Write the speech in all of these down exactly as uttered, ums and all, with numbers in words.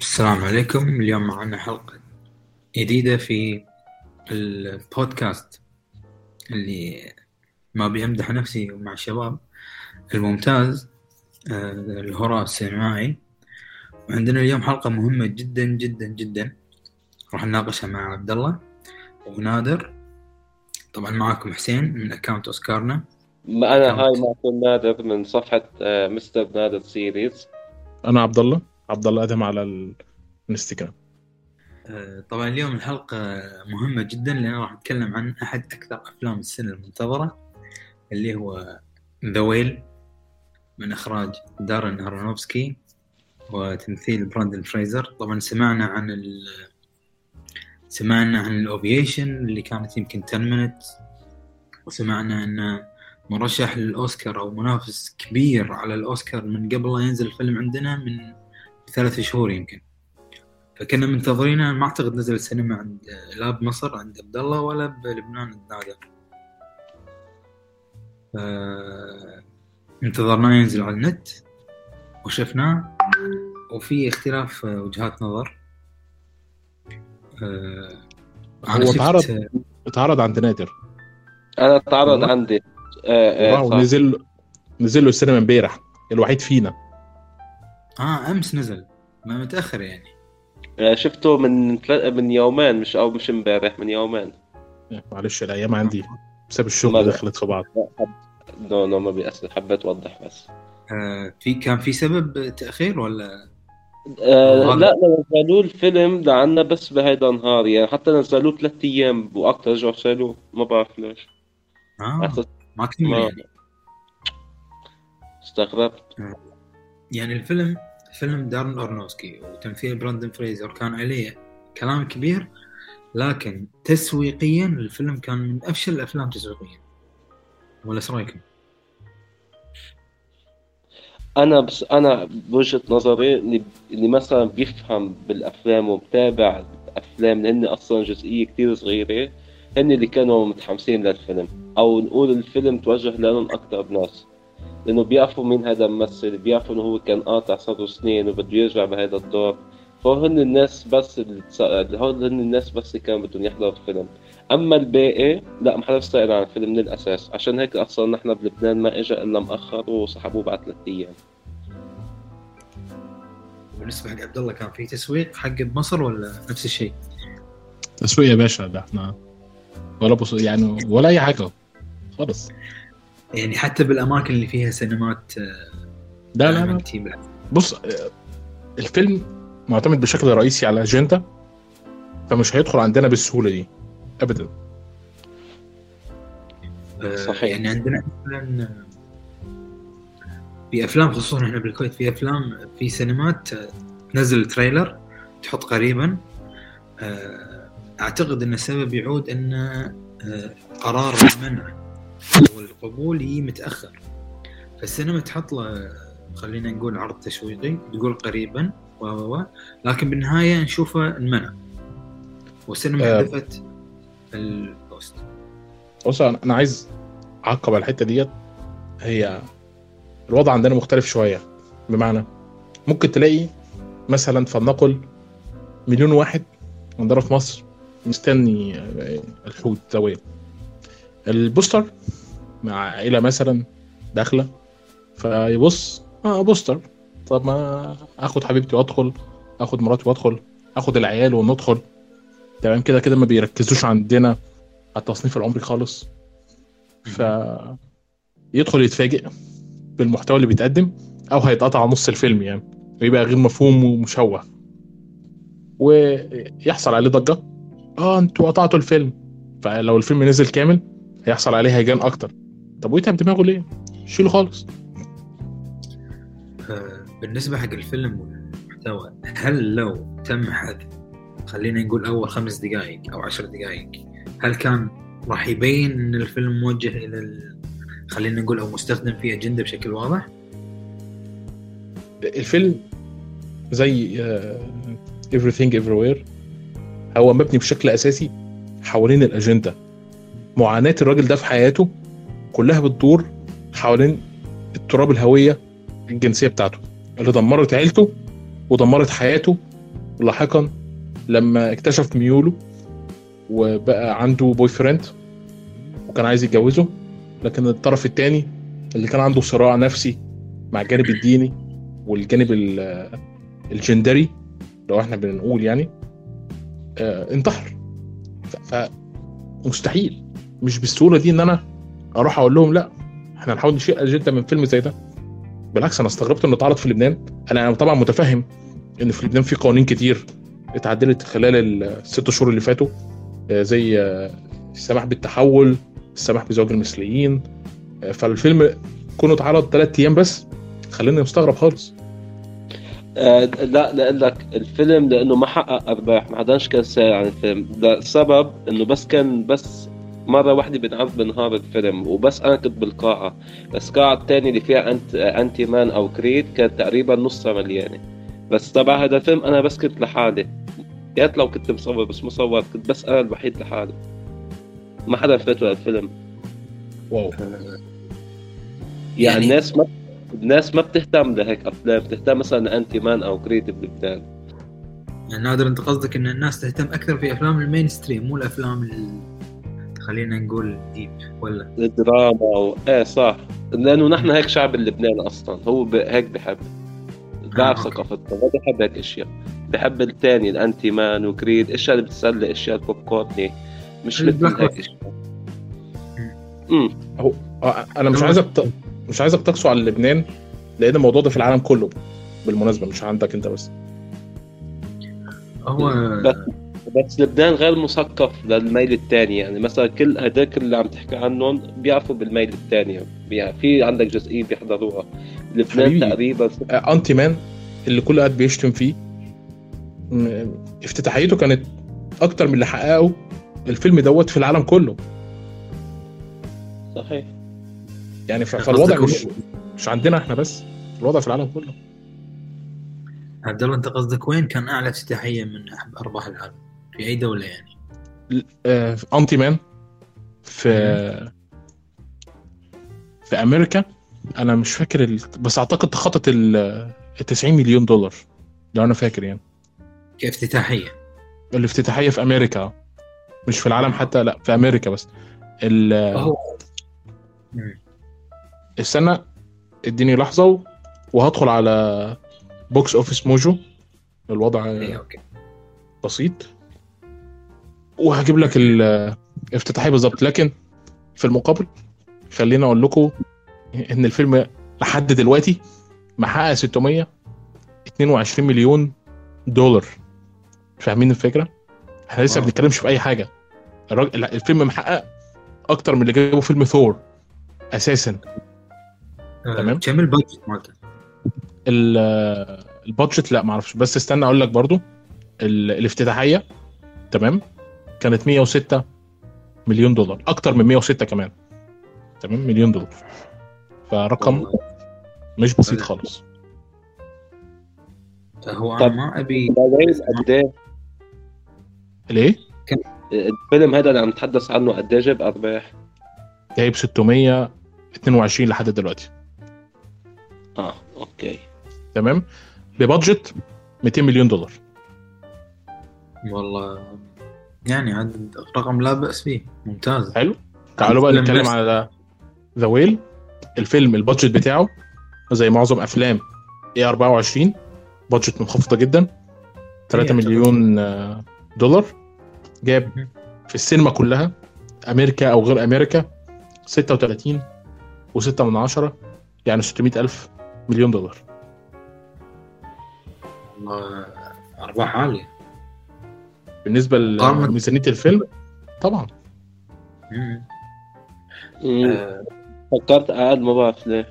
السلام عليكم. اليوم معنا حلقة جديدة في البودكاست اللي ما بيمدح نفسي ومع الشباب الممتاز الهراء السماعي. وعندنا اليوم حلقة مهمة جدا جدا جدا راح نناقشها مع عبدالله ونادر. طبعا معاكم حسين من أكاونت أوسكارنا. أنا هاي معكم نادر من صفحة مستر نادر سيريز. أنا عبدالله عبدالله الأدهم على الانستغرام. طبعا اليوم الحلقة مهمة جدا لأن راح نتكلم عن أحد أكثر أفلام السنة المنتظرة اللي هو The Whale من إخراج دارن أرونوفسكي وتمثيل براندن فريزر. طبعا سمعنا عن ال... سمعنا عن الأوفيشن اللي كانت يمكن عشرة دقائق، وسمعنا أنه مرشح للأوسكار أو منافس كبير على الأوسكار من قبل لا ينزل الفيلم عندنا من ثلاث شهور يمكن، فكنا منتظرينه. ما أعتقد نزل السينما عند لا بمصر عند عبدالله ولا بلبنان عند نادر، انتظرناه ينزل على النت وشفناه، وفي اختلاف وجهات نظر. هو تعرض تعرض عند نادر، أنا تعرض عندي آه آه نزل نزل السينما امبارح الوحيد فينا. اه امس نزل ما متاخر يعني. آه شفته من تل... من يومين، مش او مش امبارح، من يومين. معلش الايام عندي بسبب الشغل دخلت في بعض. لا لا ما بيأثر، حبيت اوضح بس. آه في كان في سبب تاخير ولا آه لا نزلوا الفيلم لعنا بس بهيدا نهار يعني، حتى نزلوه ثلاثة ايام واكثر رجعوا شالوه ما بعرف ليش. اه أحسن... ما كمل يعني. استغربت. آه. يعني الفيلم فيلم دارن أرونوفسكي وتمثيل براندن فريزر كان عليه كلام كبير، لكن تسويقيا الفيلم كان من أفشل الأفلام تسويقيا. ولا رأيكم؟ أنا بس أنا بوجهة نظري اللي مثلا بيفهم بالأفلام وبتابع أفلام لأن أصلا جزئية كتير صغيرة، هن اللي كانوا متحمسين للفيلم، أو نقول الفيلم توجه لهم أكتر بناس لأنه بيعرفوا مين هذا الممثل، بيعرفوا إنه هو كان قاطع صدره سنين وبده يرجع بهذا الدور، فهن الناس بس اللي هن الناس بس اللي كانوا بدهم يحضروا الفيلم. أما الباقي لا، ما حدا سائل عن الفيلم من الأساس، عشان هيك أصلا نحن بلبنان ما إجا إلا مأخر وصحبوه بعد ثلاث أيام. بالنسبة حق عبدالله كان في تسويق حق بمصر ولا نفس الشيء؟ تسويق يا باشا، ده إحنا ولا بص يعني ولا أي حاجة خالص يعني، حتى بالأماكن اللي فيها سينمات. لا لا لا بص، الفيلم معتمد بشكل رئيسي على أجندة، فمش هيدخل عندنا بالسهولة دي أبدا. صحيح يعني عندنا مثلا في أفلام، خصوصا إحنا بالكويت في أفلام في سينمات تنزل تريلر تحط قريبا. أعتقد أن السبب يعود أن قرار المنع والقبول هي متأخر، فالسينما تحط له خلينا نقول عرض تشويقي تقول قريبا و و لكن بالنهاية نشوفه المنع والسينما أه حذفت البوست. أصلا أنا عايز أعقب على الحتة ديت. هي الوضع عندنا مختلف شوية، بمعنى ممكن تلاقي مثلا فلنقل مليون واحد عندنا في مصر مستني الحوت الزوال البوستر مع عائلة مثلا داخلة، فيبص اه بوستر، طب ما اخد حبيبتي وادخل، اخد مراتي وادخل، اخد العيال وندخل. تمام كده كده ما بيركزوش عندنا على التصنيف العمري خالص، فيدخل يتفاجئ بالمحتوى اللي بيتقدم او هيتقطع نص الفيلم يعني، ويبقى غير مفهوم ومشوه ويحصل عليه ضجة. اه انتوا قطعتوا الفيلم. فلو الفيلم نزل كامل هيحصل عليه هيجان اكتر. طب ويتعب دماغه ليه؟ شيله خالص. بالنسبة حق الفيلم والمحتوى، هل لو تم حذف خلينا نقول اول خمس دقائق او عشر دقائق، هل كان راح يبين ان الفيلم موجه الى ال... خلينا نقول او مستخدم فيه اجندة بشكل واضح؟ الفيلم زي Everything Everywhere هو مبني بشكل أساسي حوالين الأجندة. معاناة الراجل ده في حياته كلها بتدور حوالين اضطراب الهوية الجنسية بتاعته اللي دمرت عيلته ودمرت حياته لاحقا لما اكتشف ميوله وبقى عنده بوي فريند وكان عايز يتجوزه, لكن الطرف الثاني اللي كان عنده صراع نفسي مع الجانب الديني والجانب الجندري لو احنا بنقول يعني اه انتحر. فمستحيل مش بالسهولة دي ان انا اروح اقول لهم لا احنا نحاول نشيء جدا من فيلم زي ده. بالعكس انا استغربت انه اتعرض في لبنان. انا طبعا متفهم ان في لبنان في قوانين كتير اتعدلت خلال الست شهور اللي فاتوا, زي السماح بالتحول, السماح بزواج المثليين. فالفيلم كونه اتعرض ثلاثة ايام بس خليني مستغرب خالص. آه لا لأقول لك الفيلم لانه ما حقق ارباح, ما حداش كان سائل عن الفيلم لسبب انه بس كان بس مره واحده بنعرض بنهار الفيلم وبس انا كنت بالقاعه, بس القاعه الثانيه اللي فيها انت انتي مان او كريد كانت تقريبا نصها مليانه. بس طبعا هذا الفيلم انا بس كنت لحالي, يا لو كنت مصور بس مصور كنت بس انا الوحيد لحالي, ما حدا فاته الفيلم. واو يعني, يعني الناس ما الناس ما بتهتم لهيك افلام, بتهتم مثلا انتي مان او كريد بلبنان. يعني نادر انت قصدك ان الناس تهتم اكثر في افلام المينستريم مو الافلام ال... خلينا نقول ديب ولا الدراما و... ايه صح, لانه نحن هيك شعب اللبناني اصلا هو ب... هيك بحب ذا ثقافته, ما بحب هيك اشياء, بحب الثاني الانتي مان وكريد اشياء اللي بتسلى, اشياء البوب كورن مش مثل هيك اشياء. امم هو انا مش عايز أبت... مش عايز اقتصوا على لبنان لان الموضوع ده في العالم كله بالمناسبه, مش عندك انت بس. هو بس, بس لبنان غير مثقف للميل الثاني, يعني مثلا كل هداك اللي عم تحكي عنهم بيعرفوا بالميل الثاني, يعني في عندك جزئيه بيحضروها. لبنان تقريبا انتي مان اللي كل قد بيشتم فيه افتتاحيته كانت اكتر من اللي حققه الفيلم دوت في العالم كله. صحيح يعني فالوضع مش مش عندنا احنا بس, الوضع في العالم كله. عبد الله انت قصدك وين كان اعلى افتتاحيه من ارباح العالم في اي دوله؟ يعني آه في انتي مان في في امريكا انا مش فاكر ال... بس اعتقد خطت ال تسعين مليون دولار لو انا فاكر, يعني كافتتاحيه. الافتتاحيه في امريكا مش في العالم حتى, لا في امريكا بس. ال أوه. السنة اديني لحظة وهدخل على بوكس اوفيس موجو, الوضع بسيط وهجيب لك الافتتاحية بالضبط. لكن في المقابل خلينا اقول لكم ان الفيلم لحد دلوقتي محقق ستمية اتنين وعشرين مليون دولار. فاهمين الفكرة؟ احنا لسه بنتكلمش في اي حاجة. الراجل الفيلم محقق اكتر من اللي جابه فيلم ثور اساسا. أه تمام. كم البادجت مالته؟ البادجت لا ما اعرفش, بس استنى اقول لك برضو. الافتتاحيه تمام كانت مية وستة مليون دولار, اكتر من مية وستة كمان, تمام, مليون دولار. فرقم مش بسيط خالص. هو انا ما ابي قد ايه ليه الفيلم هذا اللي عم نتحدث عنه قد ايه جاب ارباح؟ جايب ستمية اتنين وعشرين لحد دلوقتي. اه اوكي تمام, ببادجت ميتين مليون دولار. والله يعني عدد رقم لا بأس فيه, ممتاز. حلو, تعالوا بقى نتكلم على ذا ويل. الفيلم البادجت بتاعه زي معظم افلام ايه اربعة وعشرين بادجت منخفضه جدا, تلاتة مليون دولار. جاب في السينما كلها امريكا او غير امريكا ستة وتلاتين وستة من عشرة, يعني ستمية الف مليون دولار. والله ارباح عاليه بالنسبه لميزانيه الفيلم طبعا. امم آه. فكرت اقعد ما بعرف ليه.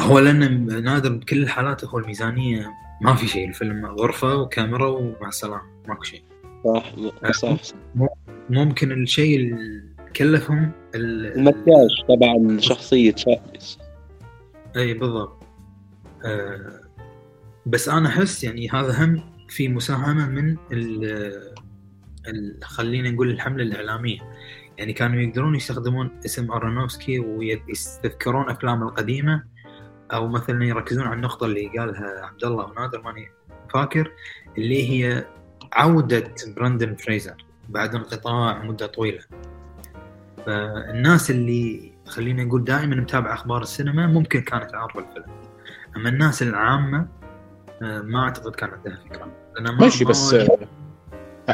هو لان نادر بكل الحالات اخو الميزانيه ما في شيء, الفيلم غرفه وكاميرا ومع السلامه, ماكو شيء. صح صح, ممكن الشيء اللي كلفهم المكياج طبعا, شخصية شخص. اي بالضبط. أه بس انا احس يعني هذا هم في مساهمة من ال خلينا نقول الحملة الإعلامية. يعني كانوا يقدرون يستخدمون اسم أرونوفسكي ويستذكرون أفلامه القديمة, او مثلا يركزون على النقطة اللي قالها عبد الله ونادر, ماني فاكر اللي هي عودة براندن فريزر بعد انقطاع مدة طويلة. فالناس اللي خلينا نقول دائما متابعة أخبار السينما ممكن كانت عارفة الفيلم، أما الناس العامة ما أعتقد كان عندها فكرة. أنا ماشي بس وجد.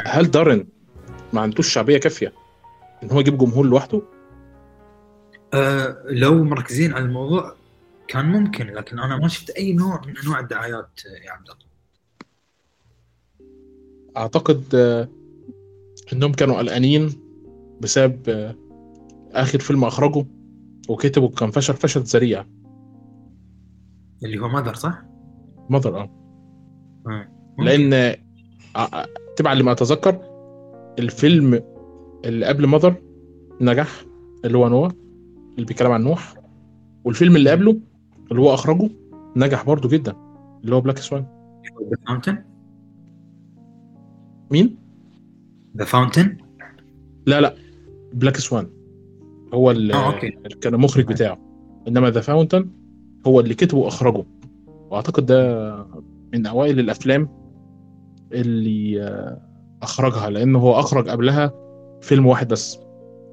هل دارن ما عندوش شعبية كافية إن هو يجيب جمهور لوحده؟ أه لو مركزين على الموضوع كان ممكن، لكن أنا ما شفت أي نوع من أنواع الدعايات يا عبد الله. أعتقد إنهم كانوا قلقانين بسبب آخر فيلم أخرجه وكتبه كان فشل فشل ذريع اللي هو ماذر، صح؟ ماذر اه لأن تبع اللي ما أتذكر الفيلم اللي قبل ماذر نجح اللي هو نوح اللي بيكلم عن نوح، والفيلم اللي قبله اللي هو أخرجه نجح برضو جدا اللي هو بلاك سوان. The Fountain؟ مين؟ The Fountain؟ لا لا بلاك سوان هو اللي آه، كان المخرج بتاعه، إنما The Fountain هو اللي كتبه وأخرجه، وأعتقد ده من أوائل الأفلام اللي أخرجها، لأنه هو أخرج قبلها فيلم واحد بس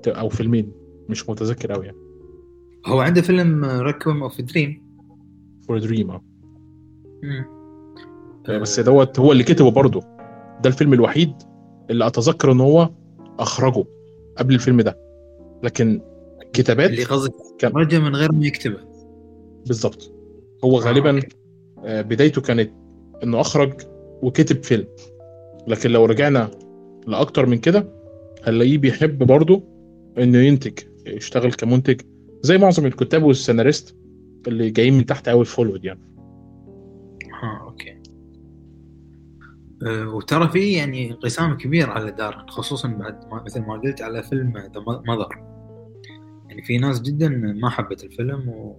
أو فيلمين مش متذكر أوي يعني. هو عنده فيلم Requiem for a Dream for a Dream اه بس دوت هو اللي كتبه برضه، ده الفيلم الوحيد اللي أتذكر إن هو أخرجه قبل الفيلم ده، لكن كتابات اللي قصدك مرجع من غير ما يكتبه بالضبط. هو غالبا بدايته كانت انه اخرج وكتب فيلم، لكن لو رجعنا لاكتر من كده هنلاقيه بيحب برضه انه ينتج، يشتغل كمنتج زي معظم الكتاب والسيناريست اللي جايين من تحت اول فولود يعني. ها اوكي. أه وترى فيه يعني انقسام كبير على دارن، خصوصا بعد مثل ما قلت على فيلم ماذر، يعني في ناس جدا ما حبت الفيلم و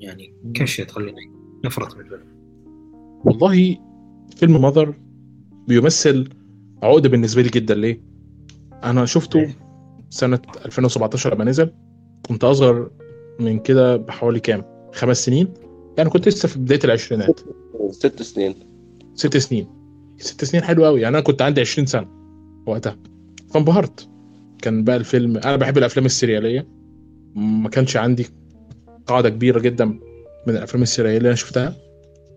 يعني كشيء تخلينا نفرط من الفيلم. والله فيلم ماذر بيمثل عقدة بالنسبة لي جدا. ليه؟ أنا شفته إيه؟ سنة ألفين وسبعتاشر لما نزل، كنت أصغر من كده بحوالي كام خمس سنين يعني، كنت لسه في بداية العشرينات. ست سنين ست سنين ست سنين حلو قوي يعني، أنا كنت عندي عشرين سنة وقتها، فانبهرت. كان بقى الفيلم، أنا بحب الأفلام السريالية، ما كانش عندي قاعدة كبيرة جدا من الأفلام السيريالية اللي أنا شفتها،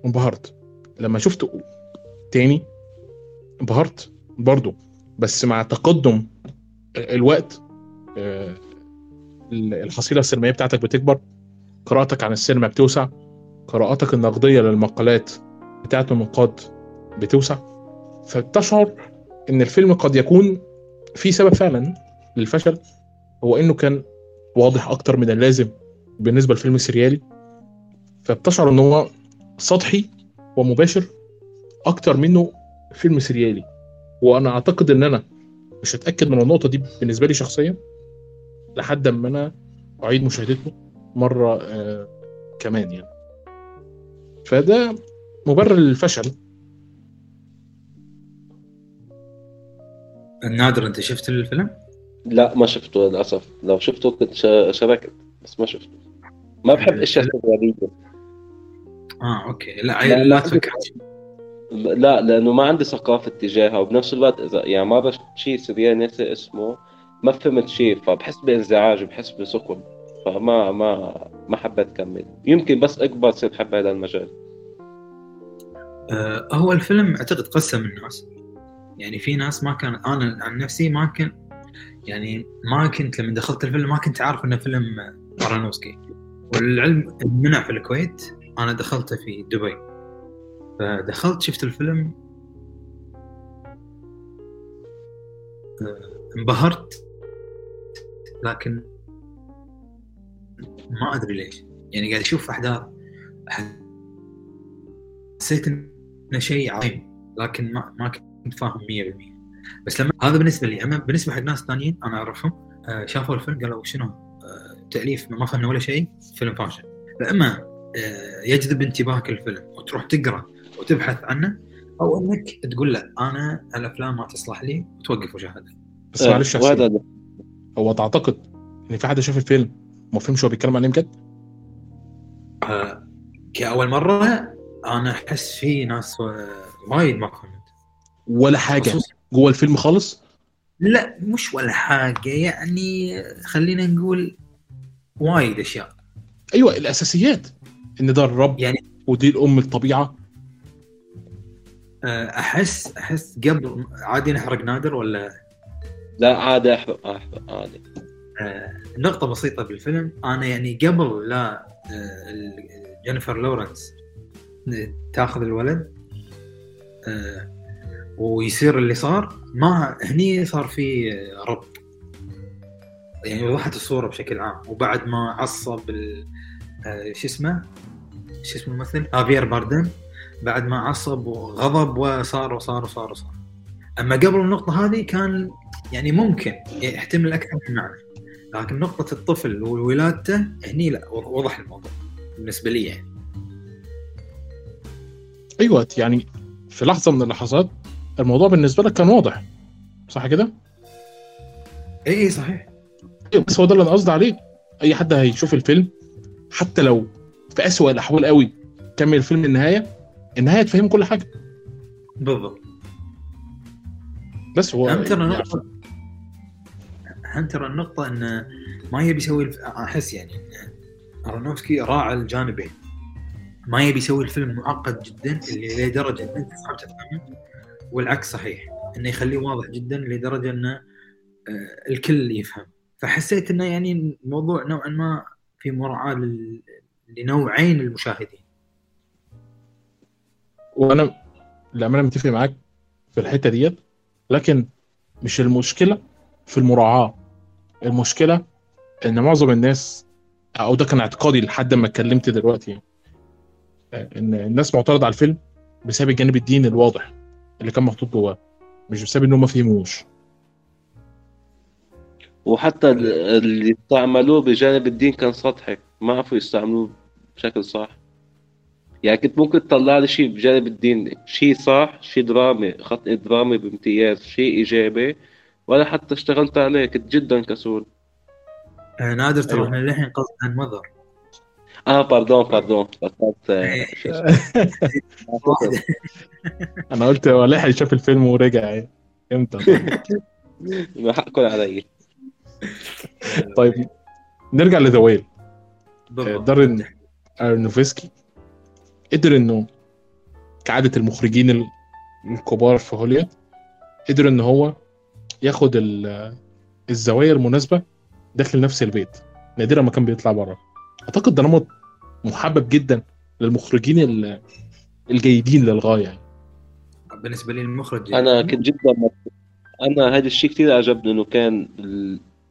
انبهرت. لما شفته تاني انبهرت برضو، بس مع تقدم الوقت الحصيلة السينمائية بتاعتك بتكبر، قراءتك عن السينما بتوسع، قراءتك النقدية للمقالات بتاعت النقاد بتوسع، فتشعر إن الفيلم قد يكون في سبب فعلا للفشل، هو إنه كان واضح أكتر من اللازم بالنسبة للفيلم السريالي، فبتشعر ان هو سطحي ومباشر اكتر منه فيلم سريالي. وانا اعتقد ان انا مش هتأكد من النقطة دي بالنسبة لي شخصيا لحد ما انا اعيد مشاهدته مرة آه كمان يعني، فده مبرر للفشل. نادر انت شفت الفيلم؟ لا ما شفته للأسف، لو شفته كنت شاركت بس ما شفته. ما بحب الاشياء السريالية. اه اوكي. لا لا, لا تفكر لا لانه ما عندي ثقافة تجاهها، وبنفس الوقت اذا يعني ما بش شيء سريالي نسي اسمه ما فهمت شيء، فبحس بانزعاج بحس بسكون، فما ما ما حبيت اكمل. يمكن بس اكبر صرت حب هذا المجال. آه هو الفيلم اعتقد قسم الناس يعني، في ناس ما كان، انا عن نفسي ما كان يعني ما كنت لما دخلت الفيلم ما كنت عارف انه فيلم أرانوفسكي، والعلم منع في الكويت، أنا دخلت في دبي، فدخلت شفت الفيلم انبهرت، لكن ما أدري ليش يعني قاعد أشوف أحداث حسيت إنه شيء عظيم، لكن ما ما كنت فاهم مية بالمية. بس لما هذا بالنسبة لي، أما بالنسبة حق ناس ثانيين أنا أعرفهم شافوا الفيلم قالوا شنو تأليف ما فهمنا ولا شيء، فيلم فاشل. فإما يجذب انتباهك الفيلم وتروح تقرأ وتبحث عنه، أو أنك تقول لا أنا الأفلام ما تصلح لي وتوقف وشاهده. بس أه معلش شخصيا، هو تعتقد إن في حد شاف الفيلم ما فهمش هو بيتكلم عن إيه بجد؟ أه كأول مرة انا احس في ناس وايد ما كومنت ولا حاجه جوه الفيلم خالص. لا مش ولا حاجه يعني، خلينا نقول وايد اشياء. ايوه الاساسيات، ان ده الرب يعني ودي الام الطبيعه. احس احس قبل عادي نحرق نادر ولا لا؟ عادي احرق احرق عادي. نقطه بسيطه بالفيلم، انا يعني قبل لا جينيفر لورنس تاخذ الولد ويصير اللي صار، ما هني صار في ربط يعني، وضحت الصوره بشكل عام. وبعد ما عصب شو اسمه شو اسمه الممثل خافير باردن، بعد ما عصب وغضب وصار وصار وصار وصار. اما قبل النقطه هذه كان يعني ممكن يحتمل اكثر من معنى، لكن نقطه الطفل وولادته هني لا، وضح الموضوع بالنسبه لي يعني. ايوه يعني في لحظه من اللحظات الموضوع بالنسبه لك كان واضح، صح كده؟ ايه صحيح. ايوه بس هو ده اللي انا قصدي عليه. اي حد هيشوف الفيلم حتى لو في اسوأ الاحوال قوي، كمل الفيلم للنهايه، النهايه تفهم كل حاجه بالضبط. بس هو هنتر النقطه هنتر النقطه ان ما يبي يسوي، احس يعني أرونوفسكي راعى الجانبين، ما يبي يسوي الفيلم معقد جدا اللي لدرجه انت صعب تفهمه، والعكس صحيح انه يخليه واضح جدا لدرجه ان الكل يفهم. فحسيت انه يعني الموضوع نوعا ما في مراعاه لنوعين المشاهدين. وانا لما انا متفق معاك في الحته ديت، لكن مش المشكله في المراعاه، المشكله ان معظم الناس، او ده كان اعتقادي لحد ما اتكلمت دلوقتي يعني، ان الناس معترضه على الفيلم بسبب الجانب الديني الواضح اللي كان محطوط جواه، مش بسبب انه ما فهموش. وحتى اللي استعملوه بجانب الدين كان سطحي، ما عرفوا يستعملوه بشكل صح يعني. كنت ممكن تطلع لي شيء بجانب الدين، شيء صح، شيء درامي، خط درامي بامتياز، شيء ايجابي، ولا حتى اشتغلت عليه. كنت جدا كسول. آه نادر ترى احنا للحين قصد عن مذر. اه باردون باردون انا قلت ولا حد شاف الفيلم ورجع امتى ما حقكم علي. طيب نرجع لذا ويل. دارين أرونوفسكي قدر انه كعادة المخرجين الكبار في هوليوود قدر ان هو ياخد الزوايا المناسبة داخل نفس البيت، نادرا ما كان بيطلع بره. اعتقد ده نمط محبب جدا للمخرجين الجيدين للغاية يعني. بالنسبة لي المخرج انا كنت جدا مبسوط، انا هذا الشيء كتير عجبني، انه كان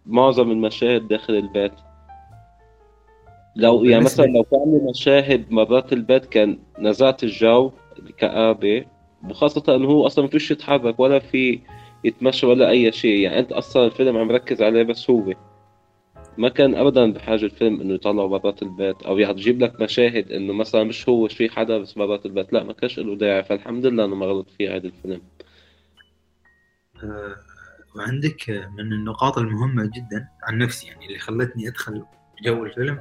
معظم المشاهد داخل البيت. لو يعني مثلا لو كان مشاهد مرات البيت كان نزعت الجو الكآبة، وخاصة انه هو اصلا مفيش يتحرك ولا في يتمشى ولا اي شيء يعني. انت اصلا الفيلم عم ركز عليه، بس هو ما كان ابدا بحاجة الفيلم انه يطلعوا مرات البيت او يجيب لك مشاهد انه مثلا مش هو في حدا بس مرات البيت، لا ما كانش له داعي. فالحمد لله انه ما غلط فيه هذا الفيلم. أه وعندك من النقاط المهمة جدا عن نفسي يعني، اللي خلتني ادخل جو الفيلم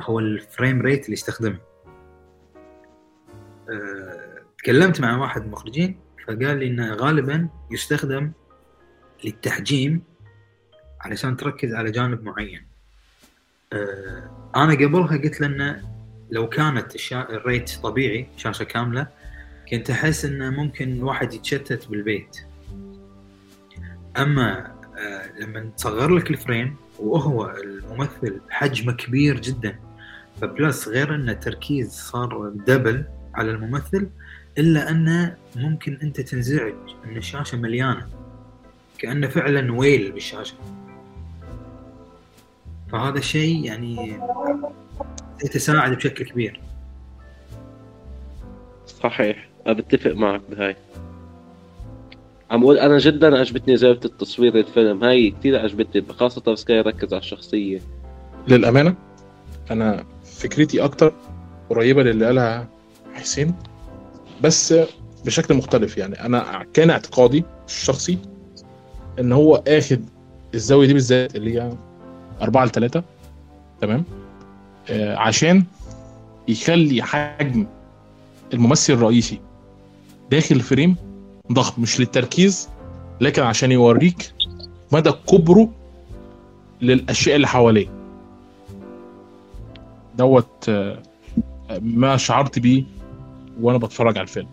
هو الفريم ريت اللي استخدمه. أه، تكلمت مع واحد من المخرجين فقال لي انه غالبا يستخدم للتحجيم علشان تركز على جانب معين. أه، انا قبلها قلت له انه لو كانت الشا... الريت طبيعي شاشة كاملة كنت احس انه ممكن واحد يتشتت بالبيت. اما أه، لما تصغر لك الفريم وهو الممثل حجمه كبير جدا، فبلاس غير ان التركيز صار دبل على الممثل، الا انه ممكن انت تنزعج ان الشاشه مليانه كانه فعلا ويل بالشاشه. فهذا الشيء يعني يتساعد بشكل كبير. صحيح بتفق معك بهاي. عم أقول أنا جداً عجبتني زاوية التصوير الفيلم، هاي كتير عجبتني، خاصة بس كان يركز على الشخصية. للأمانة أنا فكرتي أكتر قريبة للي قالها حسين، بس بشكل مختلف يعني. أنا كان اعتقادي الشخصي إن هو أخذ الزاوية دي بالذات اللي هي أربعة لثلاثة، تمام، آه عشان يخلي حجم الممثل الرئيسي داخل فريم ضخم مش للتركيز لكن عشان يوريك مدى كبره للأشياء اللي حواليه. دوت ما شعرت بيه وأنا بتفرج على الفيلم.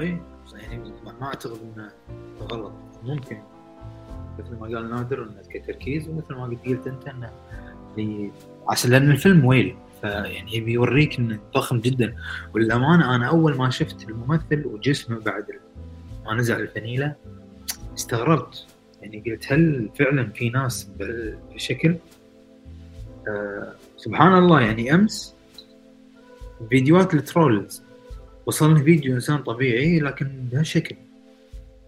أي يعني ما أعتقد إنه غلط، ممكن مثل ما قال نادر إنه كتركيز، ومثل ما قلت أنت إنه لي عشان لأن الفيلم ويل، فيعني بيوريك إنه ضخم جدا. وللأمانة أنا أول ما شفت الممثل وجسمه بعد ما نزع الفنيلة استغربت، يعني قلت هل فعلا في ناس بالشكل؟ أه سبحان الله. يعني أمس فيديوهات الترولز وصلني فيديو إنسان طبيعي لكن بهالشكل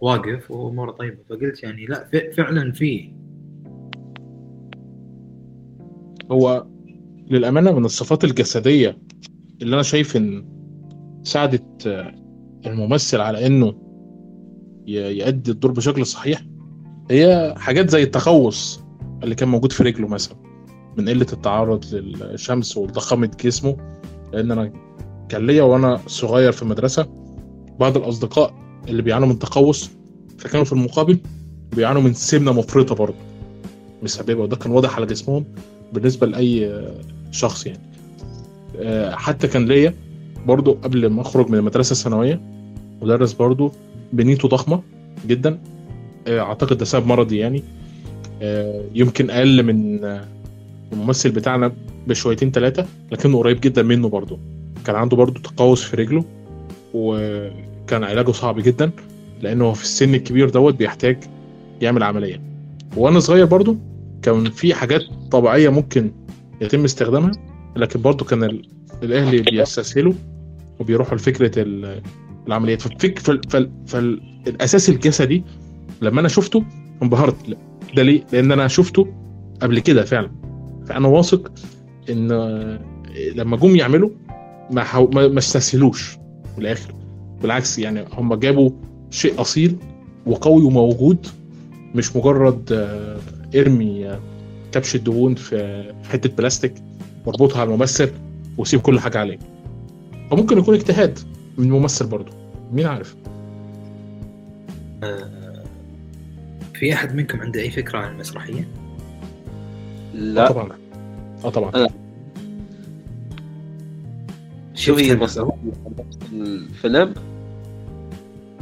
واقف وأموره طيبة، فقلت يعني لا فعلا فيه. هو للأمانة من الصفات الجسدية اللي أنا شايف إن ساعدت الممثل على إنه يؤدي الدور بشكل صحيح هي حاجات زي التخوص اللي كان موجود في رجله مثلا من قلة التعرض للشمس وضخامة جسمه. لأن أنا كان ليا وأنا صغير في المدرسة بعض الأصدقاء اللي بيعانوا من تقوس، فكانوا في المقابل بيعانوا من سمنة مفرطة برضه مسببة، وده كان واضح على جسمهم بالنسبة لأي شخص. يعني حتى كان ليا برضو قبل ما أخرج من المدرسة الثانوية مدرس برضو بنيته ضخمة جدا، أعتقد ده سبب مرضي يعني، يمكن أقل من الممثل بتاعنا بشويتين ثلاثة لكنه قريب جدا منه. برضو كان عنده برضو تقوس في رجله وكان علاجه صعب جدا لأنه في السن الكبير دوت بيحتاج يعمل عملية. وأنا صغير برضو كان في حاجات طبيعية ممكن يتم استخدامها، لكن برضو كان الأهل بيستسهلوا وبيروحوا لفكرة العمليات. فالأساس الجسدي لما أنا شفته انبهرت. ده ليه؟ لأن أنا شفته قبل كده فعلا، فأنا واثق إن لما جم يعملوا ما, حو... ما استسهلوش بالآخر، بالعكس يعني هم جابوا شيء أصيل وقوي وموجود، مش مجرد ارمي كبش الدهون في حتة بلاستيك واربطها على الممثل وسيب كل حاجة عليه. فممكن يكون اجتهاد من الممثل برضو، مين عارف. آه في أحد منكم عنده أي فكرة عن المسرحية؟ لا طبعا اه طبعا لا. شوفي المسرحية الفيلم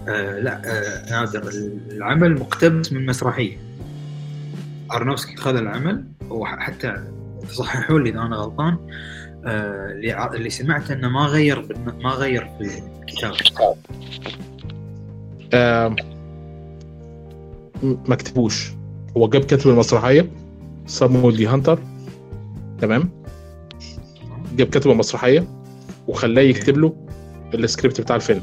آه لا نادر آه العمل مقتبس من مسرحية. أرنوفسكي خذ العمل، وحتى تصححوا لي إذا أنا غلطان، آه اللي سمعت إنه ما غير ما غير في الكتاب. آه ما كتبوش، هو جاب كاتب المسرحية سامويل دي هانتر، تمام، جاب كاتب المسرحية وخلاه يكتب له السكريبت بتاع الفيلم.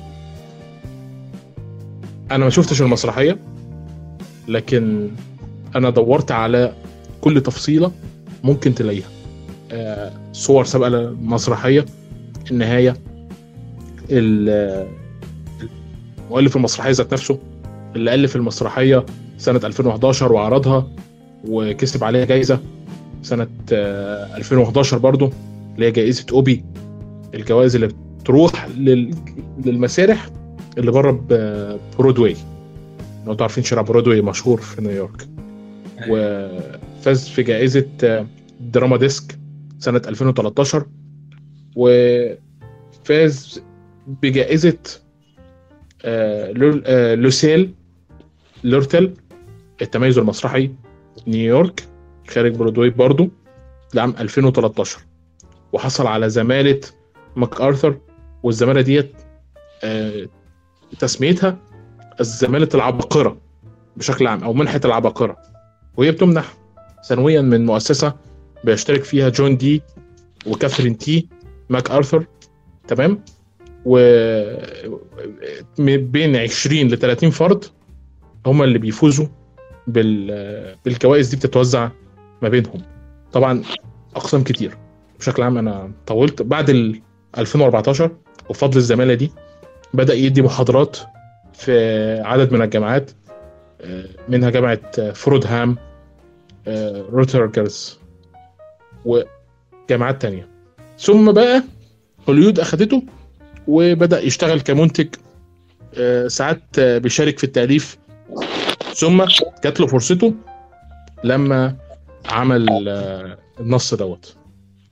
أنا ما شفتش المسرحية لكن أنا دورت على كل تفصيلة ممكن تلاقيها، آه، صور سابقة للمسرحية، النهاية، المؤلف المسرحية ذات نفسه اللي ألف المسرحية سنة ألفين وإحداشر وعرضها وكسب عليها جائزة سنة آه، ألفين وإحداشر برضو اللي هي جائزة أوبي، الجوائز اللي بتروح لل... للمسارح اللي بره برودواي. لو تعرفين شارع برودواي مشهور في نيويورك. وفاز في جائزة دراما ديسك سنة ألفين وتلتاشر، وفاز بجائزة لوسيل لورتل التميز المسرحي نيويورك خارج برودواي برضو لعام ألفين وتلتاشر، وحصل على زمالة ماك آرثر. والزمالة ديت تسميتها الزمالة العباقرة بشكل عام أو منحة العباقرة، وهي بتمنح سنويا من مؤسسة بيشترك فيها جون دي وكاثرين تي ماك آرثر، تمام، وبين عشرين ل ثلاثين فرد هم اللي بيفوزوا بال... بالكوائز دي، بتتوزع ما بينهم طبعا أقسام كتير. بشكل عام أنا طولت. بعد ال ألفين وأربعتاشر وفضل الزمالة دي بدأ يدي محاضرات في عدد من الجامعات، منها جامعة فردهام، روترجرز، وجامعات تانية. ثم بقى هوليود أخدته وبدأ يشتغل كمنتج، ساعات بيشارك في التأليف. ثم جات له فرصته لما عمل النص دوت،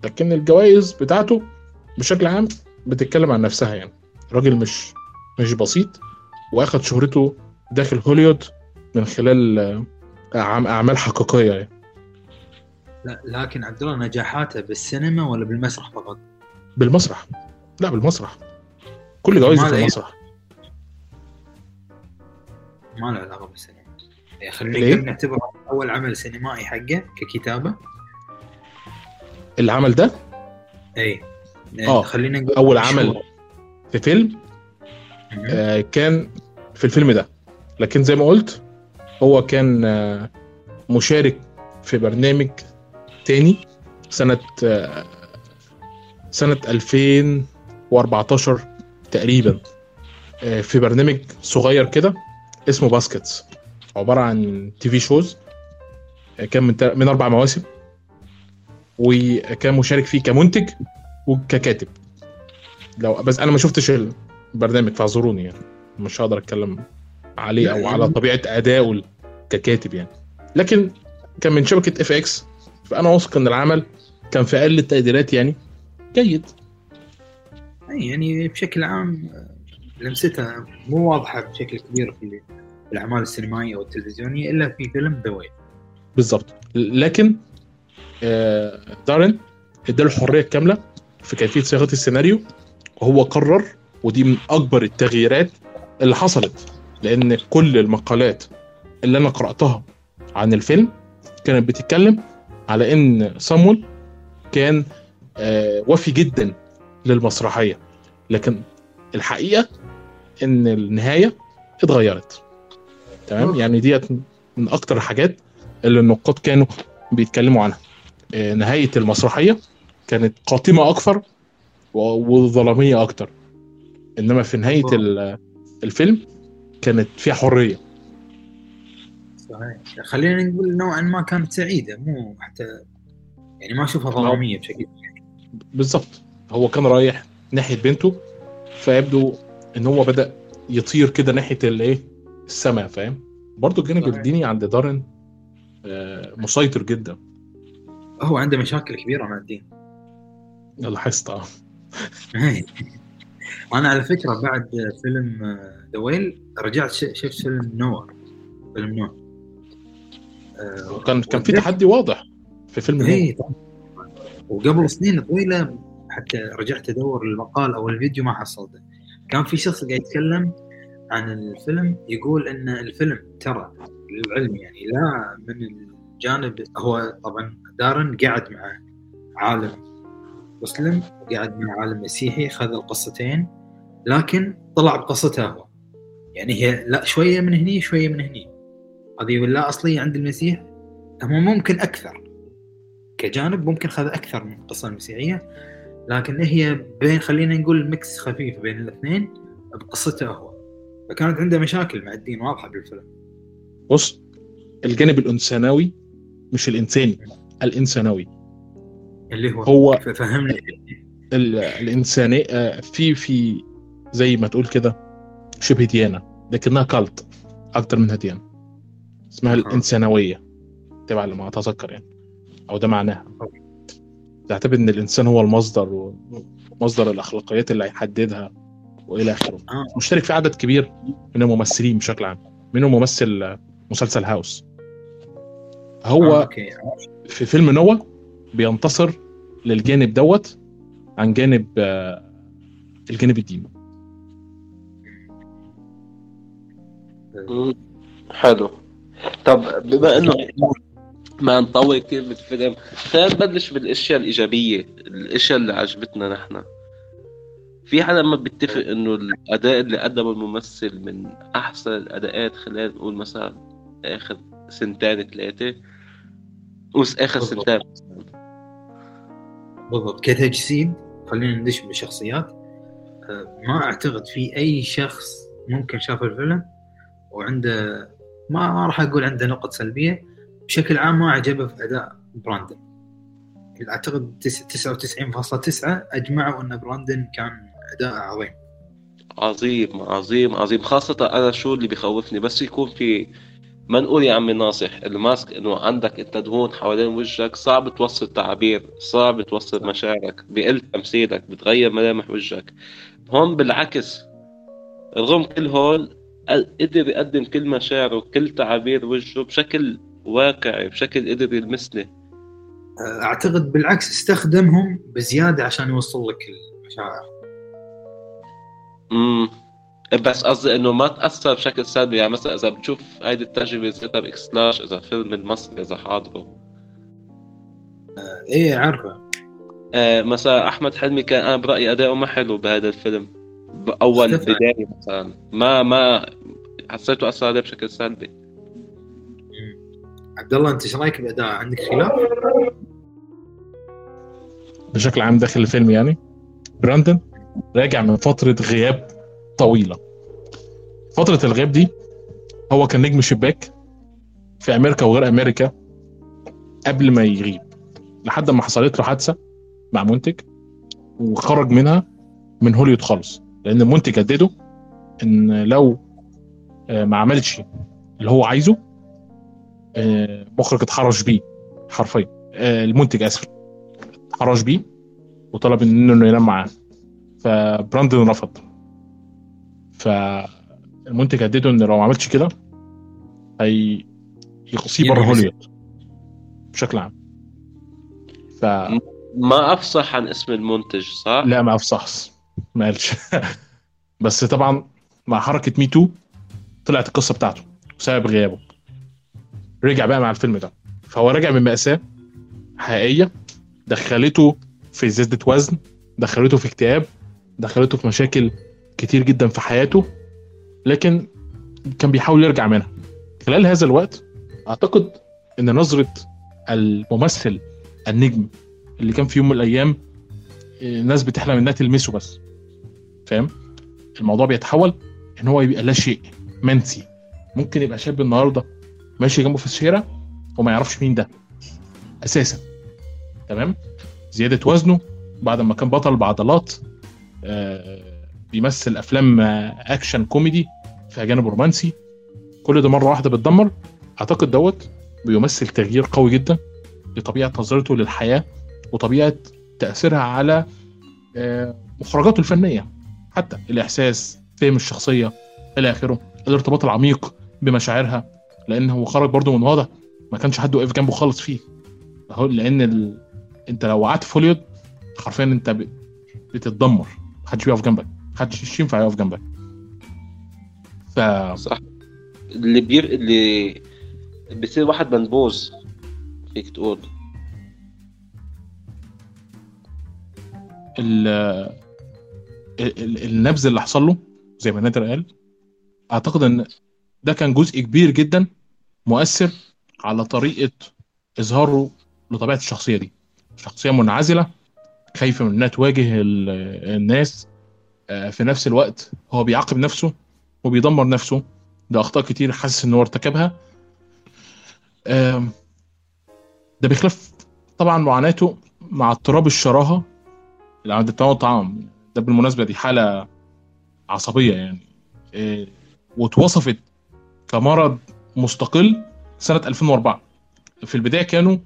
لكن الجوائز بتاعته بشكل عام بتتكلم عن نفسها. يعني راجل مش مش بسيط، واخد شهرته داخل هوليوود من خلال أعمال حقيقية يعني. لا لكن عبد الله نجاحاته بالسينما ولا بالمسرح فقط؟ بالمسرح. لا بالمسرح، كل جوائزه في المسرح، ما له علاقة بالسينما. خلينا نعتبره أول عمل سينمائي حقه ككتابة العمل ده. إيه آه. خلينا نقول أول عمل في فيلم آه كان في الفيلم ده، لكن زي ما قلت هو كان آه مشارك في برنامج تاني سنة آه سنة ألفين وأربعتاشر تقريبا، آه في برنامج صغير كده اسمه باسكتس، عبارة عن تي في شوز، آه كان من, من أربع مواسم، وكان مشارك فيه كمنتج وككاتب. لو بس أنا ما شفتش البرنامج فاعذروني يعني، مش هقدر أتكلم عليه أو على طبيعة أداؤه ككاتب يعني، لكن كان من شبكة اف اكس، فأنا واثق إن العمل كان في أقل التقديرات يعني جيد. يعني بشكل عام لمستها مو واضحة بشكل كبير في الأعمال السينمائية أو التلفزيونية إلا في فيلم The Whale بالضبط. لكن دارن ادى له الحرية الكاملة في كيفية صياغة السيناريو، وهو قرر، ودي من أكبر التغييرات اللي حصلت، لأن كل المقالات اللي أنا قرأتها عن الفيلم كانت بتتكلم على إن صامول كان وفي جدا للمسرحية، لكن الحقيقة إن النهاية اتغيرت. تمام، يعني دي من أكتر الحاجات اللي النقاد كانوا بيتكلموا عنها. نهاية المسرحية كانت قاتمة أكثر وظلامية أكتر، إنما في نهاية الفيلم كانت فيها حرية. صحيح، خلينا نقول نوعا ما كانت سعيدة، مو حتى يعني ما أشوفها ظلامية بشكل بالضبط. هو كان رايح ناحية بنته، فيبدو إن هو بدأ يطير كده ناحية الإيه السماء، فاهم؟ برضو الجانب الديني عند دارن مسيطر جدا، هو عنده مشاكل كبيرة مع الدين. الله حسطة. أنا على فكرة بعد فيلم The Whale رجعت شفت فيلم نوا. فيلم نوا كان كان في تحدي واضح في فيلم نوا، وقبل سنين طويلة حتى رجعت أدور المقال أو الفيديو ما حصلته. كان في شخص قاعد يتكلم عن الفيلم، يقول إن الفيلم ترى للعلم يعني لا من الجانب، هو طبعا دارن قاعد مع عالم مسلم وقاعد مع عالم مسيحي، خذ القصتين لكن طلع بقصتها هو، يعني هي لا شوية من هني شوية من هني، هذه ولا أصلية عند المسيح. هم ممكن أكثر كجانب، ممكن خذ أكثر من القصة المسيحية، لكن هي بين خلينا نقول ميكس خفيف بين الاثنين بقصتها هو. فكانت عنده مشاكل مع الدين واضحة بالفيلم. بص، الجانب الإنسانوي مش الإنساني، الإنسانوي اللي هو, هو فهمني الإنساني في في زي ما تقول كده شبه ديانة، لكنها كالت أكتر منها ديانة، اسمها الإنسانوية تبع اللي ما أتذكر يعني، أو ده معناها. تعتبر إن الإنسان هو المصدر ومصدر الأخلاقيات اللي هيحددها وإلى آخره. مشترك في عدد كبير من الممثلين بشكل عام، منهم ممثل مسلسل هاوس. هو في فيلم نوا بينتصر للجانب دوت عن جانب الجانب الديني. حلو. طب بما انه ما نطول كثير بالفيلم، خلينا نبلش بالاشياء الايجابيه، الاشياء اللي عجبتنا نحن. في حدا ما بيتفق انه الاداء اللي قدمه الممثل من احسن الاداءات، خلينا نقول مثلا اخر سنتين ثلاثه وس اخر بالضبط. سنتين بالضبط كتجسيد. خلينا ندش بالشخصيات، ما اعتقد في اي شخص ممكن شاف الفيلم وعنده ما ما راح اقول عنده نقط سلبيه. بشكل عام ما عجبه في اداء براندن، اعتقد تسعة وتسعين فاصلة تسعة اجمعوا ان براندن كان أداء عظيم عظيم عظيم عظيم. خاصة أنا شو اللي بيخوفني بس يكون في ما نقول يا عمي ناصح الماسك إنه عندك أنت دهون حوالين وجهك، صعب توصل تعابير، صعب توصل مشاعرك، بقل تمثيلك، بتغير ملامح وجهك. هون بالعكس رغم كل هول قدر يقدم كل مشاعره وكل تعابير وجهه بشكل واقعي، بشكل قدر يلمسني. أعتقد بالعكس استخدمهم بزيادة عشان يوصل لك المشاعر. امم بس قصدي انه ما تاثر بشكل سلبي، يعني مثلا اذا بتشوف هيدي التجربه زيتها باكسلاش، اذا فيلم المصري اذا حاضره آه ايه عارفه آه مثلا احمد حلمي كان انا برايي اداؤه ما حلو بهذا الفيلم باول بدايه، مثلا ما ما حسيته اثر عليه بشكل سلبي. عبد الله انت ايش رايك بالاداء؟ عندك خلاف بشكل عام داخل الفيلم؟ يعني براندن راجع من فترة غياب طويلة، فترة الغياب دي هو كان نجم شباك في أمريكا وغير أمريكا قبل ما يغيب، لحد ما حصلت له حادثة مع منتج وخرج منها من هوليوود خالص، لأن المنتج هدده إن لو ما عملش اللي هو عايزه مخرج اتحرش بيه حرفيا، المنتج آسف اتحرش بيه وطلب إنه إنه ينام معاه، فبراندن رفض، فالمنتج هدده ان لو ما عملتش كده هي يخصيه بره هوليوود بشكل عام. ف ما افصح عن اسم المنتج صح؟ لا ما افصحش ما قالش بس طبعا مع حركه ميتو طلعت القصه بتاعته وسبب غيابه، رجع بقى مع الفيلم ده، فهو رجع من مأساة حقيقيه دخلته في زياده وزن، دخلته في اكتئاب، دخلته في مشاكل كتير جدا في حياته، لكن كان بيحاول يرجع منها. خلال هذا الوقت اعتقد ان نظرة الممثل النجم اللي كان في يوم من الايام الناس بتحلم انها تلمسه بس، فاهم؟ الموضوع بيتحول ان هو يبقى لا شيء منسي، ممكن يبقى شاب النهاردة ماشي جنبه في الشارع وما يعرفش مين ده اساسا، تمام؟ زيادة وزنه بعد ما كان بطل بعضلات آه بيمثل أفلام آه أكشن كوميدي فيها جانب رومانسي، كل ده مرة واحدة بتدمر. أعتقد دوت بيمثل تغيير قوي جدا لطبيعة نظرته للحياة وطبيعة تأثيرها على آه مخرجاته الفنية، حتى الإحساس، فهم الشخصية إلى آخره، الارتباط العميق بمشاعرها، لأنه هو خرج برضو من وضع ما كانش حد وقف جنبه خالص فيه، لأن ال... أنت لو وقعت في هوليوود حرفيا انت بتتدمر، محدش بيقف جنبك، محدش ينفع يقف جنبك. ف صح اللي بير اللي بيصير واحد بنبوز فيك تقول ال... ال... النبذ اللي حصل له زي ما نادر قال، اعتقد ان ده كان جزء كبير جدا مؤثر على طريقة اظهاره لطبيعة الشخصية دي، شخصية منعزلة خايفة من انها تواجه الناس، في نفس الوقت هو بيعاقب نفسه وبيدمر نفسه، ده اخطاء كتير حاسس انه ارتكبها، ده بيخلف طبعا معاناته مع اضطراب الشراهة اللي عند التناول الطعام ده، بالمناسبة دي حالة عصبية يعني، وتوصفت كمرض مستقل سنة ألفين وأربعة. في البداية كانوا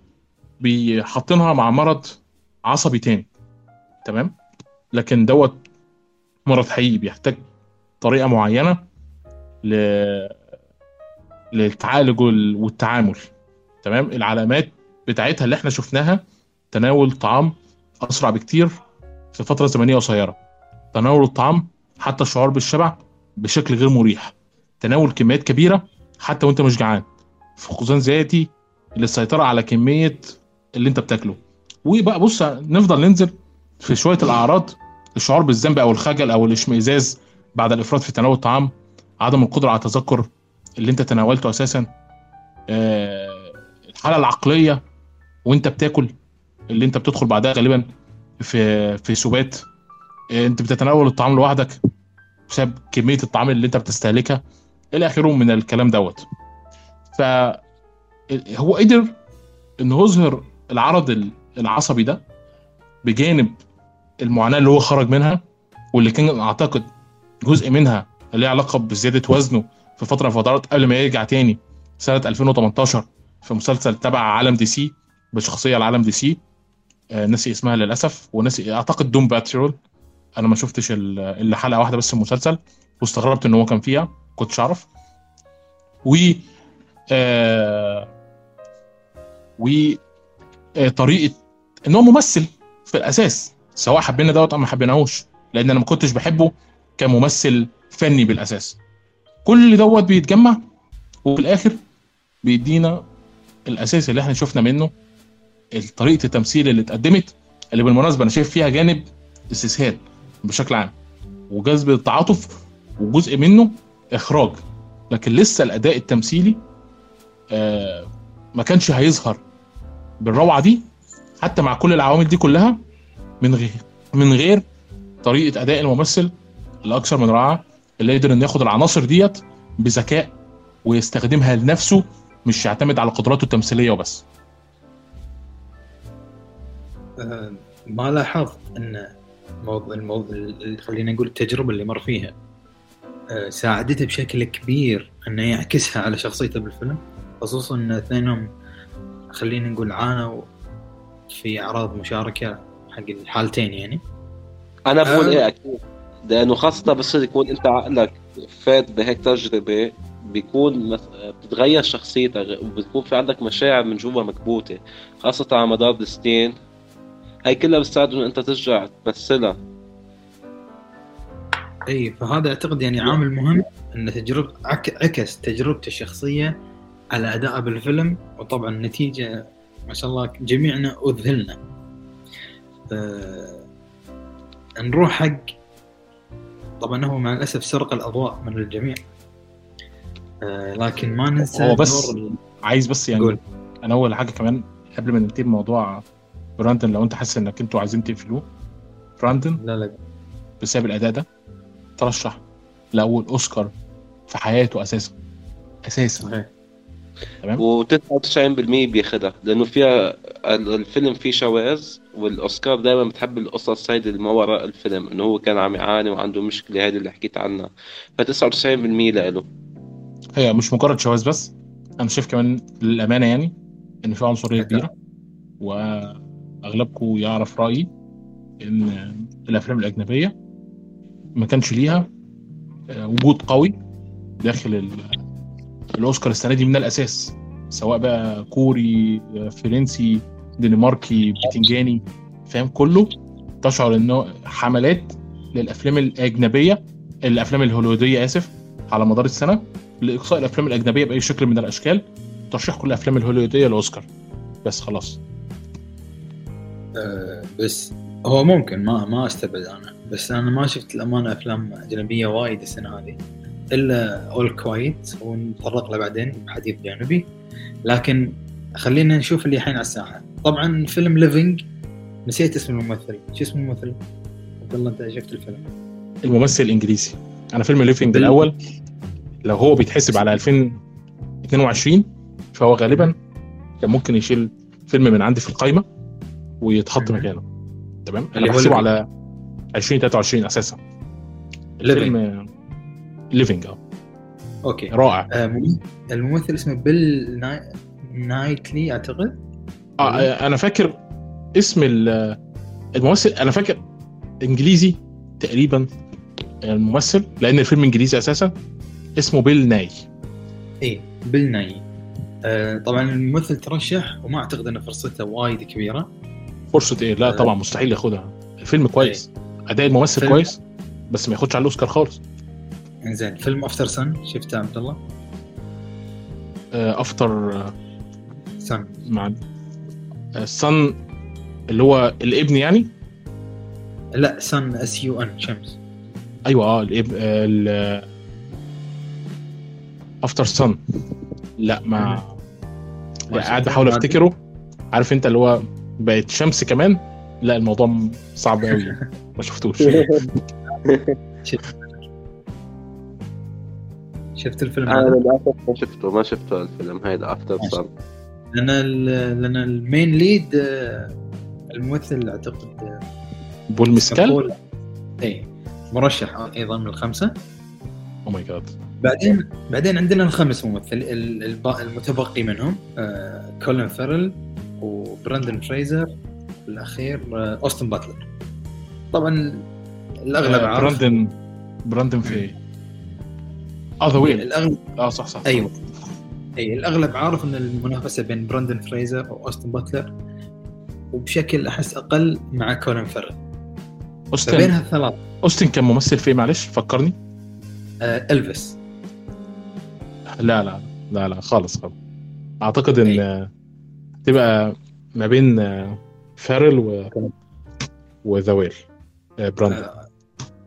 بيحطينها مع مرض عصبي تاني، تمام، لكن دوت مرض حقيقي بيحتاج طريقة معينة ل... للتعالج والتعامل، تمام. العلامات بتاعتها اللي احنا شفناها تناول طعام أسرع بكتير في فترة زمنية قصيرة، تناول الطعام حتى الشعور بالشبع بشكل غير مريح، تناول كميات كبيرة حتى وانت مش جعان، فقدان ذاتي للسيطرة على كمية اللي انت بتاكله. وبقى بص نفضل ننزل في شوية الأعراض، الشعور بالذنب أو الخجل أو الاشمئزاز بعد الإفراط في تناول الطعام، عدم القدرة على تذكر اللي انت تناولته أساسا، أه الحالة العقلية وانت بتاكل اللي انت بتدخل بعدها غالبا في في سبات، أه انت بتتناول الطعام لوحدك بسبب كمية الطعام اللي انت بتستهلكها إلى آخره من الكلام دوت. فهو قدر انه يظهر العرض العصبي ده بجانب المعاناة اللي هو خرج منها واللي كان اعتقد جزء منها ليه علاقه بزياده وزنه في فتره فترات قبل ما يرجع تاني سنه ألفين وتمنتاشر في مسلسل تبع عالم دي سي بشخصيه العالم دي سي آه ناسي اسمها للاسف وناسي اعتقد دوم باترول. انا ما شفتش الا حلقه واحده بس المسلسل واستغربت ان هو كان فيها كنتش اعرف. و آه و آه طريقه ان هو ممثل في الاساس سواء حبينا دوت او ما حبيناهوش لان انا ما كنتش بحبه كممثل فني بالاساس. كل دوت بيتجمع وفي الاخر بيدينا الاساس اللي احنا شفنا منه طريقه التمثيل اللي اتقدمت اللي بالمناسبه انا شايف فيها جانب استسهال بشكل عام وجذب التعاطف وجزء منه اخراج لكن لسه الاداء التمثيلي آه ما كانش هيظهر بالروعه دي حتى مع كل العوامل دي كلها من غير من غير طريقه اداء الممثل الاكثر من رائعه اللي يقدر انه ياخد العناصر ديت بذكاء ويستخدمها لنفسه مش يعتمد على قدراته التمثيليه وبس. ما لاحظ ان موضوع الموضوع خلينا نقول التجربه اللي مر فيها ساعدته بشكل كبير انه يعكسها على شخصيته بالفيلم خصوصا ان اثنينهم خلينا نقول عانوا في اعراض مشاركه حق الحالتين. يعني انا اقول ايه اكيد لانه خاصه بصير يكون انت عقلك فات بهيك تجربه بيكون بتتغير شخصيتك وبتكون في عندك مشاعر من جوا مكبوته خاصه على مدار السنين هاي كلها بتساعد ان انت ترجع تمثلها. اي فهذا اعتقد يعني عامل مهم ان تجربه عكس تجربته الشخصيه على اداءه بالفيلم وطبعا النتيجه ما شاء الله جميعنا اذهلنا. أه... نروح حق طبعا هو مع الاسف سرق الاضواء من الجميع أه... لكن ما ننسى هو بس ال... عايز بس يعني قول. انا اول حاجه كمان قبل ما ننتهي موضوع براندن لو انت حاسس انك انتوا عايزين تقفلوه براندن لا لا بسبب الاداء ده ترشح لاول اوسكار في حياته اساسا اساسا تمام و99% بياخدها لانه فيها الفيلم فيه شواذ والاوسكار دايما بتحب القصص هاي اللي ما وراء الفيلم انه هو كان عم يعاني وعنده مشكله هذه اللي حكيت عنها ف99% له هي مش مجرد شواذ بس انا شايف كمان للامانه يعني ان في عنصريه كبيره واغلبكم يعرف رايي ان الافلام الاجنبيه ما كانش ليها وجود قوي داخل الاوسكار السنه دي من الاساس سواء بقى كوري فرنسي دنماركي بتنجاني فاهم كله تشعر انه حملات للافلام الاجنبيه الافلام الهوليوديه اسف على مدار السنه لاقصاء الافلام الاجنبيه باي شكل من الاشكال ترشيح كل الافلام الهوليوديه للاوسكار بس خلاص. أه بس هو ممكن ما ما استبعد انا بس انا ما شفت الامانه افلام اجنبيه وايد السنه هذه الا اول كويت ونتطرق له بعدين بحديث جانبي لكن خلينا نشوف اللي الحين على الساحه. طبعا فيلم ليفينج نسيت اسم الممثل شو اسم الممثل عبدالله انت شفت الفيلم الممثل الانجليزي انا فيلم ليفينج الاول لو هو بيتحسب على ألفين واثنين وعشرين فهو غالبا كان ممكن يشيل فيلم من عندي في القائمه ويتحط مكانه تمام اللي بحسبه على ألفين وثلاثة وعشرين اساسا الفيلم ليفينج اه اوكي رائع. آه الممثل اسمه بيل ناي... نايتلي اعتقد آه انا فاكر اسم الممثل انا فاكر انجليزي تقريبا الممثل لان الفيلم انجليزي اساسا اسمه بيل ناي ايه بيل ناي. آه طبعا الممثل ترشح وما اعتقد ان فرصته وايد كبيره فرصه ايه لا آه. طبعا مستحيل ياخدها الفيلم كويس إيه. اداء الممثل فيلم. كويس بس ما ياخدش على الاوسكار خالص. انزين فيلم افتر سن شفته عبد الله افتر سن مع السن اللي هو الابن يعني لا سن اس يو ان شمس ايوه اه الابن افتر سن لا ما قاعد بحاول افتكره عارف انت اللي هو بقت شمس كمان لا الموضوع صعب قوي ما شفتوش. شفت الفيلم انا للاسف ما شفته ما شفته الفيلم هيدا افتر صار انا لان المين ليد الممثل اعتقد بول مسكال اي مرشح ايضا من الخمسه. او ماي جاد. بعدين بعدين عندنا الخمس ممثل المتبقي منهم آه، كولين فيرل وبراندن فريزر الاخير آه، اوستن باتلر. طبعا الاغلب آه، عارف براندن براندن في اه ذا ويل الأغلب... اه صح صح ايوه اي الاغلب عارف ان المنافسه بين براندن فريزر واوستن باتلر وبشكل احس اقل مع كولين فيرل. أوستن بينها الثلاث. أوستن كان ممثل فيه معلش فكرني آه، ألفيس. لا لا لا لا خالص خالص. أعتقد أي. إن تبقى ما بين فارل و وذويل براندن آه.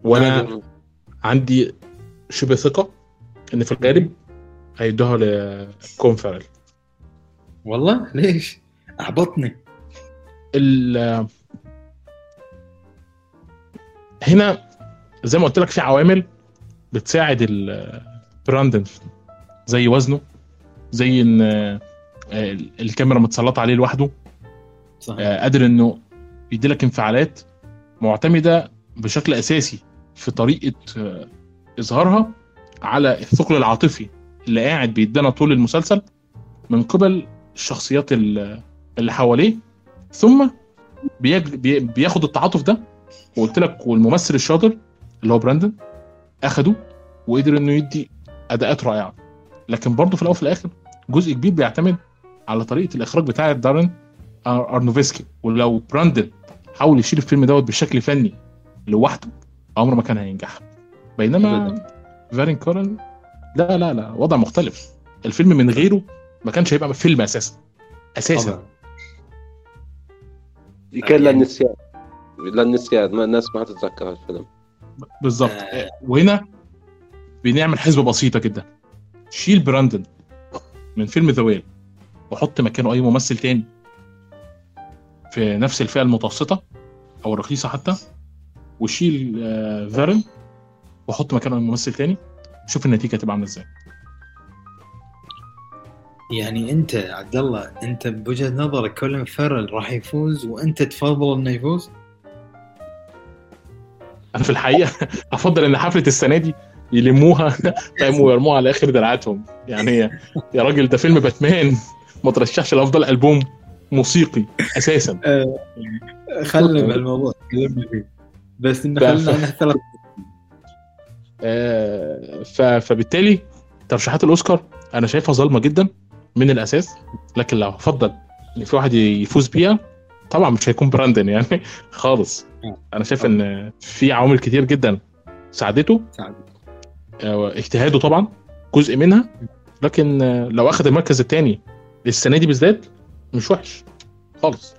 وأنا آه. عندي شبه ثقة إن في الغالب هيدوها لكون فارل. والله ليش أحبطني ال هنا زي ما قلت لك في عوامل بتساعد البراندن زي وزنه زي ان الكاميرا متسلطه عليه لوحده صحيح. قادر انه يدي لك انفعالات معتمده بشكل اساسي في طريقه اظهارها على الثقل العاطفي اللي قاعد بيدينا طول المسلسل من قبل الشخصيات اللي حواليه ثم بياخد التعاطف ده. وقلت لك والممثل الشاطر اللي هو براندن أخده وقدر إنه يدي أداءات رائعة. لكن برضو في الأول في الآخر جزء كبير بيعتمد على طريقة الإخراج بتاعة دارين أرنوفسكي. ولو براندن حاول يشيل الفيلم دوت بشكل فني لوحده عمره ما كان هينجح. بينما فارين كورن لا لا لا وضع مختلف. الفيلم من غيره ما كانش هيبقى فيلم أساسا أساسا. كان للنسيان لأن النسيان ما الناس ما هتتذكر الفيلم بالضبط. آه. وهنا بنعمل حسبة بسيطة كده. شيل براندن من فيلم ذا ويل وحط مكانه أي ممثل تاني في نفس الفئة المتوسطة أو الرخيصة حتى وشيل آه فارن وحط مكانه أي ممثل تاني شوف النتيجة تبقى عاملة إزاي. يعني أنت عبد الله أنت بوجهة نظرك كولين فيرل راح يفوز وأنت تفضل إنه يفوز؟ أنا في الحقيقة أفضل إن حفلة السنة دي يلموها يقوموا يرموها على آخر دلعاتهم. يعني يا راجل ده فيلم باتمان ما ترشحش لأفضل ألبوم موسيقي أساساً. خلنا بالموضوع بس إن خلنا نحترم. فبالتالي ترشيحات الأوسكار أنا شايفها ظلمة جداً من الأساس. لكن لو أفضل إن في واحد يفوز بيها طبعا مش هيكون براندن يعني خالص. انا شايف ان في عوامل كتير جدا ساعدته اجتهاده طبعا جزء منها. لكن لو اخذ المركز الثاني للسنه دي بالذات مش وحش خالص.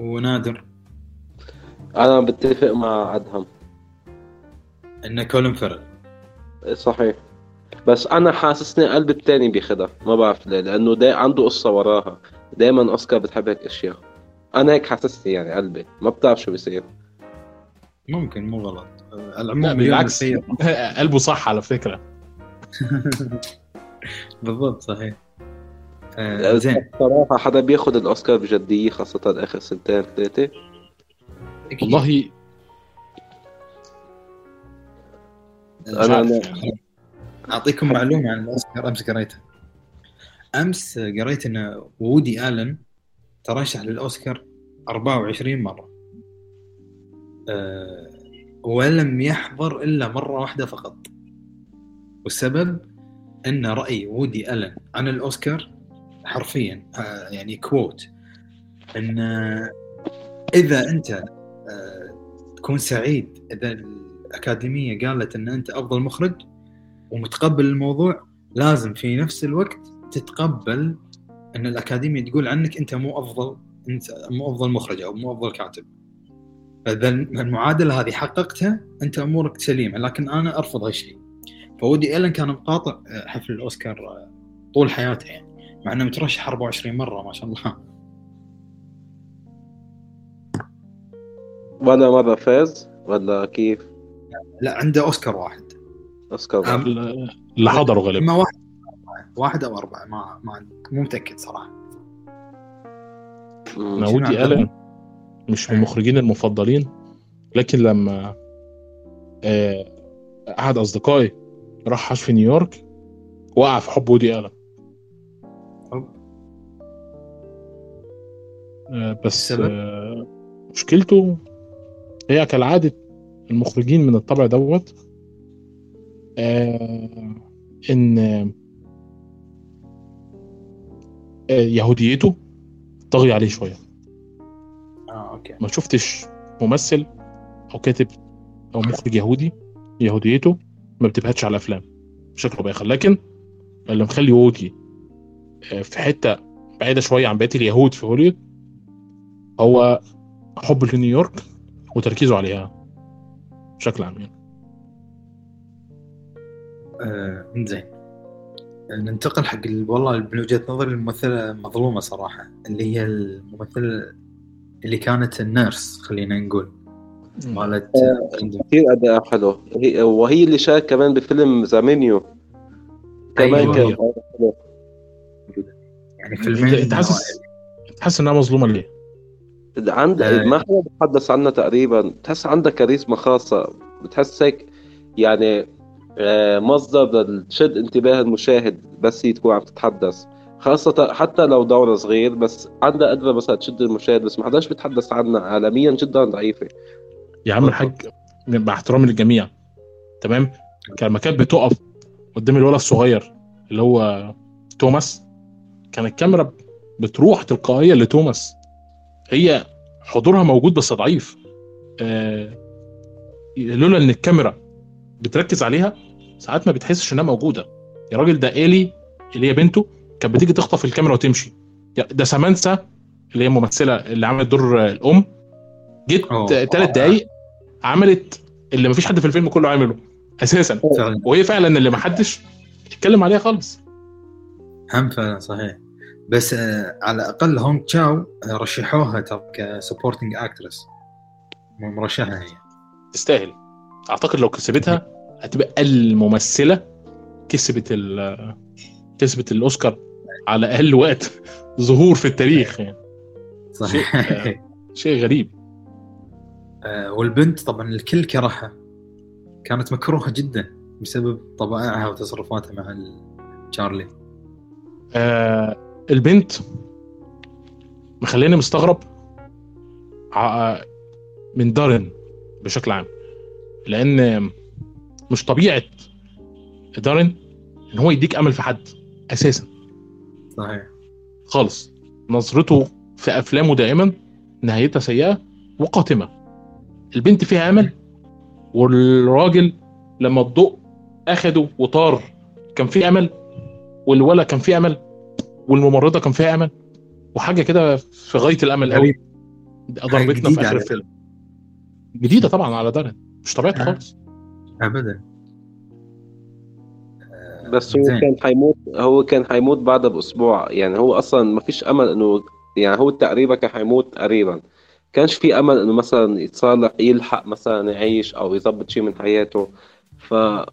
ونادر انا بتفق مع أدهم ان كولين فيرل صحيح بس انا حاسسني قلب الثاني بيخدها ما بعرف ليه لانه ده عنده قصه وراها. دايما أوسكار بتحب هيك اشياء. انا هيك حسست يعني قلبي ما بتعرف شو بيصير. ممكن مو غلط العموم بالعكس قلبه صح على فكره. بالضبط صحيح آه زين صراحه حدا بياخد الاوسكار بجديه خاصه اخر سنتين ثلاثه والله انا, أنا... اعطيكم معلومه عن الاوسكار. امس قريتها امس قريت ان وودي آلن ترشح للاوسكار أربعة وعشرين مره أه ولم يحضر الا مره واحده فقط. والسبب ان راي وودي آلن عن الاوسكار حرفيا أه يعني كوت ان اذا انت أه تكون سعيد اذا الاكاديميه قالت ان انت افضل مخرج ومتقبل الموضوع لازم في نفس الوقت تتقبل ان الاكاديميه تقول عنك انت مو افضل انت مو افضل مخرج او مو افضل كاتب. فاذا المعادله هذه حققتها انت امورك سليمه. لكن انا ارفض هالشيء. فودي آلن كان مقاطع حفل الاوسكار طول حياته يعني مع انه مترشح أربعة وعشرين مره ما شاء الله. ولا مره فاز ولا كيف؟ لا عنده اوسكار واحد اوسكار اللي حضره غالبا واحد أو أربعة ما ما مو متأكد صراحة. ناودي ألن مش من المخرجين المفضلين لكن لما احد اصدقائي راح حاش في نيويورك وقع في حب ودي قلم بس السبب. مشكلته هي كالعادة المخرجين من الطبع دوت ان يهوديته طغي عليه شوية. آه، أوكي. ما شفتش ممثل أو كاتب أو مخرج يهودي يهوديته ما بتبهتش على أفلام بشكل باخر، لكن اللي مخلي يهودي في حتة بعيدة شوية عن بقية اليهود في هوليوود هو حب لنيويورك وتركيزه عليها بشكل عام. آه، إنزين ننتقل حق والله بوجهة نظر الممثلة مظلومة صراحة، اللي هي الممثلة اللي كانت النيرس خلينا نقول مالت كتير أداء حلو، وهي اللي شارك كمان بفيلم زامينيو كمان. أيوة. كان يعني فيلمين تحس تحس إنها مظلومة ليه عند آه. ما حد تحدث عنها تقريبا، تحس عندها كاريزما خاصة، بتحس هيك يعني مصدر لتشد انتباه المشاهد، بس هي تكون عم تتحدث خاصة حتى لو دورة صغير، بس عندها قدرة بس تشد المشاهد، بس محدش بتحدث عنها عالميا، جدا ضعيفة يا عم الحاج مع احترام للجميع. تمام لما كانت بتقف قدام الولد الصغير اللي هو توماس كان الكاميرا بتروح تلقائيا لتوماس، هي حضورها موجود بس ضعيف. آه... لولا ان الكاميرا بتركز عليها ساعات ما بتحسش انها موجوده. يا راجل ده إيلي اللي هي بنته كانت بتيجي تخطف الكاميرا وتمشي، ده سامانثا اللي هي ممثله اللي عملت دور الام جت ثلاث دقايق عملت اللي مفيش حد في الفيلم كله عامله اساسا، وهي فعلا اللي محدش اتكلم عليها خالص. هم فعلا صحيح، بس آه على الاقل هونغ تشاو رشحوها كسبورتنج اكترس مرشحه، هي تستاهل. اعتقد لو كسبتها هتبقى الممثله كسبت كسبت الاوسكار على اقل وقت ظهور في التاريخ يعني. صحيح. شيء, آه شيء غريب. آه والبنت طبعا الكل كرهها، كانت مكروهه جدا بسبب طبائعها وتصرفاتها مع تشارلي. آه البنت مخليني مستغرب من دارين بشكل عام، لأن مش طبيعة دارين إن هو يديك أمل في حد أساساً. صحيح. خالص نظرته في أفلامه دائماً نهايتها سيئة وقاتمة. البنت فيها أمل، والراجل لما الضوء أخده وطار كان فيه أمل، والولد كان فيه أمل، والممرضة كان فيها أمل، وحاجة كده في غاية الأمل قوي ضربتنا في آخر الفيلم. جديدة طبعاً على دارين، مش طبيعي خالص ابدا. آه بس هو كان حيموت هو كان حيموت بعد باسبوع، يعني هو اصلا ما فيش امل انه يعني هو تقريبا كان حيموت قريبا، كانش في امل انه مثلا يتصالح يلحق مثلا يعيش او يضبط شيء من حياته. ف او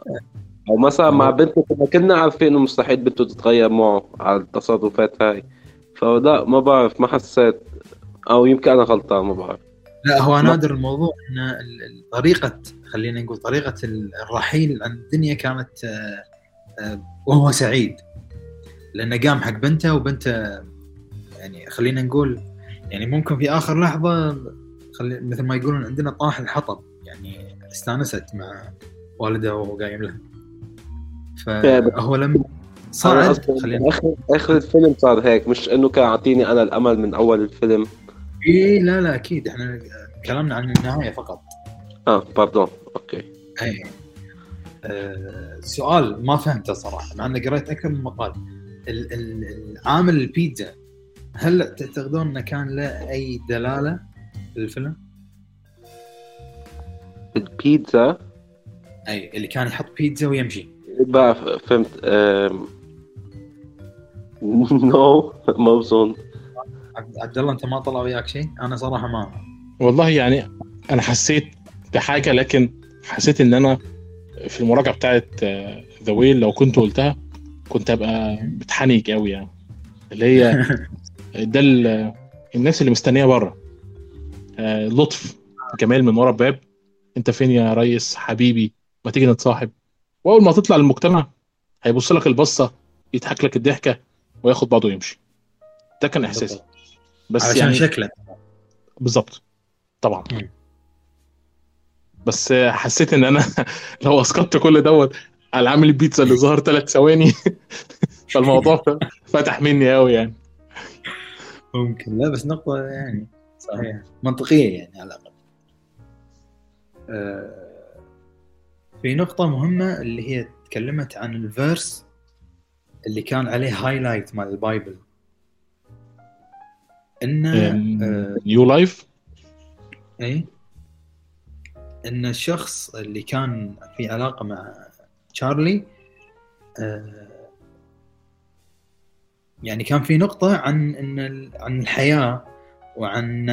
مثلا مع بنته كنا عارفين انه مستحيل بنته تتغير معه على التصرفات هاي، فلا ما بعرف ما حسيت، او يمكن انا غلطان ما بعرف. لا هو نادر الموضوع ان طريقه خلينا نقول طريقه الرحيل عن الدنيا كانت وهو سعيد، لانه قام حق بنته، وبنته يعني خلينا نقول يعني ممكن في اخر لحظه خلي مثل ما يقولون عندنا طاح الحطب، يعني استانست مع والده وهو قايم له. فهو لما صار خلينا اخر اخر الفيلم صار هيك، مش انه كان عطيني انا الامل من اول الفيلم. إيه لا لا أكيد إحنا كلامنا عن النهاية فقط. آه باردون أوكي. إيه آه سؤال ما فهمته صراحة، مع أني قرأت أكثر من مقال. ال ال العامل البيتزا هل تعتقدون أنه كان له أي دلالة في الفيلم؟ البيتزا أي اللي كان يحط بيتزا ويمشي بقى فهمت نو موزون. عبدالله انت ما طلع وياك شيء؟ انا صراحه ما والله يعني انا حسيت بحاجه، لكن حسيت ان انا في المراجعه بتاعه ذا ويل لو كنت قلتها كنت ابقى بتحنيك قوي، يعني اللي هي ده الناس اللي مستنيه بره، لطف جمال من ورا الباب انت فين يا ريس حبيبي ما تيجي نتصاحب. واول ما تطلع للمجتمع هيبص لك البصه، يضحك لك الضحكه، وياخد بعضه ويمشي. ده كان احساسي بس عشان يعني شكله بالظبط طبعا. م. بس حسيت ان انا لو اسقطت كل دوت على عامل البيتزا اللي ظهر ثلاث ثواني فالموضوع فتح مني قوي يعني. ممكن لا بس نقطه يعني صحيح منطقيه يعني على الاقل. آه في نقطه مهمه اللي هي تكلمت عن الفيرس اللي كان عليه هايلايت مع البايبل ان نيو لايف. اي ان الشخص اللي كان في علاقه مع تشارلي آه يعني كان في نقطه عن ان عن الحياه وعن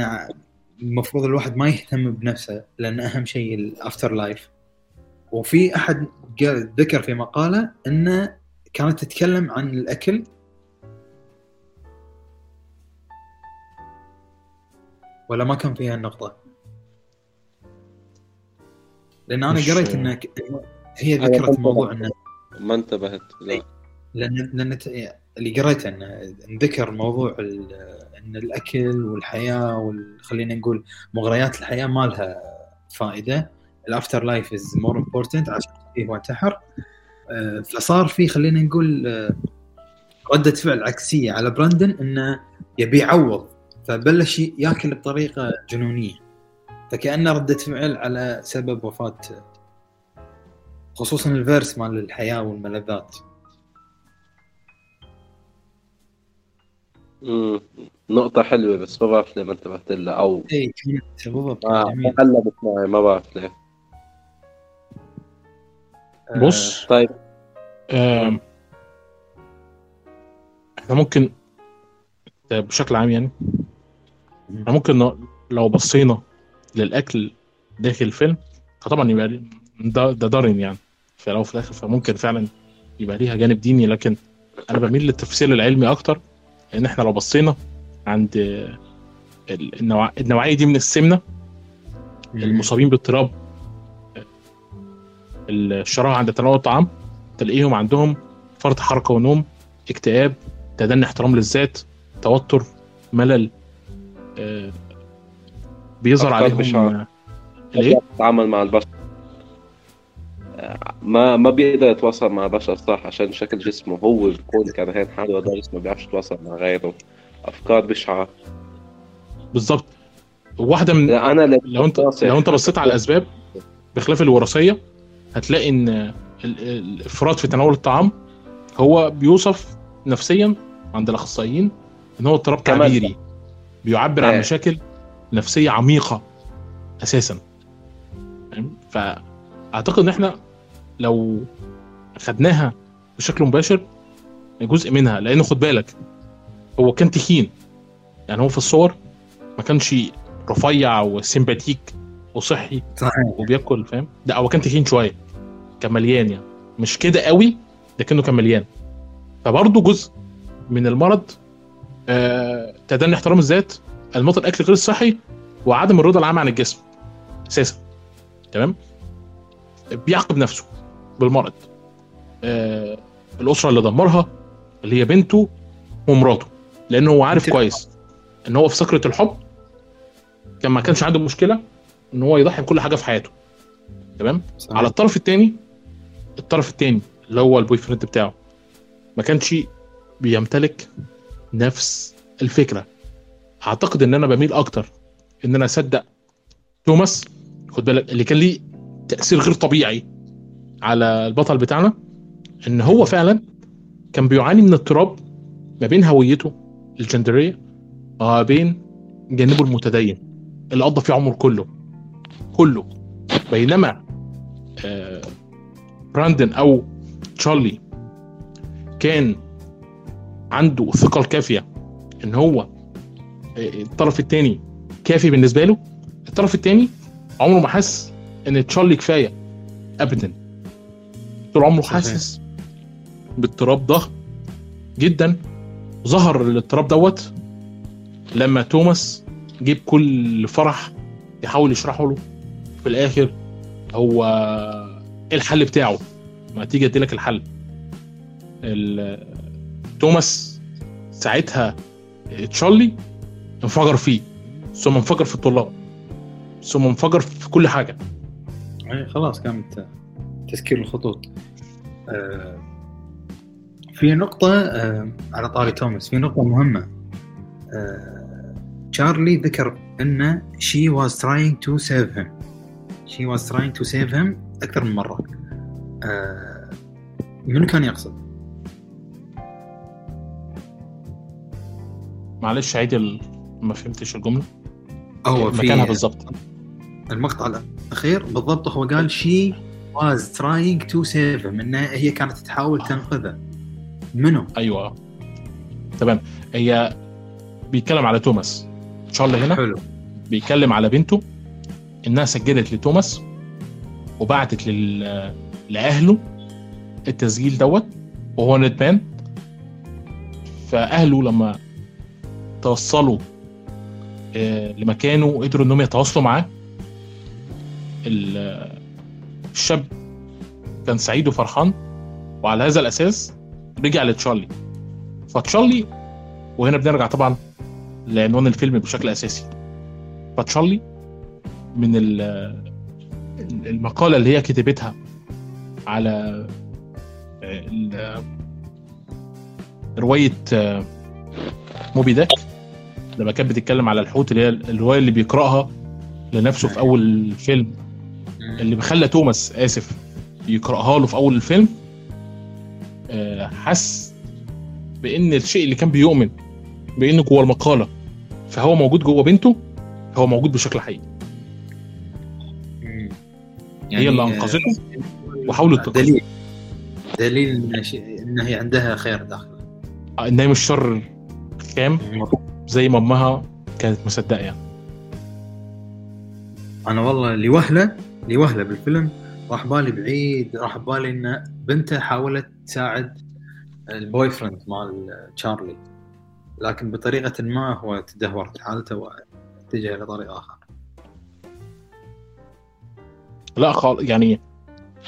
المفروض الواحد ما يهتم بنفسه لان اهم شيء الافتر لايف. وفي احد ذكر في مقاله انه كانت تتكلم عن الاكل ولا ما كان فيها النقطه؟ لان انا قريت انك هي ذكرت موضوع انه ما انتبهت. لا لان لان اللي قريته انه ذكر موضوع ان الاكل والحياه وخلينا نقول مغريات الحياه ما لها فائده. الافتر لايف از مور امبورتنت عشان فيه وانتحر. فصار فيه خلينا نقول رده فعل عكسيه على براندن انه يبي يعوض فبلش ياكل بطريقه جنونيه فكأنه ردة فعل على سبب وفاة خصوصا الفيرس مال الحياة والملذات. امم نقطة حلوة بس ما بعرف ليه ما انتبهت لها او اي كانت بالضبط قلبت معي ما بعرف ليه. بص طيب أه... احنا ممكن بشكل عام يعني احنا ممكن لو بصينا للأكل داخل الفيلم فطبعا يبقى ده دارين يعني في الأول في الآخر فممكن فعلا يبقى ليها جانب ديني. لكن أنا بميل للتفسير العلمي أكتر لأن إحنا لو بصينا عند النوع... النوعية دي من السمنة المصابين باضطراب الشراهة عند تناول الطعام تلاقيهم عندهم فرط حركة ونوم، اكتئاب، تدني احترام للذات، توتر، ملل. آه بيظهر عليهم الايه تعامل مع البشر ما ما بيقدر يتواصل مع البشر صح عشان شكل جسمه هو بيكون كرهان حاله وده جسمه ما بيعرفش يتواصل مع غيره. افكار بشعه بالضبط. واحده من انا لو انت لو انت بصيت على الاسباب بخلاف الوراثيه هتلاقي ان الافراط في تناول الطعام هو بيوصف نفسيا عند الاخصائيين ان هو اضطراب تعبيري بيعبر عن مشاكل نفسية عميقة أساساً. فأعتقد إن إحنا لو خدناها بشكل مباشر جزء منها لأنه خد بالك هو كان تخين يعني هو في الصور ما كانش رفيع وسيمباتيك وصحي وبيأكل فاهم ده هو كان تخين شوية كان مليان يعني مش كده قوي لكنه كان مليان. فبرضو جزء من المرض آه تدني احترام الذات المطر الاكل غير الصحي وعدم الرضا العام عن الجسم اساسا تمام. بيعاقب نفسه بالمرض آه، الاسره اللي دمرها اللي هي بنته ومراته لانه هو عارف كويس ان هو في سكره الحب كان ما كانش عنده مشكله ان هو يضحي بكل حاجه في حياته تمام. على الطرف الثاني الطرف الثاني اللي هو البوي فريند بتاعه ما كانش بيمتلك نفس الفكره. اعتقد ان انا بميل اكتر ان انا اصدق توماس خد بالك اللي كان ليه تاثير غير طبيعي على البطل بتاعنا ان هو فعلا كان بيعاني من اضطراب ما بين هويته الجندريه وما بين جانبه المتدين اللي قضى فيه عمره كله كله بينما آه براندن او تشارلي كان عنده الثقه الكافيه ان هو الطرف الثاني كافي بالنسبه له. الطرف الثاني عمره ما حس ان تشارلي كفايه ابدا طول عمره حاسس باضطراب ضخم جدا. ظهر الاضطراب دوت لما توماس جيب كل فرح يحاول يشرحه له في الاخر هو الحل بتاعه. ما تيجي اديلك الحل. توماس ساعتها تشارلي انفجر فيه, ثم انفجر في الطلاب, ثم انفجر في كل حاجة. يعني خلاص كانت تسكير الخطوط. آه في نقطة آه على طاري توماس, في نقطة مهمة. آه تشارلي ذكر إن she was trying to save him, she was trying to save him أكثر من مرة. آه من كان يقصد؟ معلش عيد ال... ما فهمتش الجملة. هو في مكانها بالضبط المقطع الأخير بالضبط, هو قال she was trying to save him, إنها هي كانت تحاول تنقذه منه. أيوة تمام. هي بيتكلم على توماس, تشارلي هنا حلو. بيتكلم على بنته إنها سجلت لتوماس وبعتت لل... لأهله التسجيل دوت وهو ندمان. فأهله لما توصلوا لمكانه وقدروا انهم يتواصلوا معاه, الشاب كان سعيد وفرحان, وعلى هذا الاساس رجع لتشارلي. فتشارلي, وهنا بنرجع طبعا لعنوان الفيلم بشكل اساسي, فتشارلي من المقاله اللي هي كتبتها على روايه موبي ديك, لما كانت بتتكلم على الحوت اللي هي الرواية اللي بيقرأها لنفسه في أول الفيلم, اللي بخلى توماس آسف يقرأها له في أول الفيلم, حس بأن الشيء اللي كان بيؤمن بأنه جوه المقالة فهو موجود جوه بنته, هو موجود بشكل حقيقي. يعني هي اللي أنقذته وحاولت تنقذه. دليل إن هي عندها خير داخل, إن هي مش شر كام زي ما امها كانت مصدقه. يعني انا والله لوهله لوهله بالفيلم راح بالي بعيد, راح بالي ان بنته حاولت تساعد البوي فريند مال تشارلي, لكن بطريقه ما هو تدهورت حالته واتجه لطريق اخر. لا خالص, يعني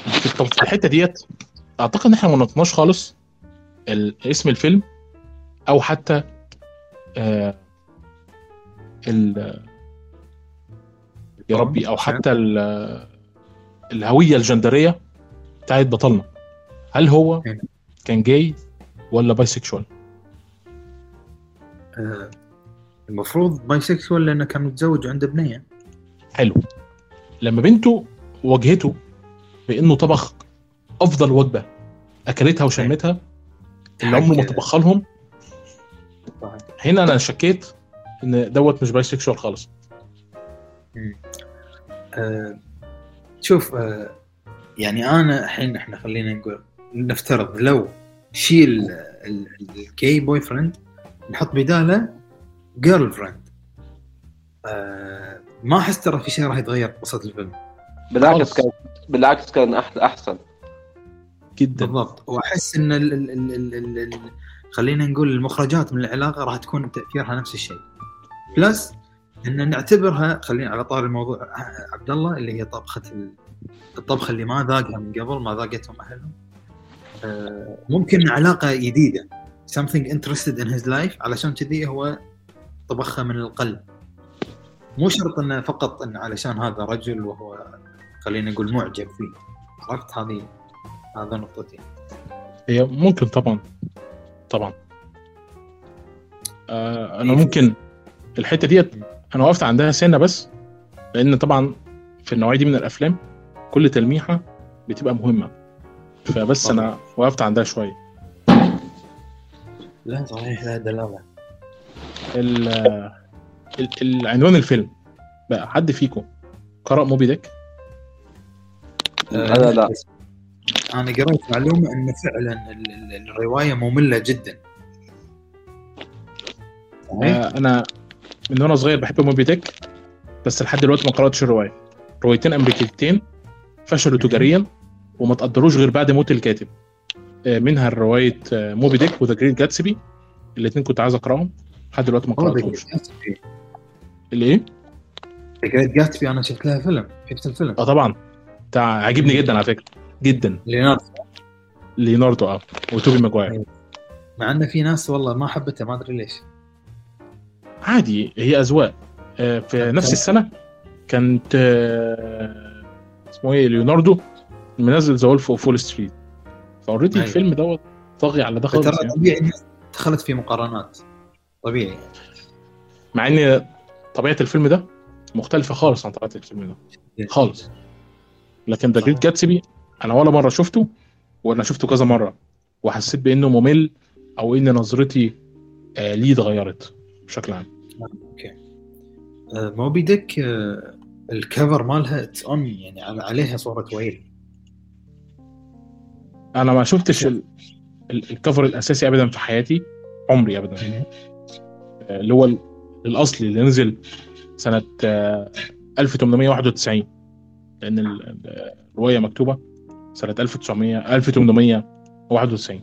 في الحته ديت اعتقد ان احنا ما نطناش خالص اسم الفيلم او حتى آه يا ربي او حتى الهويه الجندريه بتاعت بطلنا. هل هو كان جاي ولا بايسكشوال؟ آه المفروض بايسكشوال لانه كان متزوج عند بنيه. حلو. لما بنته واجهته بانه طبخ افضل وجبه اكلتها وشمتها اللي عمره ما طبخها لهم, هنا انا شكيت ان دوت مش بايسكشوال خالص. أه شوف, أه يعني انا الحين احنا خلينا نقول نفترض لو شيل الكي بوي فريند نحط بداله جيرل فريند, أه ما احس ترى في شيء راح يتغير بقصه الفيلم. بالعكس كان بالعكس كان احسن جدا. بالضبط. واحس ان ال ال ال ال ال ال خلينا نقول المخرجات من العلاقة راح تكون تأثيرها نفس الشيء. بلس إن نعتبرها, خلينا على طار الموضوع عبد الله اللي هي طبخة الطبخة اللي ما ذاقها من قبل, ما ذاقتهم أهلهم, ممكن علاقة جديدة something interested in his life, علشان كذي هو طبخها من القلب. مو شرط إنه فقط إن علشان هذا رجل وهو خلينا نقول معجب فيه. عرفت؟ هذه هذا نقطتي. هي ممكن طبعا طبعا آه انا ممكن الحته ديت انا وقفت عندها سنه بس, لان طبعا في النوعيه دي من الافلام كل تلميحه بتبقى مهمه, فبس طبعا. انا وقفت عندها شويه. لا صحيح, لا دلامه. العنوان الفيلم بقى, حد فيكم قرأ موبي ديك؟ انا لا. أنا قرأت معلومة إن فعلاً الرواية مملة جداً. آه أنا من وأنا صغير بحب موبي ديك, بس لحد دلوقتي ما قرأتش الرواية. روايتين أمريكيتين فشلوا تجارياً وما تقدروش غير بعد موت الكاتب. آه منها الرواية آه موبي ديك وذا جريت جاتسبي, الاتنين كنت عايز أقرأهم لحد دلوقتي ما قرأتهمش. اللي إيه؟ ذا جريت جاتسبي أنا شفت لها فيلم, شفت الفيلم. آه طبعاً بتاع عجبني جدا على فكره جدا. ليناردو ليناردو اه وتوبي ماجواير. مع ان في ناس والله ما حبتها ما ادري ليش. عادي هي اذواق. في نفس السنه كانت اسمه ايه ليوناردو منزل ذا وولف اوف وول ستريت. فاوريدي الفيلم دوت طاغي على دخل ترى طبيعي يعني. دخلت في مقارنات طبيعي مع ان طبيعه الفيلم ده مختلفه خالص عن طبيعه الفيلم ده خالص. لكن ذا جريت جاتسبي انا ولا مره شفته وانا شفته كذا مره وحسيت بانه ممل او ان نظرتي ليه اتغيرت بشكل عام. اوكي موبي ديك الكفر مالها اتس اون يعني عليها صوره ويل. انا ما شفتش الكفر الاساسي ابدا في حياتي عمري ابدا اللي هو الاصلي اللي نزل سنه ألف وثمانمية وواحد وتسعين لان الروايه مكتوبه سنه ألف وتسعمية ألف وثمانمية وواحد وتسعين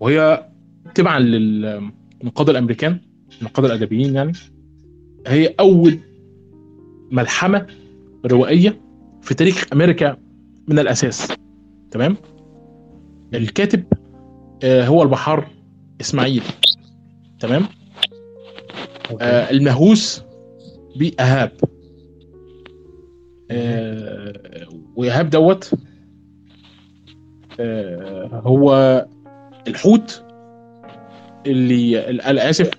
وهي تبعا للنقاد الامريكان النقاد الادبيين يعني. هي اول ملحمه روائيه في تاريخ امريكا من الاساس. تمام. الكاتب هو البحار اسماعيل. تمام. آه المهووس بإيهاب. آه وإيهاب دوت آه هو الحوت اللي الأسف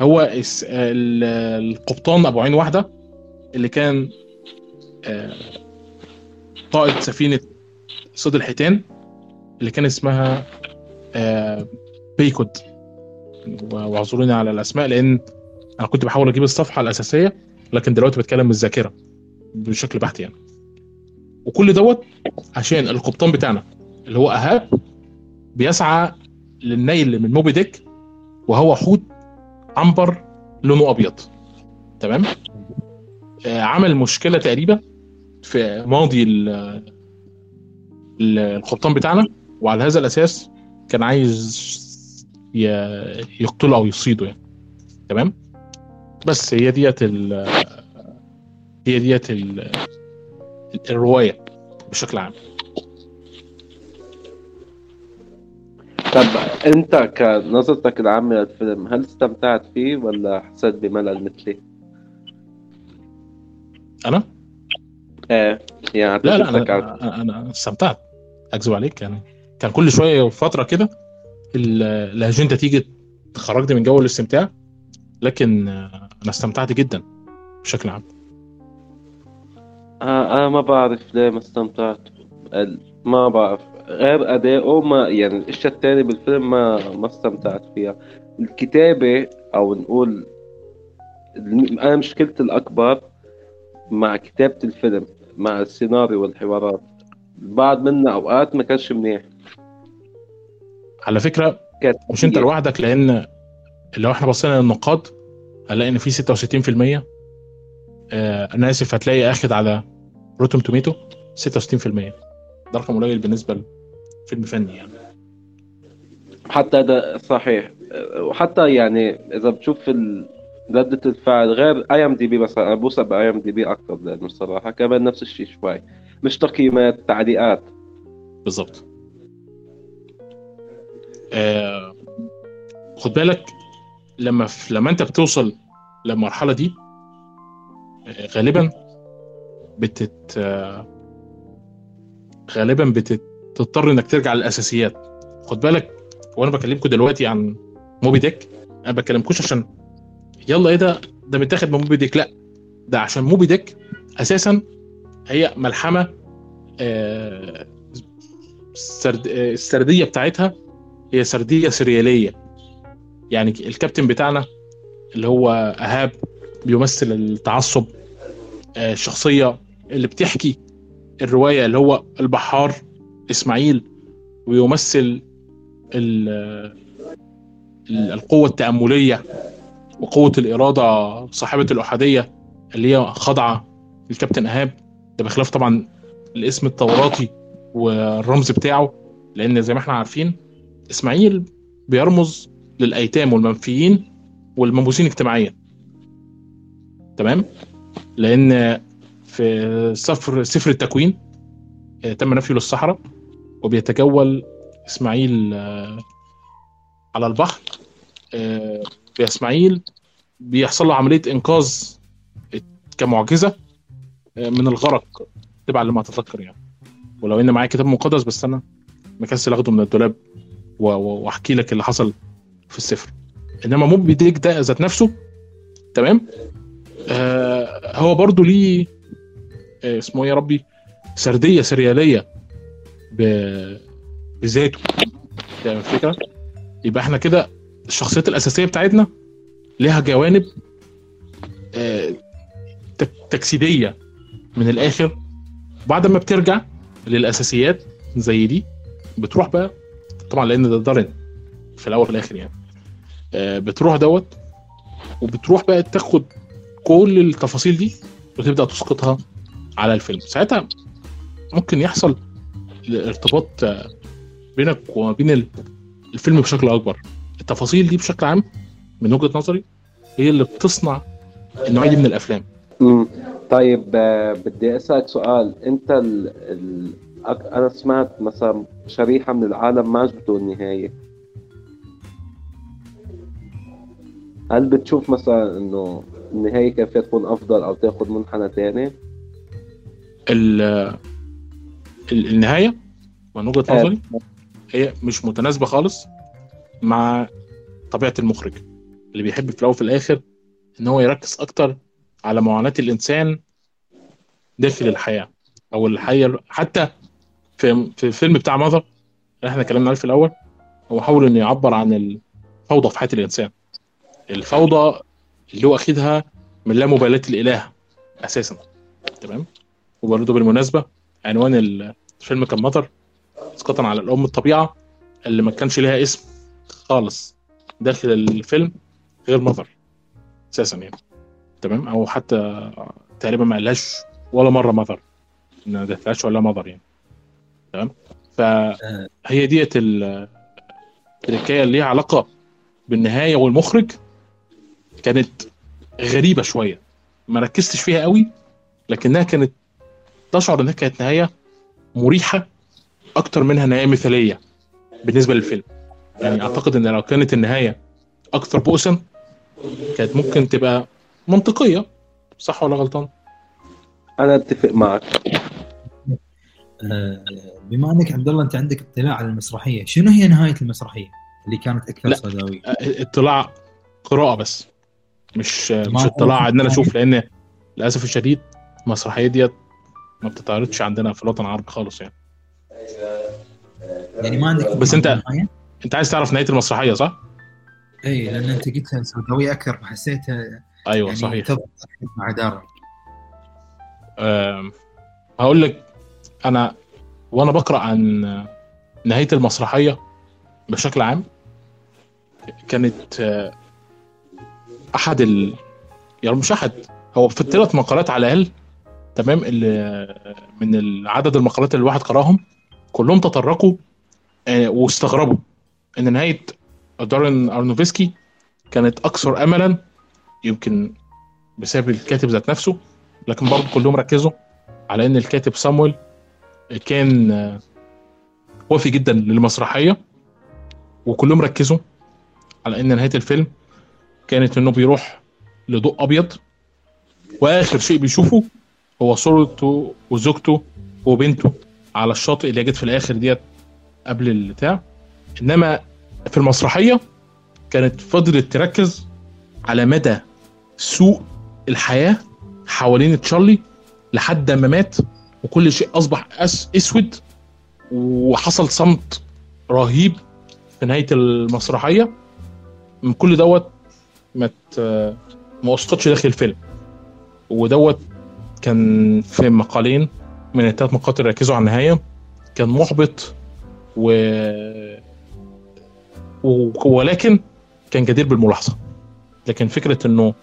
هو القبطان أبو عين واحدة اللي كان آه قائد سفينة صيد الحيتان اللي كان اسمها آه بيكود. واعذروني على الأسماء لأن أنا كنت بحاول أجيب الصفحة الأساسية لكن دلوقتي بتكلم من الذاكرة بشكل بحت يعني. وكل دوت عشان القبطان بتاعنا اللي هو إيهاب بيسعى للنيل من موبي ديك وهو حوت عنبر لونه أبيض. تمام. آه عمل مشكلة تقريبا في ماضي القبطان بتاعنا وعلى هذا الأساس كان عايز يقتله أو يصيده يعني. تمام. بس هي ديت ال هي ديت ال الرواية بشكل عام. طب انت كنظرتك العامة للفيلم هل استمتعت فيه ولا حسيت بملل مثلي؟ انا ايه يعني لا لا انا انا استمتعت اكذب عليك يعني. كان كل شوية فترة كده الهجنة تيجي تخرجني من جو الاستمتاع لكن انا استمتعت جدا بشكل عام. آه انا ما بعرف ليه ما استمتعت ما بعرف غير اداؤه ما يعني الشيء الثاني بالفيلم ما ما استمتعت فيها. الكتابه او نقول انا مشكلتي الاكبر مع كتابه الفيلم مع السيناريو والحوارات بعض منها اوقات ما كانش منيح على فكره مش انت لوحدك لان لو احنا بصينا للنقاد هنلاقي ان في ستة وستين بالمية آه انا اسف هتلاقي اخد على روتوم توميتو ستة وستين بالمية ده رقم قليل بالنسبه لفيلم فني يعني. حتى ده صحيح. وحتى يعني اذا بتشوف ردة الفعل غير اي ام دي بي مثلا انا بوصل باي ام دي بي اكتر لانه الصراحه كمان نفس الشيء شوي مش تقييمات تعليقات بالظبط. آه خد بالك لما ف... لما انت بتوصل للمرحله دي غالبا بتت غالبا بتضطر انك ترجع للاساسيات. خد بالك وانا بكلمكم دلوقتي عن موبي ديك انا بكلمكوش عشان يلا ايه ده ده متاخد من موبي ديك لا ده عشان موبي ديك اساسا هي ملحمه آه... السرد... السرديه بتاعتها هي سرديه سرياليه يعني. الكابتن بتاعنا اللي هو إيهاب بيمثل التعصب الشخصية اللي بتحكي الرواية اللي هو البحار إسماعيل ويمثل القوة التأملية وقوة الإرادة صاحبة الأحادية اللي هي خاضعة الكابتن إيهاب ده بخلاف طبعا الاسم التوراتي والرمز بتاعه لأن زي ما احنا عارفين إسماعيل بيرمز للأيتام والمنفيين والمنبوسين اجتماعيا. تمام. لأن في سفر سفر التكوين تم نفيه للصحراء وبيتجول إسماعيل على البحر. بإسماعيل بيحصل له عملية إنقاذ كمعجزة من الغرق تبع اللي ما أتذكر يعني. ولو إن معايا كتاب مقدس بس أنا مكسل أخده من الدولاب وأحكي لك اللي حصل في السفر. إنما موبي ديك ده ذات نفسه تمام آه هو برضو ليه آه اسمه يا ربي سردية سريالية بذاته يعني الفكرة. يبقى احنا كده الشخصيات الأساسية بتاعتنا لها جوانب آه تجسيدية من الآخر. بعد ما بترجع للأساسيات زي دي بتروح بقى طبعا لأن ده دارن في الأول في الآخر يعني آه بتروح دوت وبتروح بقى تاخد كل التفاصيل دي وتبدأ تسقطها على الفيلم. ساعتها ممكن يحصل ارتباط بينك وبين الفيلم بشكل أكبر. التفاصيل دي بشكل عام من وجهة نظري هي اللي بتصنع النوعية من الأفلام. مم. طيب بدي أسألك سؤال. أنت ال ال أنا سمعت مثلا شريحة من العالم ما عجبته النهاية. هل بتشوف مثلا إنه النهاية كيف تكون أفضل أو تأخذ منحنى تاني؟ النهاية من وجهة نظري هي مش متناسبة خالص مع طبيعة المخرج اللي بيحب في الأول في الآخر إن هو يركز أكتر على معاناة الإنسان داخل الحياة أو الحياة. حتى في في فيلم بتاع ماذر اللي إحنا كلامنا عليه في الأول هو حاول إنه يعبر عن الفوضى في حياة الإنسان. الفوضى اللي هو أخذها من لا مبالاة الإله أساساً تمام. وبرضه بالمناسبة عنوان الفيلم كان مطر اسقاطاً على الأم الطبيعة اللي ما كانش لها اسم خالص داخل الفيلم غير مطر أساساً يعني تمام. أو حتى تقريباً ما قالهاش ولا مرة مطر ما دخلهاش ولا مطر يعني تمام. فهي ديت التركية اللي ليها علاقة بالنهاية والمخرج كانت غريبة شوية ما ركزتش فيها قوي لكنها كانت تشعر انها كانت نهاية مريحة اكتر منها نهاية مثالية بالنسبة للفيلم. يعني اعتقد ان لو كانت النهاية اكتر بؤسا كانت ممكن تبقى منطقية. صح ولا غلطان؟ انا اتفق معك. بما انك عبد الله انت عندك اطلاع على المسرحية، شنو هي نهاية المسرحية اللي كانت اكثر صداوية؟ اطلاع قراءة بس مش مش اطلاع ان انا اشوف، لان للاسف الشديد المسرحيه ديت ما بتتعرضش عندنا في الوطن العربي خالص يعني. يعني ما عندك بس انت نهاية؟ انت عايز تعرف نهايه المسرحيه صح؟ اي لان انت قلتها سوداويه اكثر حسيتها. ايوه يعني صحيح مع دارك. أه هقول لك انا وانا بقرا عن نهايه المسرحيه بشكل عام كانت أه احد ال يعني مش احد هو في الثلاث مقالات على الاقل تمام اللي من العدد المقالات اللي الواحد قراهم كلهم تطرقوا آه واستغربوا ان نهايه دارين أرونوفسكي كانت اكثر املا يمكن بسبب الكاتب ذات نفسه. لكن برضه كلهم ركزوا على ان الكاتب سامويل كان آه وافي جدا للمسرحيه. وكلهم ركزوا على ان نهايه الفيلم كانت انه بيروح لضوء ابيض واخر شيء بيشوفه هو صورته وزوجته وبنته على الشاطئ اللي جت في الاخر ديت قبل البتاع. انما في المسرحيه كانت فضلت تركز على مدى سوء الحياه حوالين تشارلي لحد ما مات وكل شيء اصبح اسود وحصل صمت رهيب في نهايه المسرحيه. من كل دوت ما ما اسقطش داخل الفيلم. ودوت كان في مقالين من الثلاث مقالات اللي ركزوا على النهايه كان محبط و... و... ولكن كان جدير بالملاحظه. لكن فكره انه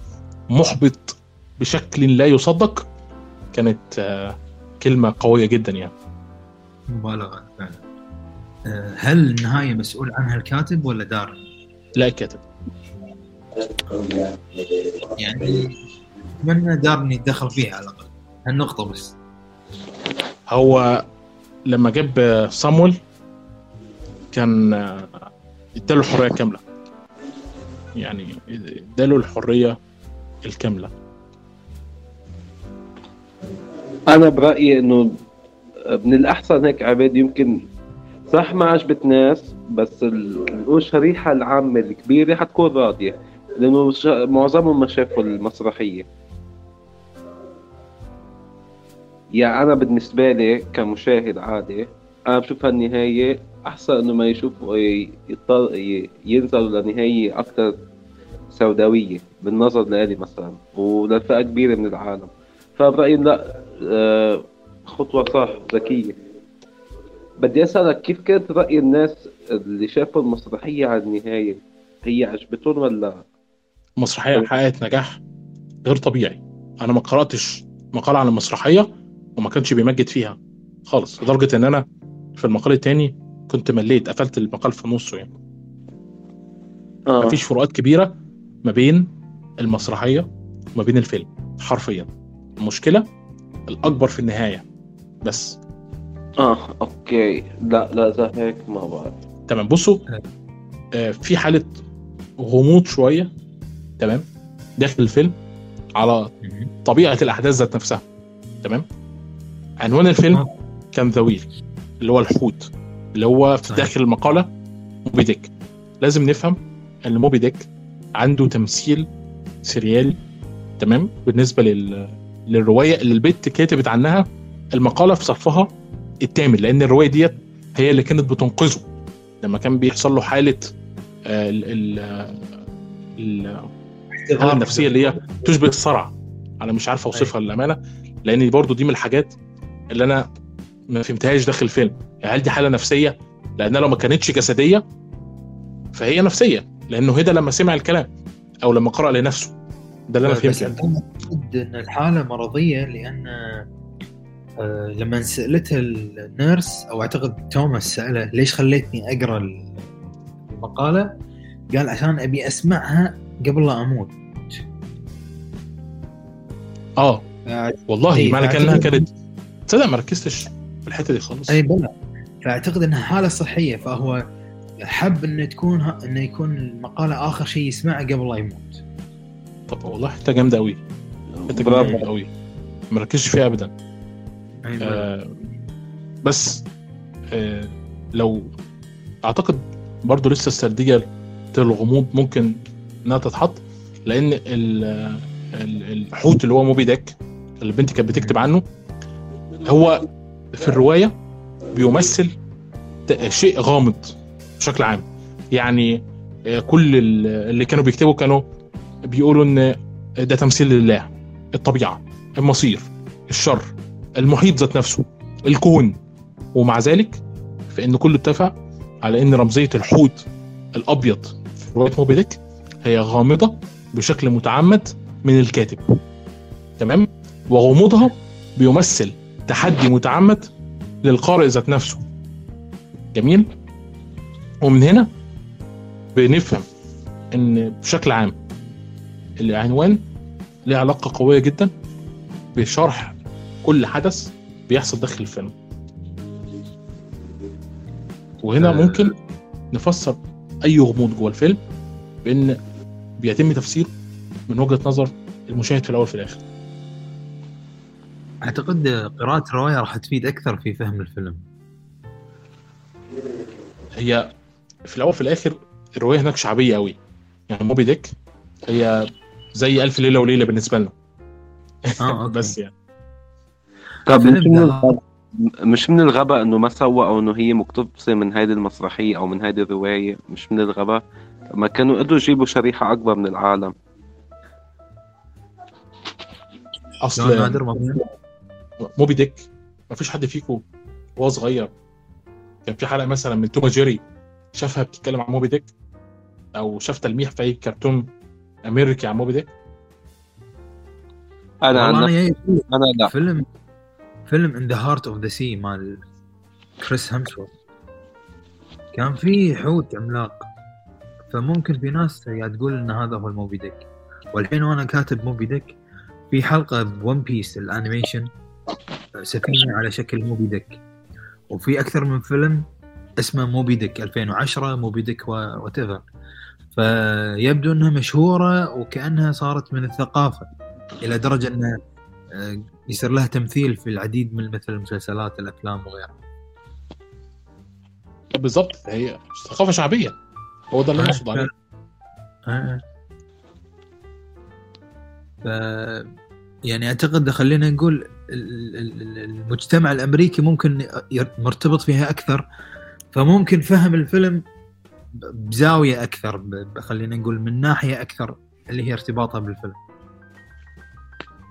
محبط بشكل لا يصدق كانت كلمه قويه جدا يعني مبالغه فعلا. هل النهايه مسؤول عنها الكاتب ولا دار؟ لا الكاتب يعني من دارني دخل فيها على الأقل هالنقطة. بس هو لما جاب صامويل كان اداله الحريه كامله, يعني اداله الحريه الكامله. انا برايي انه من الاحسن هيك عباد يمكن صح ما عجبت ناس, بس الشريحه العامه الكبيره حتكون راضيه لانه معظمهم ما شافوا المسرحيه. يعني انا بالنسبه لي كمشاهد عادي انا بشوفها النهايه احسن انه ما يشوفوا يضطر ينزلوا لنهايه اكثر سوداويه بالنظر لالي مثلا ولفئه كبيره من العالم. فبرايي لا خطوه صح ذكيه. بدي اسالك كيف كانت راي الناس اللي شافوا المسرحيه على النهايه؟ هي عجبتهم ولا المسرحيه حققت نجاح غير طبيعي؟ انا ما قراتش مقاله عن المسرحيه وما كانش بيمجد فيها خالص, لدرجه ان انا في المقال الثاني كنت مليت, قفلت المقال في نصه. يعني آه. مفيش فروقات كبيره ما بين المسرحيه وما بين الفيلم حرفيا, المشكله الاكبر في النهايه بس. اه اوكي لا لا ده هيك ما بعرف. تمام بصوا آه في حاله غموض شويه تمام داخل الفيلم على طبيعه الاحداث ذات نفسها. تمام عنوان الفيلم كان ذا ويل اللي هو الحوت اللي هو في داخل المقاله موبي ديك. لازم نفهم ان موبي ديك عنده تمثيل سريالي تمام بالنسبه لل... للروايه اللي البت كاتبت عنها المقاله في صفها الثامن, لان الروايه ديت هي اللي كانت بتنقذه لما كان بيحصل له حاله ال ال الحاله النفسيه اللي هي تشبه الصرع. انا مش عارف اوصفها للامانه لان برضو دي من الحاجات اللي انا ما فهمتهاش داخل الفيلم. يعني هل دي حاله نفسيه لانها لو ما كانتش جسديه فهي نفسيه, لانه هدا لما سمع الكلام او لما قرأ لنفسه ده اللي انا فهمته. ان الحاله مرضيه لان لما سألتها النيرس او اعتقد توماس سأله ليش خليتني اقرا المقاله, قال عشان ابي اسمعها قبل لا اموت. اه والله ايه معنى كانها كانت تصدق ما ركزتش في الحته دي خالص. اي بلا فاعتقد انها حاله صحيه فهو حب انه تكون ه... انه يكون المقاله اخر شيء يسمعه قبل لا يموت. طب والله حته جامده قوي, حته جامده قوي ما ركزش فيها ابدا. آه بس آه لو اعتقد برضو لسه السرديه الغموض ممكن انها تتحط, لان الحوت اللي هو موبي ديك اللي البنت كانت بتكتب عنه هو في الروايه بيمثل شيء غامض بشكل عام. يعني كل اللي كانوا بيكتبوا كانوا بيقولوا ان ده تمثيل لله, الطبيعه, المصير, الشر, المحيط ذات نفسه, الكون. ومع ذلك فإن كله اتفق على إن رمزية الحوت الأبيض في رواية موبي ديك هي غامضة بشكل متعمد من الكاتب. تمام وغموضها بيمثل تحدي متعمد للقارئ ذات نفسه. جميل. ومن هنا بنفهم إن بشكل عام العنوان له علاقة قوية جدا بشرح كل حدث بيحصل داخل الفيلم. وهنا ممكن نفسر اي غموض جوه الفيلم بان بيتم تفسيره من وجهة نظر المشاهد في الاول في الاخر. اعتقد قراءة رواية راح تفيد اكثر في فهم الفيلم. هي في الاول في الاخر الرواية هناك شعبية قوي, يعني موبي ديك هي زي الف ليلة وليلة بالنسبة لنا. آه بس يعني طب مش من الغباء انه ما سوى او انه هي مقتبسه من هذه المسرحيه او من هذه الروايه؟ مش من الغباء ما كانوا قدروا يجيبوا شريحه اكبر من العالم اصلا. موبي ديك ما فيش حد فيكم وهو صغير كان في حلقه مثلا من توما جيري شافها بتتكلم عن موبي ديك او شاف تلميح في اي كرتون امريكي عن موبي ديك؟ انا انا, أنا, أنا لا فيلم فيلم In the Heart of the Sea مال كريس هامسورث كان فيه حوت عملاق, فممكن في ناس هي تقول ان هذا هو الموبي ديك. والحين وانا كاتب موبي ديك في حلقة بون بيس الانيميشن سفينة على شكل موبي ديك وفي أكثر من فيلم اسمه موبي ديك ألفين وعشرة موبي ديك واتيفر، فيبدو أنها مشهورة وكأنها صارت من الثقافة إلى درجة أنها يصير لها تمثيل في العديد من مثل المسلسلات الأفلام وغيرها. بالضبط، هي ثقافة شعبية، هو ده اللي أقصد عليه. آه. يعني أعتقد خلينا نقول المجتمع الأمريكي ممكن مرتبط فيها أكثر، فممكن فهم الفيلم بزاوية أكثر، خلينا نقول من ناحية أكثر اللي هي ارتباطها بالفيلم.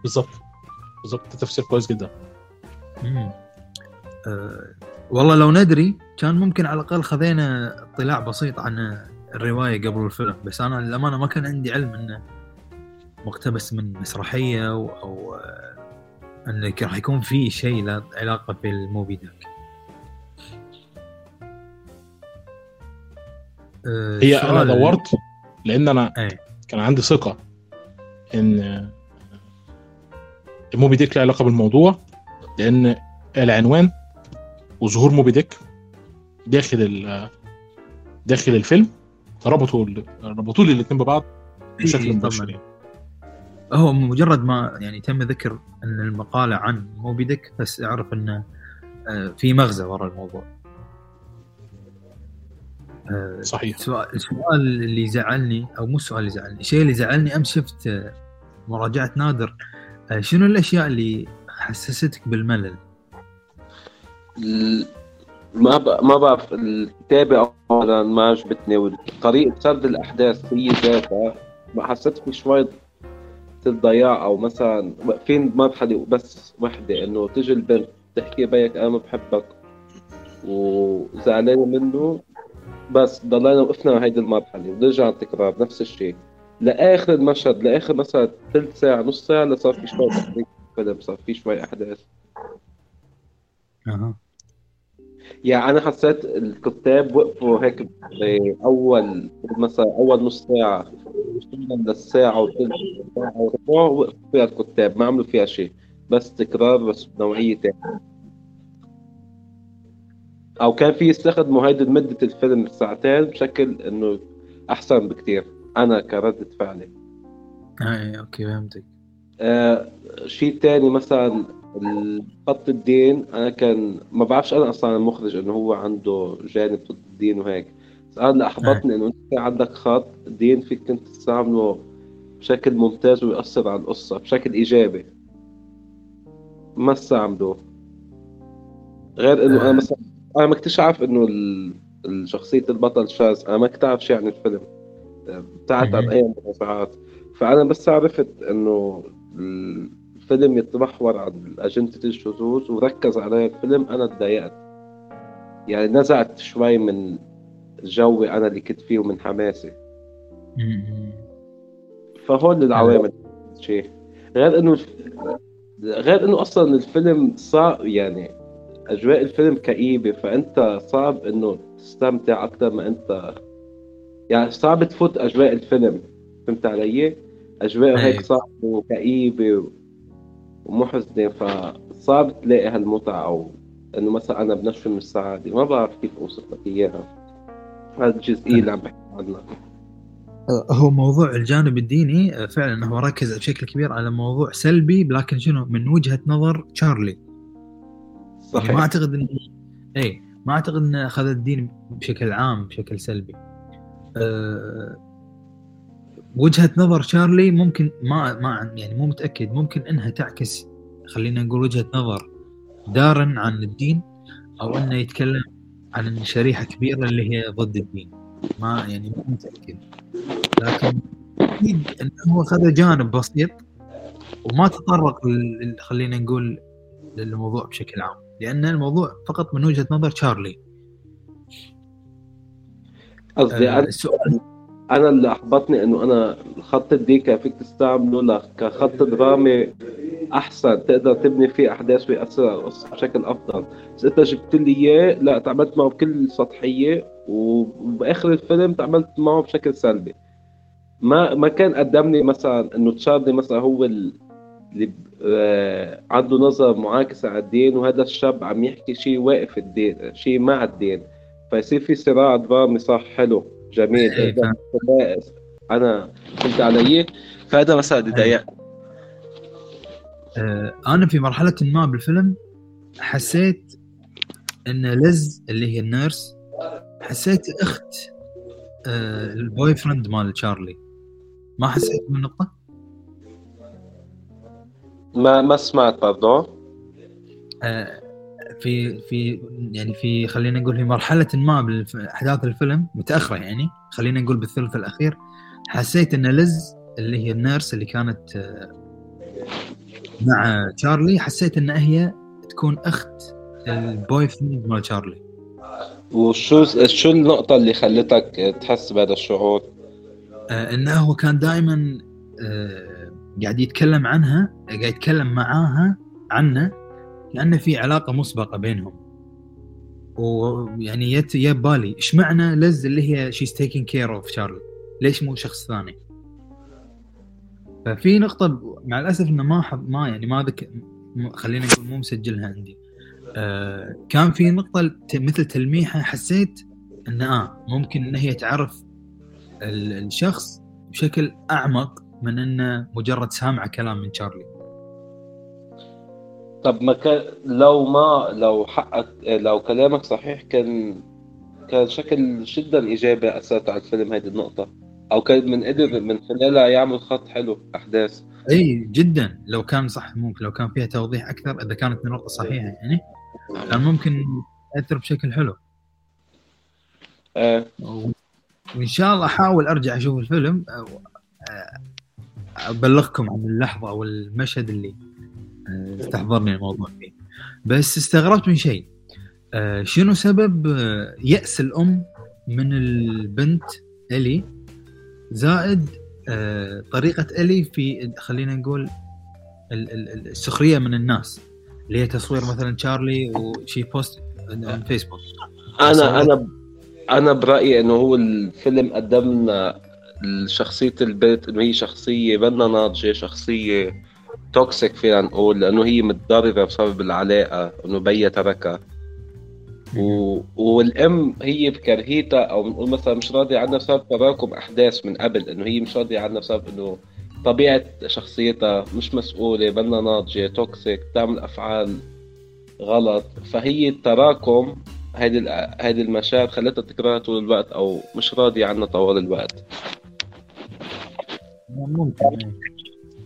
بالضبط بالضبط، تفسير كويس جدا. امم أه والله لو ندري كان ممكن على الأقل خذينا اطلاع بسيط عن الرواية قبل الفيلم، بس أنا للأمانة ما كان عندي علم إنه مقتبس من مسرحية أو أنه راح يكون فيه شيء له علاقة بالموبي ديك. أه هي أنا دورت لأن أنا أي. كان عندي ثقة إن موبي ديك له علاقة بالموضوع، لأن العنوان وظهور موبي ديك داخل داخل الفيلم ربطوا ربطوا لي الاثنين ببعض بشكل مباشر. هو مجرد ما يعني تم ذكر ان المقالة عن موبي ديك بس اعرف ان في مغزى وراء الموضوع. صحيح. السؤال اللي زعلني او مو السؤال اللي زعلني، الشيء اللي زعلني امس شفت مراجعة نادر، شنو الاشياء اللي حسستك بالملل؟ ما ب... ما بعرف الكتابة أولاً ما عجبتني، والطريقة سرد الأحداث هي ذاتها ما حسيت في شوية الضياع، أو مثلاً واقفين بمرحلة بس واحدة إنه تجي البنت تحكي بيك أنا بحبك وزعلانة منه، بس ضلنا وقفنا هيدا المرحلة ورجع تكرار نفس الشيء لآخر المشهد، لآخر مثلاً ثلث ساعة نص ساعة صار في شوية أحداث، صار في شوية أحداث. أها يعني أنا حسيت الكتاب وقفوا هيك أول مثلا أول نص ساعة وصلنا للساعة وثلث ساعة وربع وقفوا فيها الكتاب، ما عملوا فيها شيء، بس تكرار بس بنوعية تانية، أو كان في يستخدموا هيدا مدة الفيلم الساعتين بشكل إنه أحسن بكتير. أنا كردت فعلي. آه أوكي فهمتك. آه شيء تاني مثلا خط الدين، أنا كان ما بعرفش أنا أصلاً المخرج إنه هو عنده جانب خط الدين وهيك، بس أنا اللي أحبطني إنه أنت عندك خط دين فيك كنت تستعمله بشكل ممتاز ويأثر على القصة بشكل إيجابي، ما استعمله. غير إنه أنا مثلاً أنا ما كنتش عارف إنه الشخصية البطل شاذ، أنا ما كنت عارف شيء عن الفيلم بتاعت عن أي مواضيعات، فأنا بس عرفت إنه فيلم يتمحور عن أجندة الشذوذ وركز على الفيلم. أنا تضايقت يعني، نزعت شوي من الجو أنا اللي كنت فيه ومن حماسي. فهون العوامل شيء غير إنه غير إنه أصلاً الفيلم صعب، يعني أجواء الفيلم كئيبة، فأنت صعب إنه تستمتع أكثر ما أنت يعني صعب تفوت أجواء الفيلم. فهمت علي؟ أجواء هيك صعب وكئيبة ومحزنة، فصعب تلاقي هالمتعة، أو إنه مثلا أنا بنشف من السعادة، ما بعرف كيف أوصف لك إياها. هذا الجزئية اللي عم بحكي عنها هو موضوع الجانب الديني، فعلا هو ركز بشكل كبير على موضوع سلبي، لكن شنو من وجهة نظر تشارلي. صحيح. ما أعتقد إن إيه ما أعتقد إن أخذ الدين بشكل عام بشكل سلبي. أه... وجهة نظر شارلي ممكن ما ما يعني مو متأكد، ممكن إنها تعكس خلينا نقول وجهة نظر دارن عن الدين، أو إنه يتكلم عن شريحة كبيرة اللي هي ضد الدين، ما يعني مو متأكد، لكن أكيد إنه هو خذ جانب بسيط وما تطرق لل خلينا نقول للموضوع بشكل عام، لأن الموضوع فقط من وجهة نظر شارلي. قصدي أه السؤال أنا اللي أحبطني إنه أنا الخط دي كافيك تستعمله لك كخط درامي أحسن، تقدر تبني فيه أحداث ويأثر على القصة بشكل أفضل، بس أنت جبت لي إياه لا تعاملت معه بكل سطحية، وبآخر الفيلم تعاملت معه بشكل سلبي. ما ما كان قدمني مثلا إنه تشارلي مثلا هو عنده نظر معاكس على الدين، وهذا الشاب عم يحكي شيء واقف الدين، شيء مع الدين، فيصير في صراع درامي صح حلو جميل. إيه انا كنت عليه فهذا مساء ضيق. انا في مرحله ما بالفيلم حسيت ان لز اللي هي النيرس حسيت اخت البوي فرند مال تشارلي. ما حسيت من النقطه ما ما سمعت برضه في في يعني في خلينا نقول في مرحله ما بالاحداث الفيلم متاخره، يعني خلينا نقول بالثلث الاخير حسيت ان لز اللي هي النيرس اللي كانت مع تشارلي حسيت ان هي تكون اخت البوي فريند مال تشارلي. وشو شو النقطه اللي خلتك تحس بهذا الشعور؟ انه هو كان دائما قاعد يتكلم عنها، قاعد يتكلم معاها عنه لأن في علاقة مسبقة بينهم، ويعني يت يبالي إيش معنى لز اللي هي she's taking care of Charlie ليش مو شخص ثاني. ففي نقطة مع الأسف إنه ما حب ما يعني ما ذك خلينا نقول مو مسجلها عندي. آه كان في نقطة مثل تلميحة حسيت إن آه ممكن إن هي تعرف الشخص بشكل أعمق من إنه مجرد سامع كلام من Charlie. طب ما كان لو ما لو حقك لو كلامك صحيح كان كان شكل جدا إيجابي أثرت على الفيلم هذه النقطة، أو كان من قدر من خلالها يعمل خط حلو أحداث. أي جدا لو كان صح ممكن لو كان فيها توضيح أكثر إذا كانت النقطة صحيحة يعني كان ممكن أثر بشكل حلو. أه. وإن شاء الله أحاول أرجع أشوف الفيلم أبلغكم عن اللحظة أو المشهد اللي استحضرني الموضوع فيه. بس استغربت من شيء، آه شنو سبب آه يأس الأم من البنت إلي زائد آه طريقة إلي في خلينا نقول السخرية من الناس اللي هي تصوير مثلا تشارلي وشي بوست على فيسبوك. أنا أنا أنا برأيي إنه هو الفيلم قدمنا شخصية البنت إنه هي شخصية بدنا ناضجة، شخصية توكسيك فينا نقول، لأنه هي متضررة بسبب العلاقة إنه بيا تركها، و... والأم هي بكرهيتها أو نقول مثلا مش راضية عنها بسبب تراكم أحداث من قبل، إنه هي مش راضية عنها بسبب إنه طبيعة شخصيتها مش مسؤولة بنا ناضجة توكسيك تعمل أفعال غلط، فهي التراكم هذه ال... هذه المشاعر خلتها تكرهها طول الوقت أو مش راضية عنها طوال الوقت. ممكن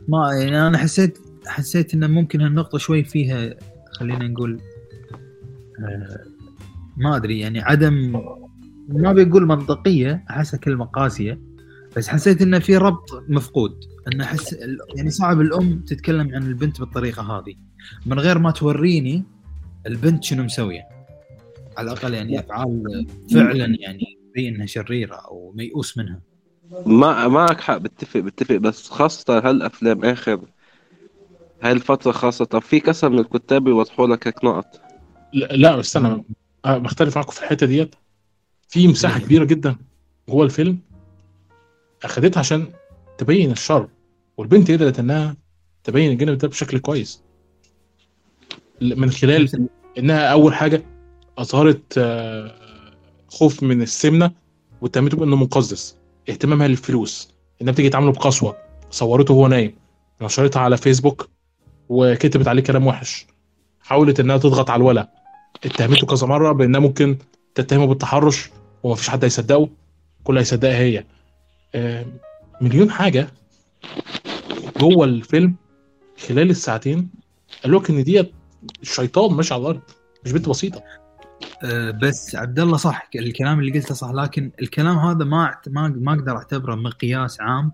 ما يعني أنا حسيت حسيت إنه ممكن هالنقطة شوي فيها خلينا نقول آه ما أدري يعني عدم ما بيقول منطقية أحسها كلمة قاسية، بس حسيت إنه في ربط مفقود إنه حس يعني صعب الأم تتكلم عن البنت بالطريقة هذه من غير ما توريني البنت شنو مسوية على الأقل، يعني أفعال فعلا يعني بينها شريرة أو ميؤوس منها. ما معك حق بتفق بتفق بس خاصة هالأفلام آخر هالفترة خاصة. طب في كسر من الكتاب يوضحوا لك هيك نقط؟ لا بس أنا بختلف معكم في الحتة ديت. في مساحة كبيرة جدا جوه الفيلم أخدتها عشان تبين الشر، والبنت قدرت إنها تبين الجانب ده بشكل كويس من خلال إنها أول حاجة أظهرت خوف من السمنة واتهمته بإنه مقزز، اهتمامها للفلوس، انها بتيجي تعامله بقسوه، صورته وهو نايم، نشرتها على فيسبوك وكتبت عليه كلام وحش، حاولت انها تضغط على الولد، اتهمته كذا مره بانها ممكن تتهمه بالتحرش ومفيش حد هيصدقه، كله هيصدقها هي. مليون حاجه جوه الفيلم خلال الساعتين قالوا لك ان دي الشيطان ماشي على الارض، مش بنت بسيطه. بس عبد الله صح الكلام اللي قلته صح، لكن الكلام هذا ما ما اقدر اعتبره مقياس عام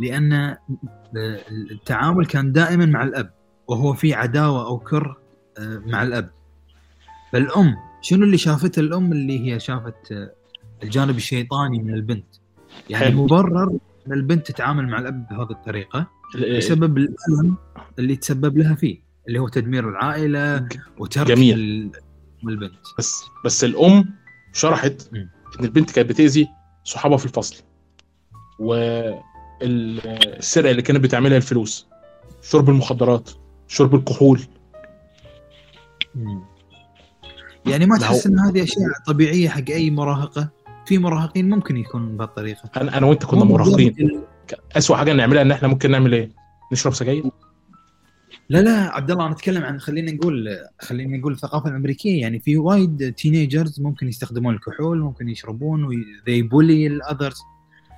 لان التعامل كان دائما مع الاب وهو في عداوه او كره مع الاب. فالام شنو اللي شافته؟ الام اللي هي شافت الجانب الشيطاني من البنت، يعني مبرر ان البنت تتعامل مع الاب بهذه الطريقه بسبب الالم اللي تسبب لها فيه اللي هو تدمير العائله وترك جميل. البنت بس بس الام شرحت م. ان البنت كانت بتاذي صحابها في الفصل والسرقه اللي كانت بتعملها الفلوس شرب المخدرات، شرب الكحول. يعني ما تحس ان هذه اشياء طبيعيه حق اي مراهقه؟ في مراهقين ممكن يكون بهالطريقه. انا انا وانت كنا مراهقين، اسوء حاجه نعملها ان احنا ممكن نعمل ايه؟ نشرب سجاير. لا لا عبد الله، انا اتكلم عن خلينا نقول خلينا نقول الثقافه الامريكيه. يعني في وايد تينيجرز ممكن يستخدمون الكحول، ممكن يشربون وذي بولي الاذرز.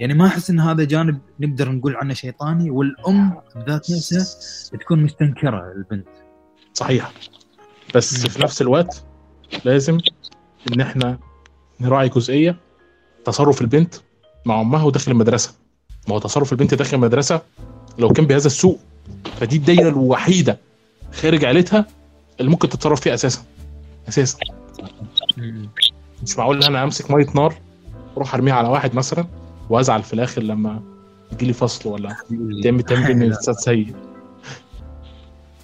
يعني ما احس ان هذا جانب نقدر نقول عنه شيطاني، والام ذات نفسها تكون مستنكره البنت. صحيح، بس في نفس الوقت لازم ان احنا نراعي جزئيه تصرف البنت مع امها وداخل المدرسه. ما هو تصرف البنت داخل المدرسه لو كان بهذا السوء، فدي الدائره الوحيده خارج عائلتها اللي ممكن تتصرف فيها اساسا اساسا. مش معقول ان انا امسك ميه نار اروح ارميها على واحد مثلا وازعل في الاخر لما يجي لي فصل ولا تم تمرين الاستاذ سيد.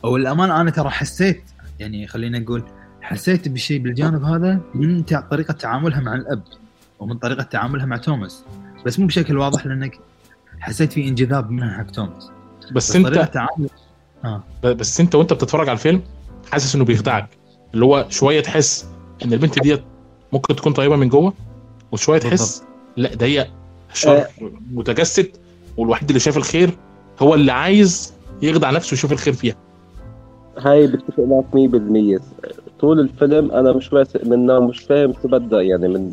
او الامان انا ترى حسيت، يعني خلينا نقول حسيت بشيء بالجانب هذا من طريقه تعاملها مع الاب ومن طريقه تعاملها مع توماس، بس مو بشكل واضح لانك حسيت في انجذاب منها حق توماس. بس انت آه. بس انت وانت بتتفرج على الفيلم حاسس انه بيخدعك، اللي هو شويه تحس ان البنت ديت ممكن تكون طيبه من جوه، وشويه تحس لا ده هي شر آه. متجسد، والوحيد اللي شاف الخير هو اللي عايز يخدع نفسه ويشوف الخير فيها. هاي بتفق معاك مية بالمية طول الفيلم. انا مش منه مش فاهم تبدا، يعني من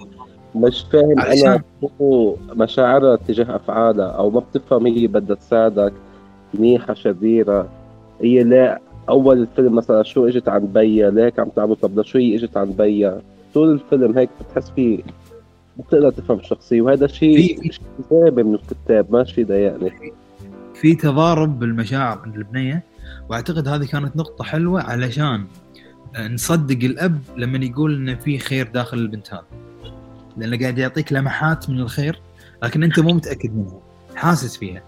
مش فاهم انا مشاعرها تجاه افعالها، او ما بتفهم هي بدها تساعدك منيحة شريرة. هي لا أول الفيلم مثلا شو إجت عن بيا، ليك عم تعمل طبلة شو هي إجت عن بيا. طول الفيلم هيك بتحس فيه بتقدر تفهم الشخصية، وهذا شيء غابة من الكتاب ماشي ضايقني. في تضارب بالمشاعر عند البنية، وأعتقد هذه كانت نقطة حلوة علشان نصدق الأب لما يقول إن في خير داخل البنت هذا، لأنه قاعد يعطيك لمحات من الخير لكن أنت مو متأكد منها، حاسس فيها.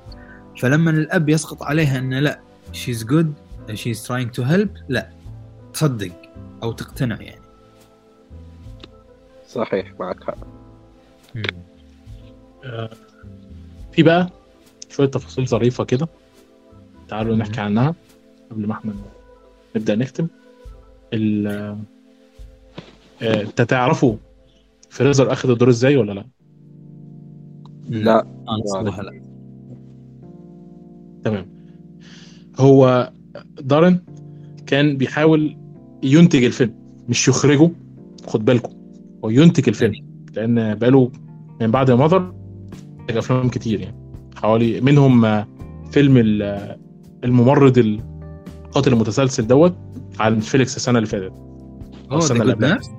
فلما الأب يسقط عليها إن لا she's good she's trying to help، لا تصدق أو تقتنع. يعني صحيح معك حق. آه في بقى شوية تفاصيل ظريفة كده تعالوا مم. نحكي عنها قبل ما احنا نبدأ نختم. ال آه انت تعرفوا فريزر أخذ الدور ازاي ولا لا؟ لا أنا لا. تمام. هو دارن كان بيحاول ينتج الفيلم مش يخرجه، خد بالكم، هو ينتج الفيلم، لأن بقاله من بعد ماذر انتج أفلام كتير، يعني حوالي منهم فيلم الممرض القاتل المتسلسل دوت على نتفليكس السنة اللي فاتت. اه جود نيرس.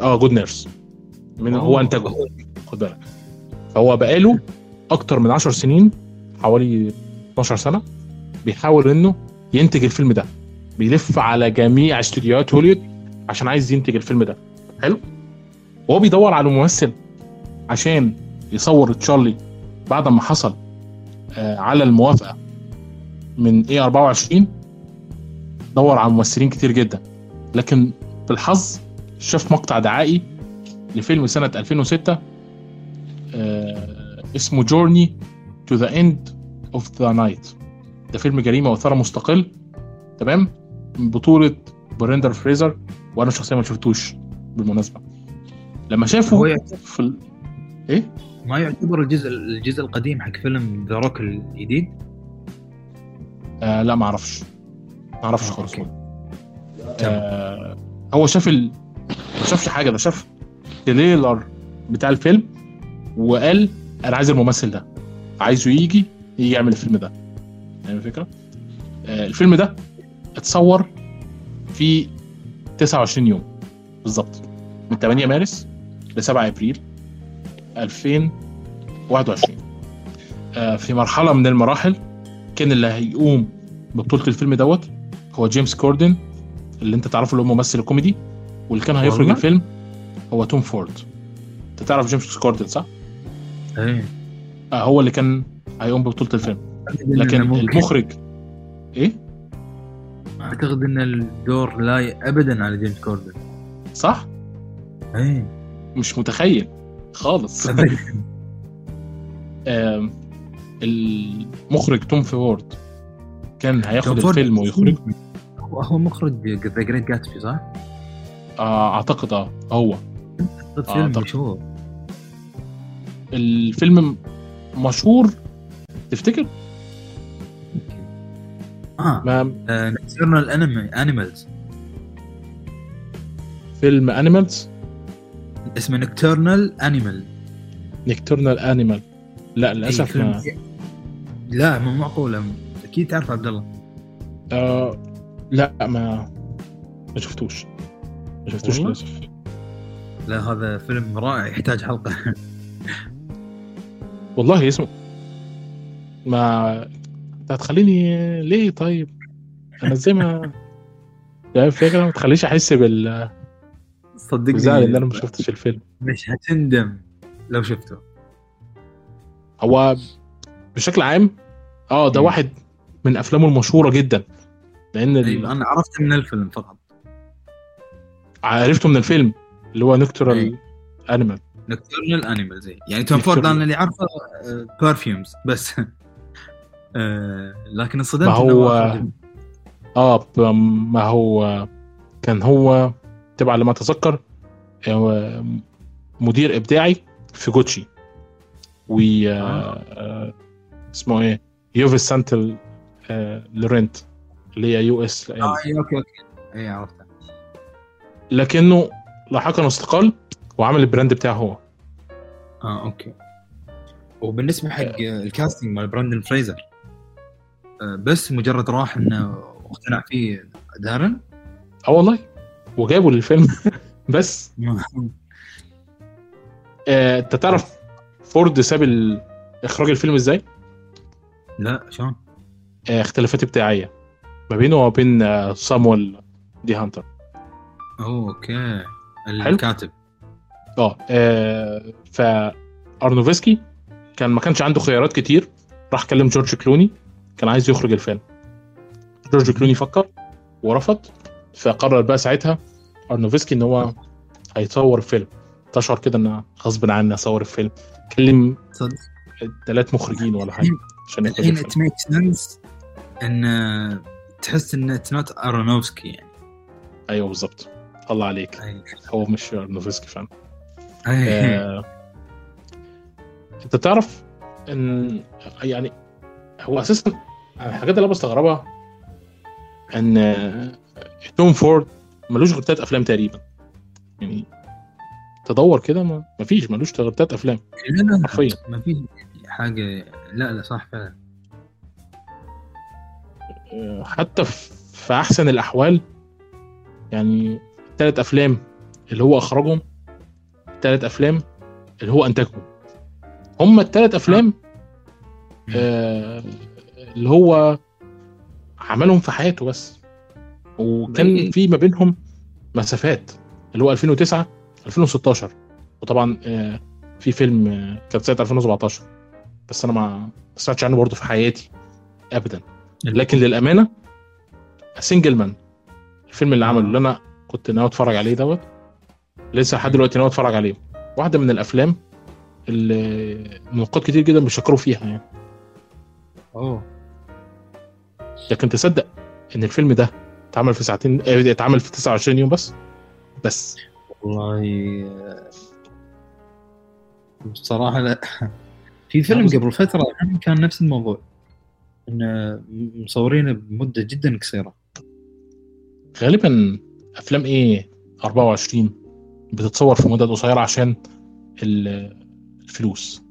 اه جود نيرس من هو انتجه، خد بالك. هو بقاله أكتر من عشر سنين، حوالي اتناشر سنة بيحاول انه ينتج الفيلم ده، بيلف على جميع استوديوهات هوليوود عشان عايز ينتج الفيلم ده. حلو. وهو بيدور على ممثل عشان يصور تشارلي بعد ما حصل آه على الموافقة من إيه أربعة وعشرين. دور على ممثلين كتير جدا، لكن بالحظ شاف مقطع دعائي لفيلم سنة ألفين وستة آه اسمه Journey to the End of the Night. ده فيلم جريمة وثارة مستقل، تمام، من بطولة براندر فريزر، وانا شخصيا ما شفتوش بالمناسبة. لما شافه في ال... ايه ما يعتبر الجزء الجزء القديم حق فيلم ذا روك الجديد. آه لا ما اعرفش ما اعرفش خالص. آه هو شاف ال... ما شافش حاجة، ده شاف تريلر بتاع الفيلم وقال انا عايز الممثل ده، عايزه يجي يعمل الفيلم ده. يعني الفكرة آه الفيلم ده اتصور في تسعة وعشرين يوم بالضبط، من تمانية مارس ل سبعة ابريل ألفين وواحد وعشرين. آه في مرحلة من المراحل كان اللي هيقوم ببطولة الفيلم دوت هو جيمس كوردن اللي انت تعرفه، اللي هو ممثل الكوميدي، واللي كان هيخرج الفيلم هو توم فورد. انت تعرف جيمس كوردن صح؟ ايه آه هو اللي كان هيقوم ببطولة الفيلم، لكن المخرج ايه؟ اعتقد ان الدور لا ي... ابدا على جيمس كوردن صح؟ ايه مش متخيل خالص. المخرج توم فورد كان هياخد الفيلم ويخرجه. هو مخرج ذا جريت جاتسبي صح؟ آه اعتقد اه هو آه مشهور. الفيلم مشهور تفتكر؟ اه نوكتيرنال انيمالز. فيلم انيمالز اسمه نوكتيرنال انيمال نوكتيرنال انيمال. لا للاسف ما... لا مو معقوله. اكيد تعرف عبد الله. آه لا ما ما شفتوش ما شفتوش للاسف. لا هذا فيلم رائع يحتاج حلقه. والله اسمه ما هتخليني ليه؟ طيب انا زي ما يعني فكره ما تخليش احس بال صدقني زعل ان انا ما شفتش الفيلم. مش هتندم لو شفته. هو بشكل عام اه ده واحد من افلامه المشهوره جدا لان ال... انا عرفته من الفيلم فقط. عرفته من الفيلم اللي هو نوكتورال انيمال نوكتورنال انيمال زي يعني توم فورد انا اللي عارفه بيرفيومز بس. آه لكن الصدمت هو اه ما هو كان هو تبع لما اتذكر مدير ابداعي في جوتشي و آه. اسمه ايه يوفيس سانتل آه لورنت اللي هي يو اس. اه اوكي اوكي اي عرفتها. لكنه لاحقا استقال وعمل البراند بتاعه هو. اه اوكي. وبالنسبه حق آه. الكاستنج مال براندن فريزر بس مجرد راح انه اقتنع فيه دارن اه والله وجابوا للفيلم. بس انت آه، تعرف فورد ساب اخراج الفيلم ازاي؟ لا شلون؟ آه، اختلافات ابداعيه ما بينه وما بين آه، سامويل دي هانتر. اوكي الكاتب اه, آه، فارنوفسكي كان ما كانش عنده خيارات كتير. راح كلم جورج كلوني كان عايز يخرج الفيلم. جورج كلوني فكر ورفض فقرر بقى ساعتها أرنوفسكي ان هو هيصور الفيلم. تشعر كده ان غصب عنه صور الفيلم كلم ثلاث مخرجين ولا حاجه عشان يخرج الفيلم. it makes sense ان تحس ان it's not أرنوفسكي يعني. ايوه بالظبط الله عليك. أيوة. هو مش أرنوفسكي فعلا. أيوة. انت تعرف ان يعني هو اساسا الحاجات اللي انا بستغربها ان توم فورد ملوش غير ثلاث افلام تقريبا يعني. تدور كده ما مفيش ملوش غير ثلاث افلام حرفيا مفيش حاجه. لا لا صح فعلا. حتى في احسن الاحوال يعني ثلاث افلام اللي هو اخرجهم ثلاث افلام اللي هو انتجهم هم الثلاث افلام آه اللي هو عملهم في حياته بس. وكان في ما بينهم مسافات اللي هو ألفين وتسعة ألفين وستاشر وطبعا آه في فيلم آه كانت سنة ألفين وسبعتاشر بس انا ما سمعتش عنه برضه في حياتي ابدا. لكن للامانه سينجل مان الفيلم اللي عمله اللي انا كنت ناوي اتفرج عليه دوت لسه لحد دلوقتي ناوي اتفرج عليه. واحده من الافلام اللي نقاد كتير جدا بيشكروا فيها يعني. اوه لكن تصدق ان الفيلم ده اتعمل في ساعتين اتعمل في تسعة وعشرين يوم بس بس والله بصراحه. لا في فيلم قبل فتره كان نفس الموضوع ان مصورينه بمده جدا قصيره. غالبا افلام ايه أربعة وعشرين بتتصور في مده قصيره عشان الفلوس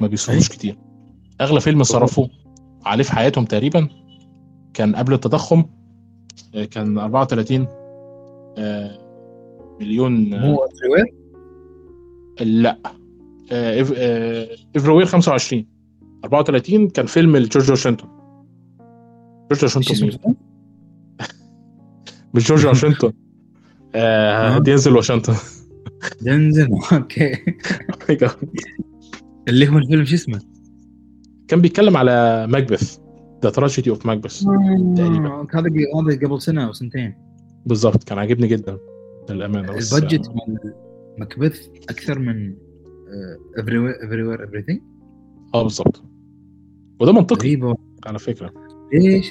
ما بيصرفوش كتير. اغلى فيلم صرفوا عليه في حياتهم تقريبا كان قبل التضخم كان أربعة وثلاثين مليون. هو إفروير؟ لا إفروير خمسة وعشرين أربعة وثلاثين كان فيلم لجورج واشنطن. جورج واشنطن مش جورج واشنطن دينزل واشنطن دينزل اوكي. اللي هو الفيلم شو اسمه كان بيتكلم على ماكبث ذا تراجيدي اوف ماكبث تقريبا. هذا هذا قبل سنه او سنتين بالظبط. كان عاجبني جدا للامانه. البادجت من ماكبث اكثر من everywhere everything. اه بالظبط وده منطقي على فكره. ليش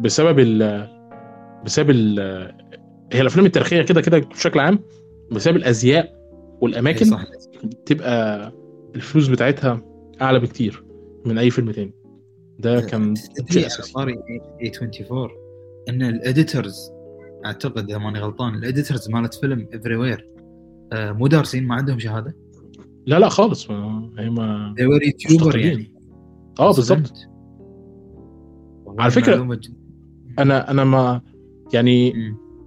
بسبب ال بسبب ال هي الافلام التاريخيه كده كده بشكل عام بسبب الازياء والاماكن صح. تبقى الفلوس بتاعتها اعلى بكتير من اي فيلم تاني. ده كان شيء اساسي. اي اربعة وعشرين ان الاديتورز اعتقد ماني غلطان الاديتورز مالت فيلم everywhere مو دارسين ما عندهم شهاده لا لا خالص هي ما يوتيوبر يعني اه بالظبط. على فكره انا انا ما يعني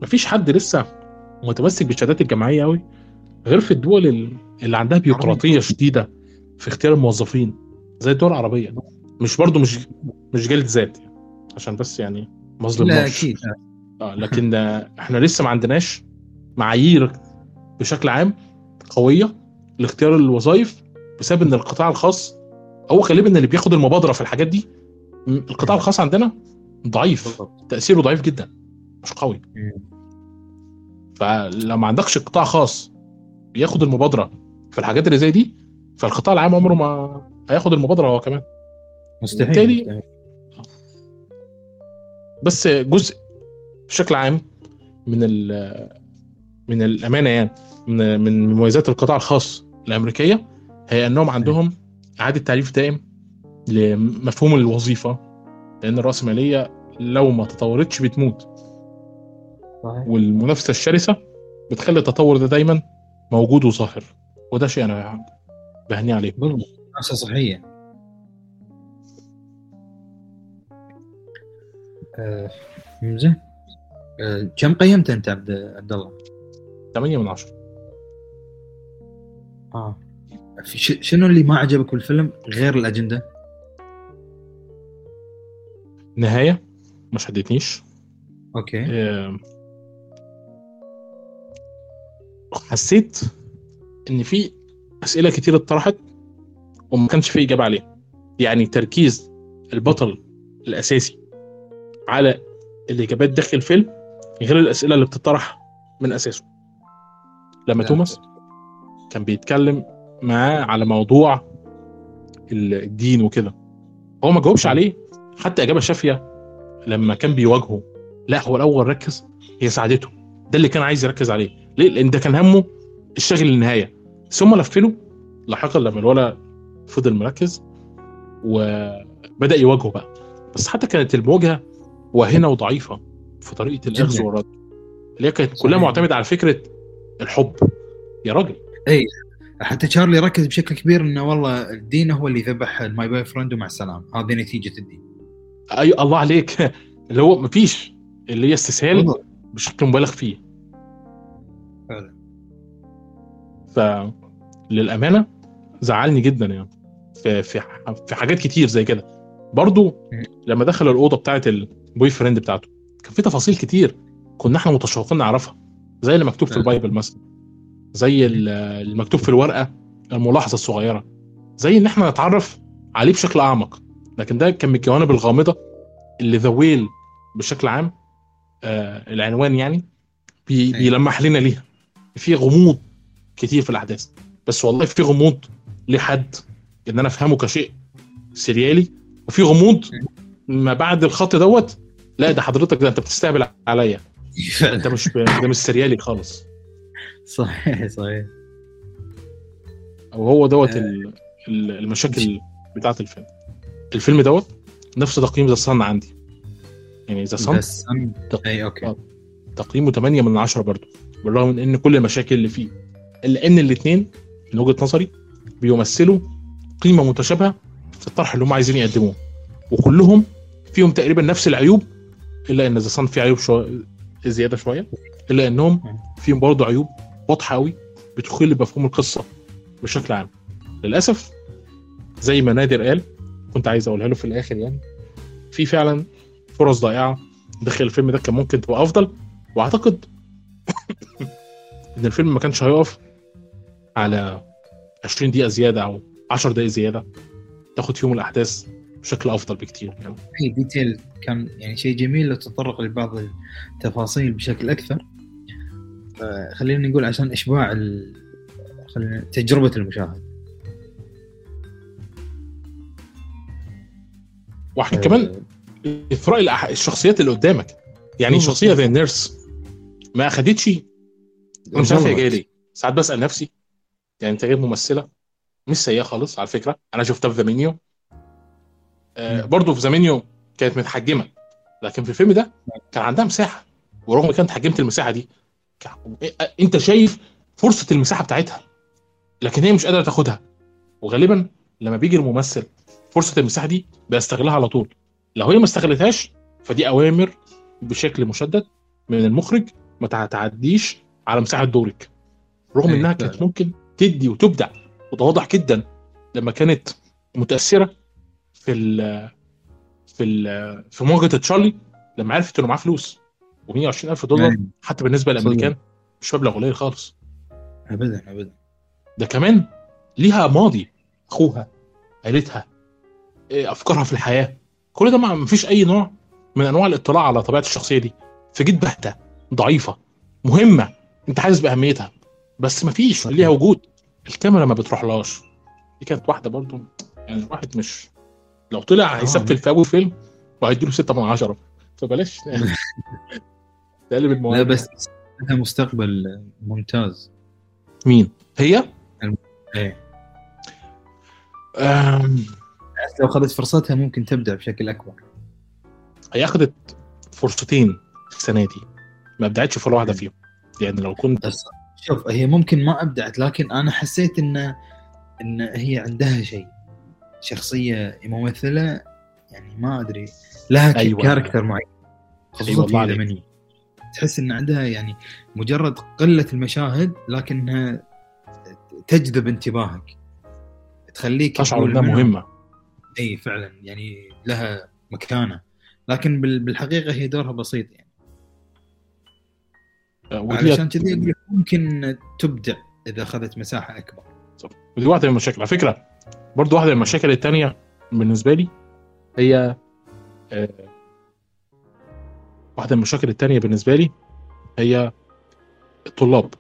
ما فيش حد لسه متمسك بالشهادات الجامعيه قوي غير في الدول اللي عندها بيروقراطيه شديده في اختيار الموظفين زي الدول العربيه. مش برضو مش مش جلد ذات يعني عشان بس يعني مظلم لا اكيد اه لكن احنا لسه ما عندناش معايير بشكل عام قويه لاختيار الوظائف بسبب ان القطاع الخاص هو غالبا اللي بياخد المبادره في الحاجات دي. القطاع الخاص عندنا ضعيف تاثيره ضعيف جدا مش قوي. فلو ما عندكش قطاع خاص بياخد المبادره في الحاجات اللي زي دي فالقطاع العام عمره ما هياخد المبادره هو كمان مستحيل. بس جزء بشكل عام من من الامانه يعني من من مميزات القطاع الخاص الامريكيه هي انهم عندهم اعاده تعريف دائم لمفهوم الوظيفه لان الراسماليه لو ما تطورتش بتموت والمنافسه الشرسه بتخلي التطور ده دايما موجود وظاهر وده شيء انا بهني عليه بالظبط. منافسه صحيه مزه. أه، كم قيمت انت عبد عبد الله؟ ثمانية من عشرة. اه شنو اللي ما عجبك بالفيلم غير الاجنده؟ نهايه ما شدتنيش. اوكي أه، حسيت ان في اسئله كتير اتطرحت وما كانش في اجابه عليها. يعني تركيز البطل الاساسي على الإجابات داخل الفيلم غير الأسئلة اللي بتطرح من أساسه. لما توماس كان بيتكلم معاه على موضوع الدين وكده هو ما جاوبش عليه حتى إجابة شافية لما كان بيواجهه. لا هو الأول ركز هي سعادته ده اللي كان عايز يركز عليه ليه لأن ده كان همه الشغل النهاية ثم لفله لاحقا لما الولا فضل مركز وبدأ يواجهه بقى. بس حتى كانت المواجهة وهنا وضعيفة في طريقة الأخذ والرد اللي كانت كلها معتمدة على فكرة الحب يا راجل. اي حتى شارلي ركز بشكل كبير انه والله الدين هو اللي ذبح الماي باي فريند ومع السلام هذه نتيجة الدين. اي الله عليك اللي هو مفيش اللي هي استسهال بشكل مبالغ فيه فعلا. فللأمانة زعلني جدا يعني في في في حاجات كتير زي كده. برضو لما دخل الأوضة بتاعة البوي فريند بتاعته كان في تفاصيل كتير كنا احنا متشوقين نعرفها زي اللي مكتوب في البايبل مثلا زي المكتوب في الورقة الملاحظة الصغيرة زي ان احنا نتعرف عليه بشكل اعمق. لكن ده كان من الجوانب الغامضة اللي ذا ويل بشكل عام آه العنوان يعني بي بيلمح لنا ليها. في غموض كتير في الاحداث بس والله في غموض لحد ان انا افهمه كشيء سريالي وفي غموض ما بعد الخط دوت لا ده حضرتك ده انت بتستهبل عليا انت مش ب... ده مش سريالي خالص. صحيح صحيح وهو دوت ال... المشاكل بتاعه الفيلم. الفيلم دوت نفس تقييم ذا صن عندي يعني ذا صن تق... اي اوكي تقييمه ثمانية من عشرة برضو بالرغم من ان كل المشاكل اللي فيه الا ان الاثنين من وجهة نظري بيمثلوا قيمة متشابهة في الطرح اللي هم عايزين يقدموه وكلهم فيهم تقريبا نفس العيوب الا ان ذا صن فيه عيوب شو... زياده شويه الا انهم فيهم برضه عيوب واضحه قوي بتخل بمفهوم القصه بشكل عام. للاسف زي ما نادر قال كنت عايز اقولها له في الاخر يعني في فعلا فرص ضائعه داخل الفيلم ده كان ممكن تبقى افضل واعتقد ان الفيلم ما كانش هيقف على عشرين دقيقة زياده او عشر دقائق زياده تاخد فيهم الاحداث بشكل افضل بكتير يعني. اي ديتيل كان يعني شيء جميل لو تتطرق لبعض التفاصيل بشكل اكثر. خلينا نقول عشان اشباع ال... خلينا تجربه المشاهد. واحد كمان افرق الشخصيات اللي قدامك. يعني شخصيه زي النيرس ما اخدتش، انا مش عارف هي جايه ليه. ساعات بسال نفسي يعني انت غير ممثله مش سيئه خالص على فكره، انا شفتها في زامينيو آه برضو، في زامينيو كانت متحجمه لكن في الفيلم ده كان عندها مساحه، ورغم كانت حجمت المساحه دي انت شايف فرصه المساحه بتاعتها لكن هي مش قادره تاخدها. وغالبا لما بيجي الممثل فرصه المساحه دي بيستغلها على طول، لو هي ما استغلتهاش فدي اوامر بشكل مشدد من المخرج ما تعديش على مساحه دورك، رغم انها كانت ممكن تدي وتبدع وتواضح جدا لما كانت متاثره في ال في ال في مواجهه تشارلي لما عرفت انه معاه فلوس ومية وعشرين ألف دولار حتى بالنسبه للامريكان مش مبلغ قليل خالص ابدا ابدا. ده كمان ليها ماضي، اخوها، عيلتها، افكارها في الحياه، كل ده ما فيش اي نوع من انواع الاطلاع على طبيعه الشخصيه دي. في جد بهته ضعيفه مهمه انت حاسس باهميتها بس ما فيش ليها وجود، الكاميرا ما بتروحلاش. دي كانت واحده برضو يعني واحد مش لو طلع هيسفل في اول فيلم وهيديله ستة من عشرة، فبلاش تقلب الموضوع. لا بس لها مستقبل ممتاز. مين هي؟ ايه امم لو خدت فرصتها ممكن تبدع بشكل اكبر. هي اخذت فرصتين السنه دي ما ابدعتش في ولا واحده فيهم، يعني لو كنت شوف هي ممكن ما ابدعت لكن انا حسيت ان ان هي عندها شيء، شخصيه ممثله يعني ما ادري لها أيوة. كاركتر معين خصوصا اليمنيه تحس ان عندها يعني مجرد قله المشاهد لكنها تجذب انتباهك تخليك تشعر انها مهمه. اي فعلا يعني لها مكانه لكن بالحقيقه هي دورها بسيط يعني علشان كذي ممكن تبدع اذا اخذت مساحه اكبر. ودي واحده من المشاكل على فكره، برضو واحده من المشاكل الثانيه بالنسبه لي هي أه واحده من المشاكل الثانيه بالنسبه لي هي الطلاب،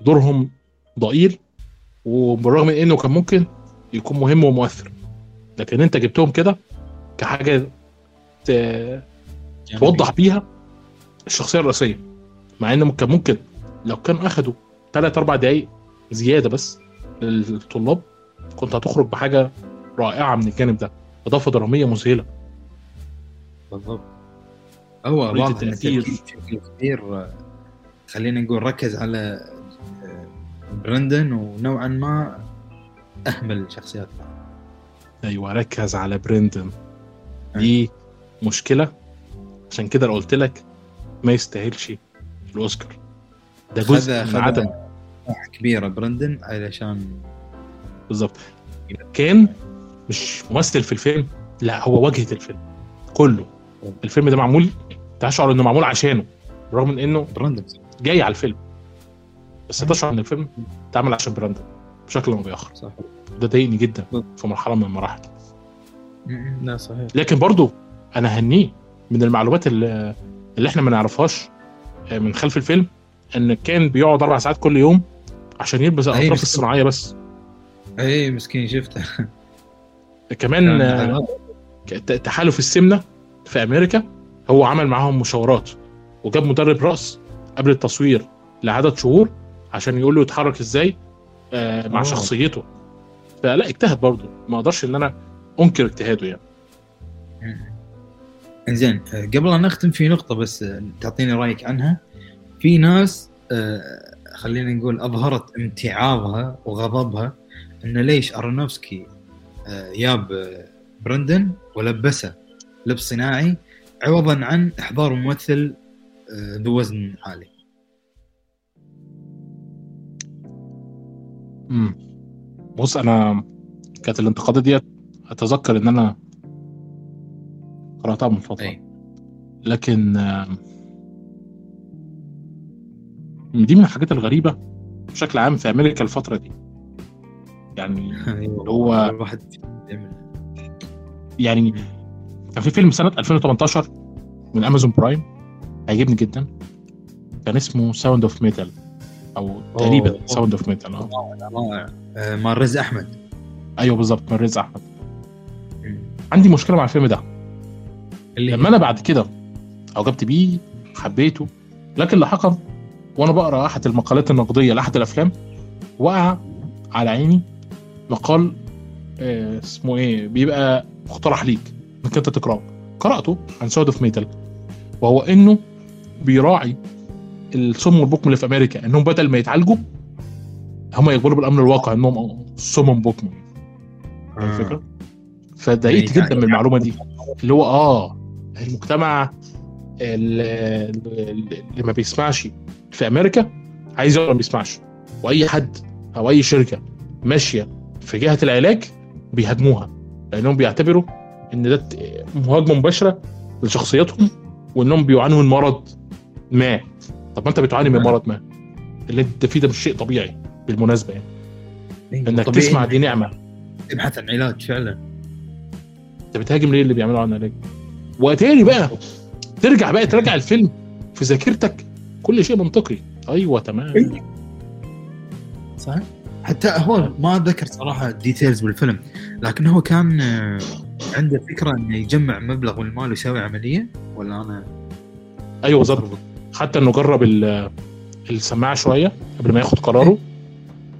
دورهم ضئيل وبالرغم من انه كان ممكن يكون مهم ومؤثر لكن انت جبتهم كده كحاجه توضح بيها الشخصيه الرئيسيه، مع ان كان ممكن لو كان اخدوا ثلاث أربع دقايق زياده بس للطلاب كنت هتخرج بحاجه رائعه من الجانب ده، اضافه دراميه مذهله. بالضبط هو واضح التأثير كبير. خلينا نقول ركز على برندن ونوعا ما اهمل الشخصيات. ايوه ركز على برندن، دي مشكله عشان كده اللي قلت لك ما يستاهلش الاوسكار ده، جزء من عدم كبيره برندن علشان بالظبط كان مش ممثل في الفيلم، لا هو واجهه الفيلم كله. الفيلم ده معمول تشعر انه معمول عشانه رغم من انه برندن جاي على الفيلم، بس تشعر ان الفيلم اتعمل عشان برندن بشكل ما بيأخر. صح ده ضايقني جدا في مرحله من المراحل. لا صحيح لكن برضو انا هنيه من المعلومات اللي, اللي احنا ما نعرفهاش من خلف الفيلم ان كان بيقعد اربع ساعات كل يوم عشان يلبس الاطراف الصناعيه بس. ايه مسكين شفته كمان تحالف السمنه في امريكا هو عمل معاهم مشاورات وجاب مدرب راس قبل التصوير لعدد شهور عشان يقول له يتحرك ازاي مع أوه. شخصيته، فلا اجتهد برضو ما اقدرش ان انا انكر اجتهاده يعني. انزين قبل ان نختم في نقطه بس تعطيني رايك عنها، في ناس خلينا نقول اظهرت امتعاضها وغضبها ان ليش أرونوفسكي ياب برندن ولبسه لبس صناعي عوضا عن احضار ممثل ذو وزن عالي. امم بص انا كانت الانتقادات دي اتذكر ان انا قراتها من فتره لكن دي من الحاجات الغريبه بشكل عام في امريكا الفتره دي يعني اللي هو الواحد يعني كان في فيلم سنه ألفين وثمانتاشر من امازون برايم عجبني جدا كان اسمه ساوند اوف ميتال او تقريبا ساوند اوف ميتال اه مع الرزق احمد. ايوه بالظبط مع الرزق احمد. عندي مشكله مع الفيلم ده اللي لما انا بعد كده اعجبت بيه حبيته، لكن اللي حكم وانا بقرا احد المقالات النقديه لاحد الافلام وقع على عيني مقال آه اسمه ايه بيبقى مقترح ليك انك انت تقراه، قراته عن ساود اوف ميتال، وهو انه بيراعي السم والبكم اللي في امريكا، انهم بدل ما يتعالجوا هم يقبلوا بالامر الواقع انهم سم بكم. الفكره فضايقت جدا من المعلومه دي اللي هو اه المجتمع اللي ما بيسمعش في امريكا عايز يقول ما بيسمعش، واي حد او اي شركه ماشيه في جهه العلاج بيهاجموها لانهم بيعتبروا ان ده مهاجمه مباشره لشخصياتهم وانهم بيعانوا من مرض ما. طب ما انت بتعاني من مرض ما اللي انت فيه ده مش شيء طبيعي بالمناسبه، يعني انك تسمع دي نعمه، تبحث عن علاج فعلا، انت بتهاجم ليه اللي بيعملوا عن علاج؟ وتاني بقى ترجع بقى ترجع الفيلم في ذاكرتك كل شيء منطقي. ايوه تمام صح. حتى هو ما ذكر صراحه ديتيلز بالفيلم، لكن هو كان عنده فكره انه يجمع مبلغ من المال ويسوي عمليه ولا انا ايوه بالظبط. حتى انه جرب السماعه شويه قبل ما ياخد قراره،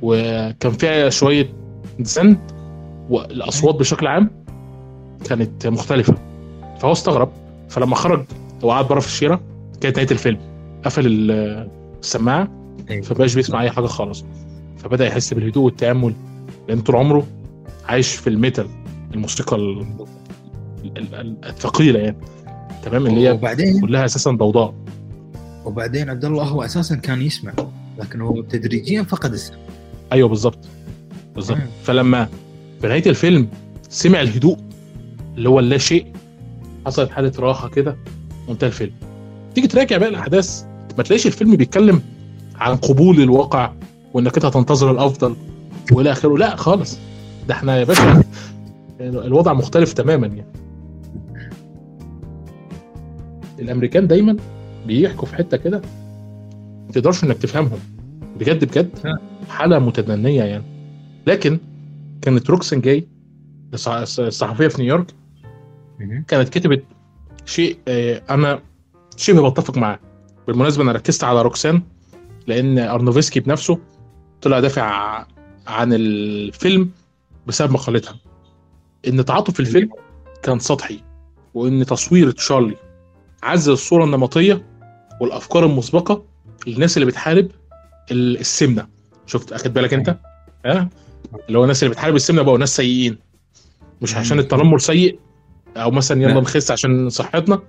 وكان فيها شويه زند والاصوات بشكل عام كانت مختلفه، فهو استغرب. فلما خرج وقعد بره في الشيره كانت نهايه الفيلم، قفل السماعه فبقاش بيسمع اي حاجه خالص، فبدا يحس بالهدوء والتامل، لان طول عمره عايش في الميتال الموسيقى الثقيله يعني تمام اللي هي كلها اساسا ضوضاء. وبعدين عبد الله هو اساسا كان يسمع لكن هو تدريجيا فقد السمع. ايوه بالظبط بالظبط. فلما في نهايه الفيلم سمع الهدوء اللي هو لا شيء، حصلت حاله راحه كده منتهى الفيلم. تيجي تراجع بقى الاحداث ما تلاقيش الفيلم بيتكلم عن قبول الواقع وانك انت هتنتظر الافضل والى اخره، لا خالص. ده احنا يا باشا الوضع مختلف تماما. يعني الامريكان دايما بيحكوا في حته كده ما تقدرش انك تفهمهم بجد بجد، حاله متدنيه يعني. لكن كانت روكسن جاي الصحفيه في نيويورك كانت كتبت شيء انا شبه بتفق معاه. بالمناسبه انا ركزت على روكسان لان أرنوفسكي بنفسه طلع دافع عن الفيلم بسبب مقالتها، ان تعاطف الفيلم كان سطحي، وان تصوير تشارلي عزز الصوره النمطيه والافكار المسبقه للناس اللي بتحارب السمنه. شفت اخد بالك انت ها اللي هو الناس اللي بتحارب السمنه بقوا ناس سيئين، مش عشان التنمر سيء او مثلا يلا نخس عشان صحتنا،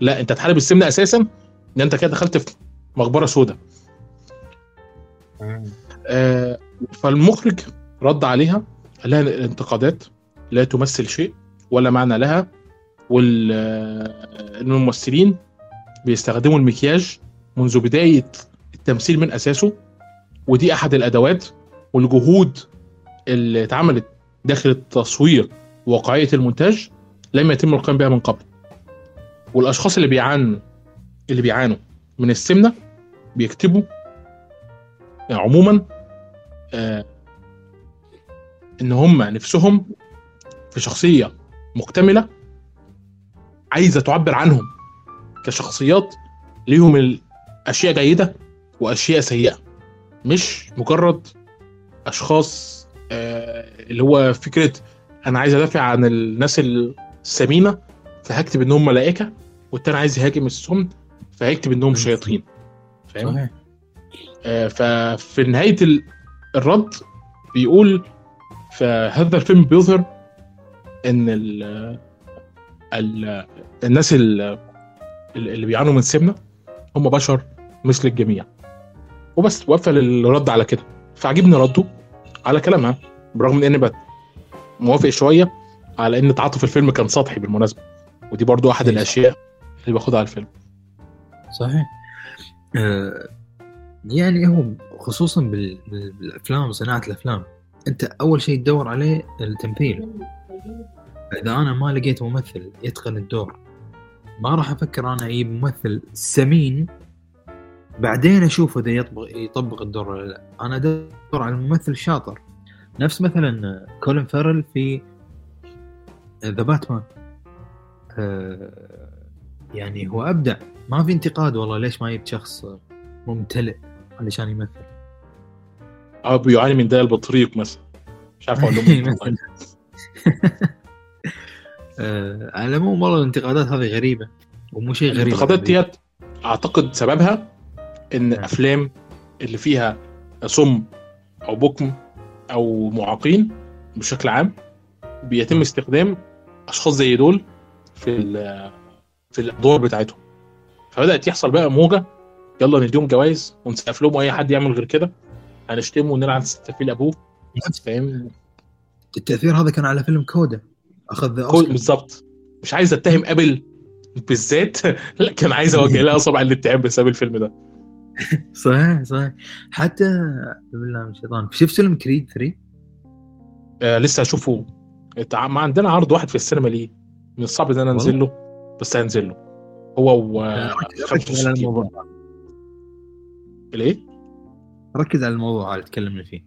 لا انت تحارب السمنه اساسا ان انت كده دخلت في مقبره سودة. آه فالمخرج رد عليها قال لها الانتقادات لا تمثل شيء ولا معنى لها، والممثلين بيستخدموا المكياج منذ بداية التمثيل من أساسه، ودي أحد الأدوات، والجهود اللي اتعملت داخل التصوير وواقعية المونتاج لم يتم القيام بها من قبل، والأشخاص اللي بيعانوا اللي بيعانوا من السمنة بيكتبوا عموما آه إن هم نفسهم في شخصية مكتملة عايزة تعبر عنهم كشخصيات ليهم أشياء جيدة وأشياء سيئة، مش مجرد أشخاص آه اللي هو فكرة أنا عايز أدافع عن الناس السمينة فهكتب إنهم ملائكة، والتاني عايز يهاجم السمن فهكتب إنهم شياطين. فاهم؟ آه ففي نهاية الرد بيقول فهذا الفيلم بيظهر ان ال ال الناس ال اللي بيعانوا من سمنة هم بشر مثل الجميع وبس. وقفل الرد على كده. فعجبني رده على كلامها برغم ان انا موافق شويه على ان تعاطف الفيلم كان سطحي بالمناسبه، ودي برضو احد الاشياء اللي باخدها على الفيلم. صحيح. آه يعني هو خصوصا بالافلام وصناعه الافلام انت اول شيء تدور عليه التمثيل. اذا انا ما لقيت ممثل يتقن الدور ما راح افكر انا اجيب ممثل سمين بعدين اشوف اذا يطبق يطبق الدور ولا لا. انا ادور على الممثل شاطر، نفس مثلا كولين فارل في ذا باتمان يعني هو أبدع، ما في انتقاد والله. ليش ما يجيب شخص ممتلئ علشان يمثل؟ أبو يعاني من دايل بطريق مثلا، مش عارف أقول. على مو مرة الانتقادات هذه غريبة ومو شيء غريب. الانتقادات ديت أعتقد سببها إن أفلام اللي فيها صم أو بكم أو معاقين بشكل عام بيتم استخدام أشخاص زي دول في في الأدوار بتاعتهم، فبدأت يحصل بقى موجة يلا نديهم جوائز ونسقف لهم، وأي حد يعمل غير كده هنشتمه ونلعن ستافيل أبوه. فاهم؟ التأثير هذا كان على فيلم كودا، أخذ أوسكار بالضبط. مش عايز أتهم أبل بالذات، لكن عايز أوجه لها أصبع الاتهام بسبب الفيلم ده. صحيح صحيح. حتى بالله من الشيطان، شفت فيلم كريد ثري؟ آه لسه هشوفه. ما عندنا عرض واحد في السينما ليه، من الصعب ان انا انزل له، بس هنزل له هو و ركز على الموضوع. ليه ركز على الموضوع اللي تكلمنا فيه؟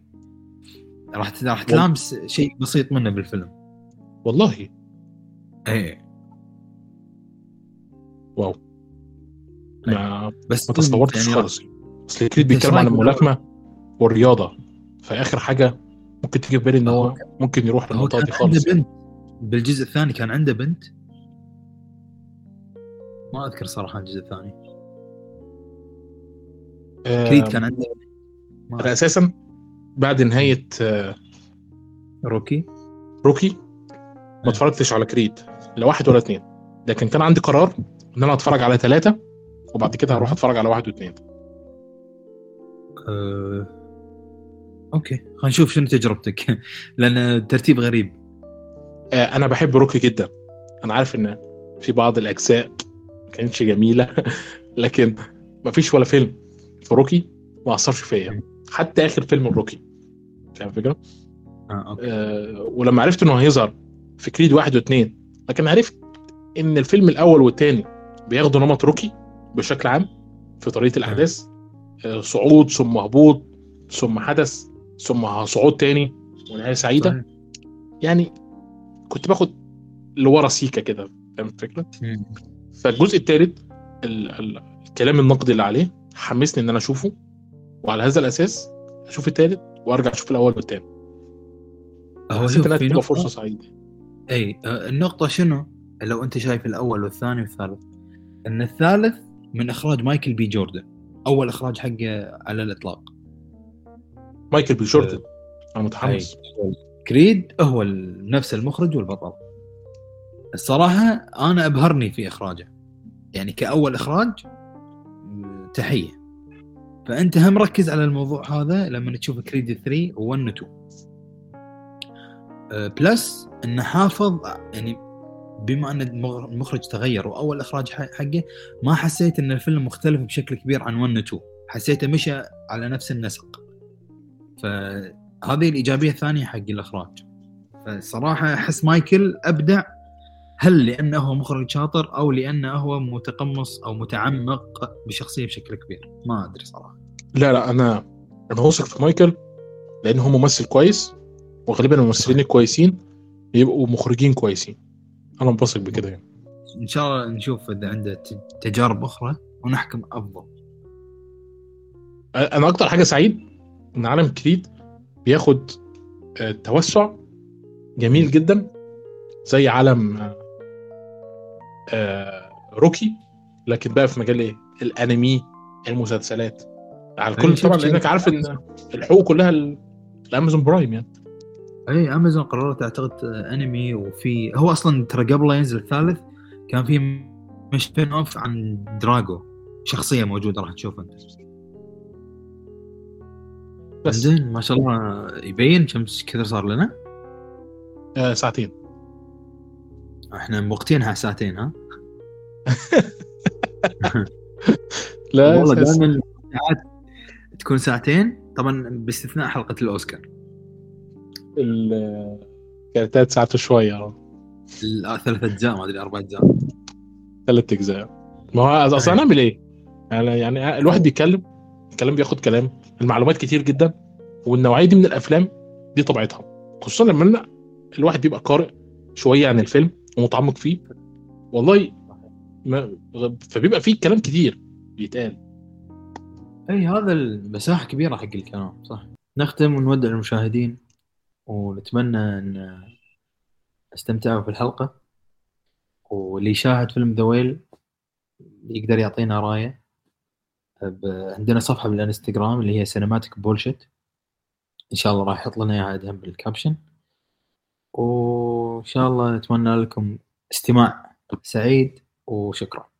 راح راح تلامس شيء بسيط منه بالفيلم والله. ايه واو. ما بس ما تصورتش خالص. اصل الكريد بيتكلم عن الملاكمه والرياضه، فاخر حاجه ممكن تجي في بالي ان هو ممكن يروح للنقطه دي خالص. بالجزء الثاني كان عنده بنت، ما اذكر صراحه الجزء الثاني. آه كريد كان عنده بنت اساسا بعد نهايه آه روكي. روكي ما اتفرجتش على كريد لا واحد ولا اثنين، لكن كان عندي قرار ان انا اتفرج على ثلاثه وبعد كده هروح اتفرج على واحد واثنين. أه... اوكي هنشوف شنو تجربتك. لان الترتيب غريب. آه انا بحب روكي جدا. انا عارف ان في بعض الاجزاء كانتش جميله، لكن مفيش ولا فيلم في روكي ما اثرش فيا، حتى اخر فيلم روكي. فاهم الفكره؟ آه اوكي. آه ولما عرفت انه هيظهر في كريد واحد واثنين، لكن عرفت ان الفيلم الاول والثاني بياخدوا نمط روكي بشكل عام في طريقه الاحداث. آه صعود ثم هبوط ثم حدث ثم صعود تاني ونهاية سعيدة. صحيح. يعني كنت باخد لورا سيكة كده. فاهم الفكرة؟ فالجزء الثالث الكلام النقدي اللي عليه حمسني ان انا اشوفه، وعلى هذا الاساس اشوف الثالث وارجع اشوف الاول والثاني. اهو شوف فرصة سعيدة. اي النقطة شنو لو انت شايف الاول والثاني والثالث؟ ان الثالث من اخراج مايكل بي جوردن، اول اخراج حقه على الاطلاق. مايكل بي جوردن انا متحمس. كريد هو نفس المخرج والبطل. الصراحه انا ابهرني في اخراجه، يعني كاول اخراج تحيه. فانت هم ركز على الموضوع هذا لما تشوف كريد ثري و1 و2 بلس انه حافظ. يعني بما ان المخرج تغير واول اخراج حقه، ما حسيت ان الفيلم مختلف بشكل كبير عن واحد و2. حسيته مشى على نفس النسق، فهذه الإيجابية الثانية حق الأخراج. فصراحة أحس مايكل أبدع. هل لأنه هو مخرج شاطر أو لأنه هو متقمص أو متعمق بشخصية بشكل كبير؟ ما أدري صراحة. لا لا أنا أنا واثق في مايكل لأنه هو ممثل كويس، وغالبا الممثلين الكويسين يبقوا مخرجين كويسين. أنا مبسوط بكده يعني. إن شاء الله نشوف إذا عنده تجارب أخرى ونحكم أفضل. أنا أكتر حاجة سعيد إن عالم كريد بياخد توسع جميل جدا زي عالم روكي، لكن بقى في مجال الأنمي، المسلسلات على الكل طبعا، لأنك عارف إن الحقوق كلها الأمازون برايم. يعني أي أمازون قررت أعتقد أنمي. وفي هو أصلا ترى قبل ينزل الثالث كان في مش بين أوف عن دراغو، شخصية موجودة راح تشوفها أنت. زين ما شاء الله. يبين كم كثر صار لنا؟ آه ساعتين. احنا موقتينها ساعتين ها. لا والله دائما تكون ساعتين طبعا باستثناء حلقة الأوسكار ال كانت ثلاث ساعات شوية. ثلاث أجزاء ما أدري أربع أجزاء ثلاث أجزاء. ما هو أصلا نعمل إيه يعني؟ يعني الواحد بيتكلم الكلام بياخد كلام، المعلومات كتير جدا، والنوعية دي من الأفلام دي طبيعتها، خصوصا لما الواحد بيبقى قارئ شوية عن الفيلم ومتعمق فيه والله ما... فبيبقى فيه كلام كتير بيتقال. اي هذا المساحة كبيرة حق الكلام. صح. نختم ونودع المشاهدين ونتمنى ان استمتعوا في الحلقة، واللي يشاهد فيلم The Whale يقدر يعطينا رايه. عندنا صفحة بالانستغرام اللي هي سينماتيك بولشيت، ان شاء الله راح يحط لنا اياها ادهم بالكابشن، وان شاء الله نتمنى لكم استماع سعيد وشكرا.